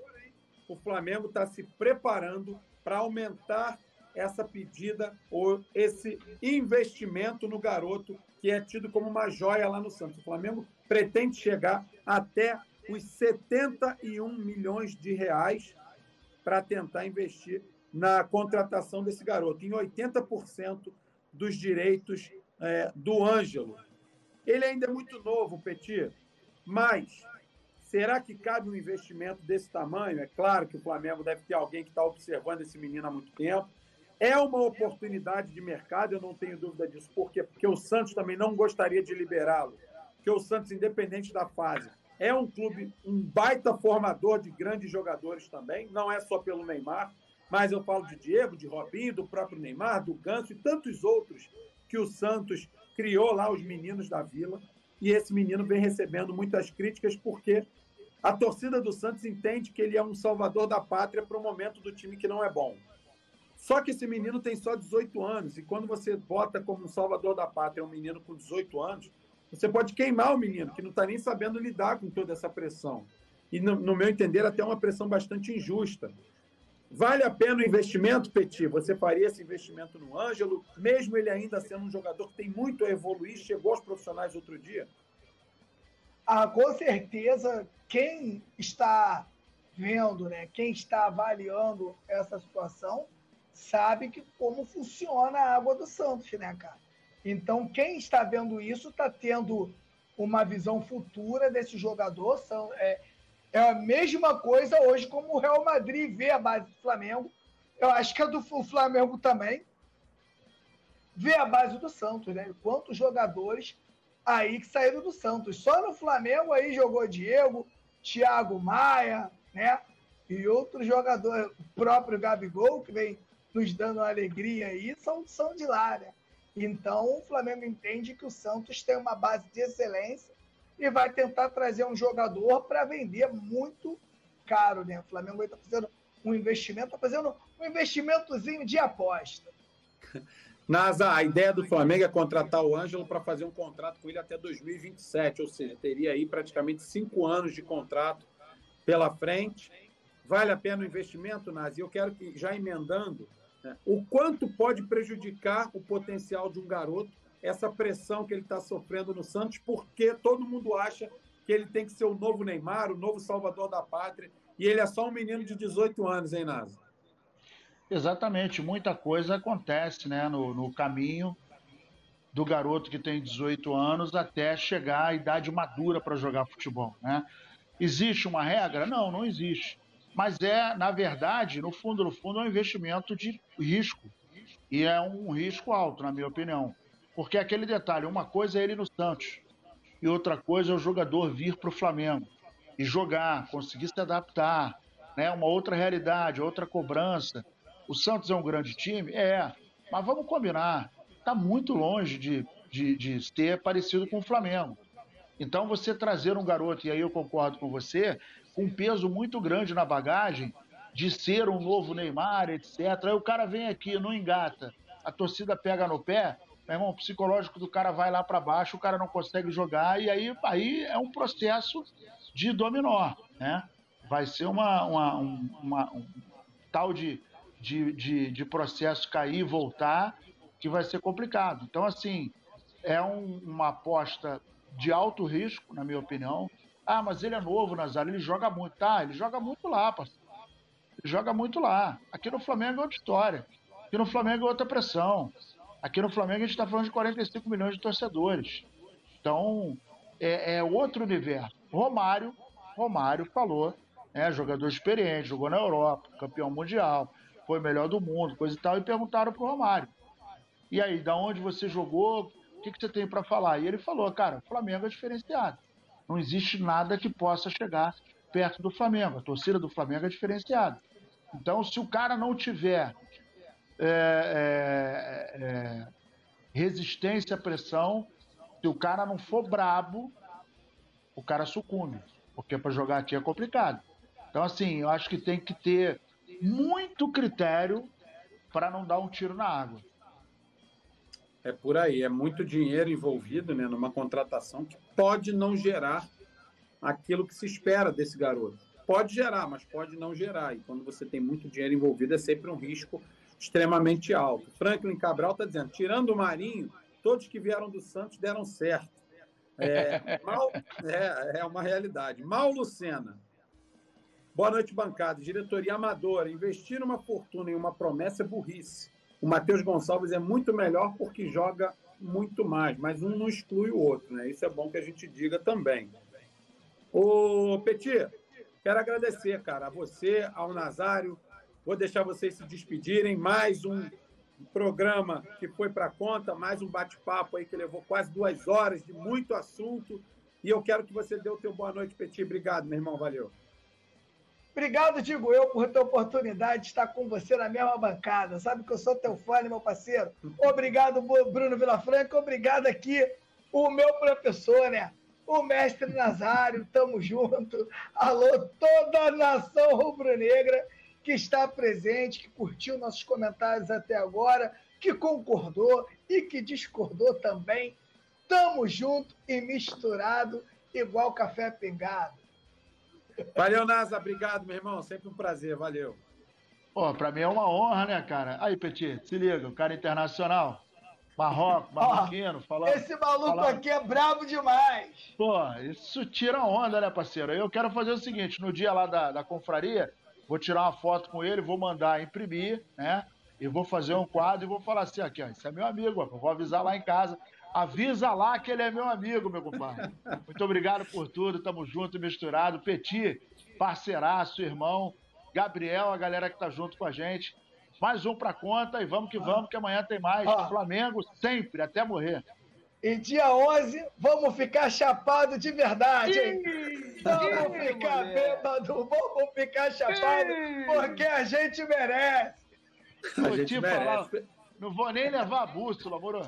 o Flamengo está se preparando para aumentar essa pedida ou esse investimento no garoto, que é tido como uma joia lá no Santos. O Flamengo pretende chegar até os setenta e um milhões de reais para tentar investir na contratação desse garoto, em oitenta por cento dos direitos é, do Ângelo. Ele ainda é muito novo, Petit, mas será que cabe um investimento desse tamanho? É claro que o Flamengo deve ter alguém que está observando esse menino há muito tempo. É uma oportunidade de mercado, eu não tenho dúvida disso. Por quê? Porque o Santos também não gostaria de liberá-lo. Porque o Santos, independente da fase, é um clube, um baita formador de grandes jogadores também. Não é só pelo Neymar, mas eu falo de Diego, de Robinho, do próprio Neymar, do Ganso e tantos outros que o Santos criou lá, os meninos da Vila. E esse menino vem recebendo muitas críticas porque a torcida do Santos entende que ele é um salvador da pátria para o momento do time que não é bom. Só que esse menino tem só dezoito anos, e quando você bota como um salvador da pátria um menino com dezoito anos, você pode queimar o menino, que não está nem sabendo lidar com toda essa pressão. E, no, no meu entender, até uma pressão bastante injusta. Vale a pena o investimento, Petit? Você faria esse investimento no Ângelo, mesmo ele ainda sendo um jogador que tem muito a evoluir, chegou aos profissionais outro dia? Ah, com certeza, quem está vendo, né, quem está avaliando essa situação, sabe que como funciona a água do Santos, né, cara? Então, quem está vendo isso está tendo uma visão futura desse jogador. São, é, é a mesma coisa hoje como o Real Madrid vê a base do Flamengo. Eu acho que a do Flamengo também vê a base do Santos, né? Quantos jogadores aí que saíram do Santos. Só no Flamengo aí jogou Diego, Thiago Maia, né? E outro jogador, o próprio Gabigol, que vem nos dando uma alegria aí, são, são de lá, né? Então, o Flamengo entende que o Santos tem uma base de excelência e vai tentar trazer um jogador para vender muito caro, né? O Flamengo está fazendo um investimento, está fazendo um investimentozinho de aposta. Nasa, a ideia do Flamengo é contratar o Ângelo para fazer um contrato com ele até dois mil e vinte e sete, ou seja, teria aí praticamente cinco anos de contrato pela frente. Vale a pena o investimento, Nasa? E eu quero que, já emendando, o quanto pode prejudicar o potencial de um garoto, essa pressão que ele está sofrendo no Santos, porque todo mundo acha que ele tem que ser o novo Neymar, o novo salvador da pátria, e ele é só um menino de dezoito anos, hein, Nasa? Exatamente, muita coisa acontece, né, no, no caminho do garoto que tem dezoito anos até chegar à idade madura para jogar futebol, né? Existe uma regra? Não, não existe. Mas é, na verdade, no fundo, no fundo, é um investimento de risco. E é um risco alto, na minha opinião. Porque aquele detalhe, uma coisa é ele no Santos e outra coisa é o jogador vir para o Flamengo e jogar, conseguir se adaptar, né? Uma outra realidade, outra cobrança. O Santos é um grande time? É, mas vamos combinar, está muito longe de, de, de ter parecido com o Flamengo. Então você trazer um garoto, e aí eu concordo com você, com um peso muito grande na bagagem de ser um novo Neymar, etcétera. Aí o cara vem aqui, não engata, a torcida pega no pé, meu irmão, o psicológico do cara vai lá para baixo, o cara não consegue jogar, e aí, aí é um processo de dominó, né? Vai ser uma, uma, uma, um tal de, de, de, de processo cair e voltar que vai ser complicado. Então, assim, é um, uma aposta de alto risco, na minha opinião. Ah, mas ele é novo, Nazário, ele joga muito. Tá, ele joga muito lá, parceiro. Ele joga muito lá. Aqui no Flamengo é outra história. Aqui no Flamengo é outra pressão. Aqui no Flamengo a gente está falando de quarenta e cinco milhões de torcedores. Então, é, é outro universo. Romário, Romário falou, né, jogador experiente, jogou na Europa, campeão mundial, foi melhor do mundo, coisa e tal, e perguntaram para o Romário. E aí, da onde você jogou? O que, que você tem para falar? E ele falou, cara, o Flamengo é diferenciado. Não existe nada que possa chegar perto do Flamengo. A torcida do Flamengo é diferenciada. Então, se o cara não tiver... É, é, é, resistência à pressão, se o cara não for brabo, o cara sucumbe, porque para jogar aqui é complicado. Então, assim, eu acho que tem que ter muito critério para não dar um tiro na água. É por aí, é muito dinheiro envolvido, né, numa contratação que pode não gerar aquilo que se espera desse garoto. Pode gerar, mas pode não gerar. E quando você tem muito dinheiro envolvido, é sempre um risco extremamente alto. Franklin Cabral está dizendo, tirando o Marinho, todos que vieram do Santos deram certo. É, mal, é, é uma realidade. Mal Lucena. Boa noite, bancada. Diretoria amadora. Investir uma fortuna em uma promessa é burrice. O Matheus Gonçalves é muito melhor porque joga muito mais, mas um não exclui o outro, né? Isso é bom que a gente diga também. Ô, Petit, quero agradecer, cara, a você, ao Nazário. Vou deixar vocês se despedirem. Mais um programa que foi para conta, mais um bate-papo aí que levou quase duas horas de muito assunto. E eu quero que você dê o teu boa noite, Petit. Obrigado, meu irmão. Valeu. Obrigado, digo eu, por ter a oportunidade de estar com você na mesma bancada. Sabe que eu sou teu fã, meu parceiro. Obrigado, Bruno Vilafranca. Obrigado aqui, o meu professor, né? O mestre Nazário. Tamo junto. Alô, toda a nação rubro-negra que está presente, que curtiu nossos comentários até agora, que concordou e que discordou também. Tamo junto e misturado, igual café pingado. Valeu, Nasa. Obrigado, meu irmão. Sempre um prazer. Valeu. Pô, pra mim é uma honra, né, cara? Aí, Petit, se liga, o cara internacional. Marrocos, marroquino. Falando, esse maluco falando... aqui é brabo demais. Pô, isso tira onda, né, parceiro? Eu quero fazer o seguinte, no dia lá da, da confraria, vou tirar uma foto com ele, vou mandar imprimir, né? E vou fazer um quadro e vou falar assim, aqui, ó, esse é meu amigo, ó, vou avisar lá em casa. Avisa lá que ele é meu amigo, meu compadre. Muito obrigado por tudo, tamo junto, misturado. Petit, parceiraço, irmão. Gabriel, a galera que tá junto com a gente. Mais um pra conta e vamos que vamos, que amanhã tem mais. Ó, Flamengo sempre, até morrer. E dia onze, vamos ficar chapado de verdade, hein? Ih, vamos ih, ficar mulher. bêbado, vamos ficar chapado, ih. porque a gente merece. A gente tipo, merece. Lá, não vou nem levar a bússola, moro?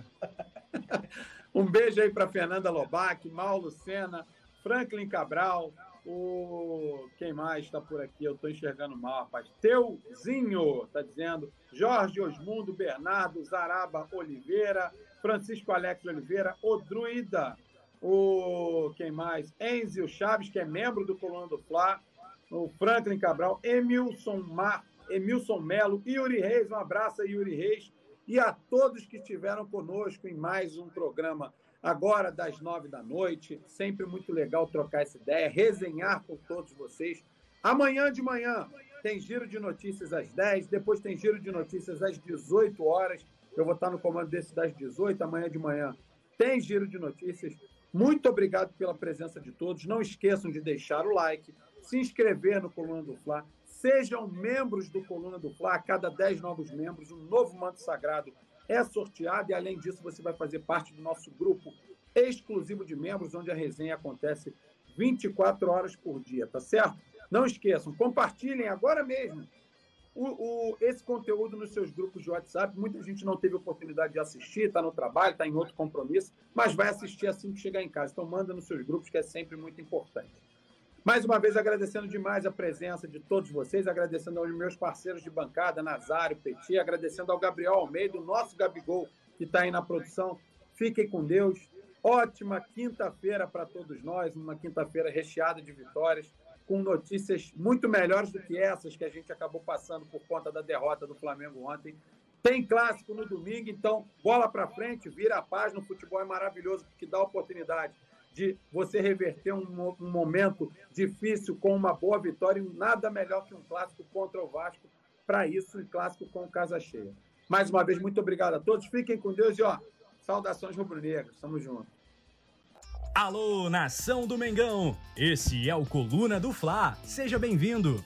Um beijo aí para Fernanda Lobac, Mauro Lucena, Franklin Cabral, o... quem mais está por aqui? Eu estou enxergando mal, rapaz. Teuzinho, está dizendo. Jorge Osmundo, Bernardo, Zaraba Oliveira, Francisco Alex Oliveira, o Druida, o quem mais? Enzio Chaves, que é membro do Coluna do Flá, o Franklin Cabral, Emilson, Mar... Emilson Melo, Yuri Reis, um abraço a Yuri Reis e a todos que estiveram conosco em mais um programa agora das nove da noite. Sempre muito legal trocar essa ideia, resenhar com todos vocês. Amanhã de manhã tem giro de notícias às dez, depois tem giro de notícias às dezoito horas. Eu vou estar no comando desse das dezoito, amanhã de manhã tem giro de notícias. Muito obrigado pela presença de todos. Não esqueçam de deixar o like, se inscrever no Coluna do Fla, sejam membros do Coluna do Fla. A cada dez novos membros, um novo manto sagrado é sorteado, e além disso você vai fazer parte do nosso grupo exclusivo de membros, onde a resenha acontece vinte e quatro horas por dia, tá certo? Não esqueçam, compartilhem agora mesmo o, o, esse conteúdo nos seus grupos de WhatsApp. Muita gente não teve oportunidade de assistir, tá no trabalho, tá em outro compromisso, mas vai assistir assim que chegar em casa. Então manda nos seus grupos, que é sempre muito importante. Mais uma vez, agradecendo demais a presença de todos vocês, agradecendo aos meus parceiros de bancada, Nazário, Petit, agradecendo ao Gabriel Almeida, o nosso Gabigol, que está aí na produção. Fiquem com Deus. Ótima quinta-feira para todos nós, uma quinta-feira recheada de vitórias, com notícias muito melhores do que essas que a gente acabou passando por conta da derrota do Flamengo ontem. Tem clássico no domingo, então bola para frente, vira a página. O futebol é maravilhoso, porque dá a oportunidade de você reverter um, um momento difícil com uma boa vitória, e nada melhor que um clássico contra o Vasco para isso, e clássico com casa cheia. Mais uma vez, muito obrigado a todos, fiquem com Deus e ó, saudações rubro-negras, tamo junto. Alô, nação do Mengão! Esse é o Coluna do Fla, seja bem-vindo!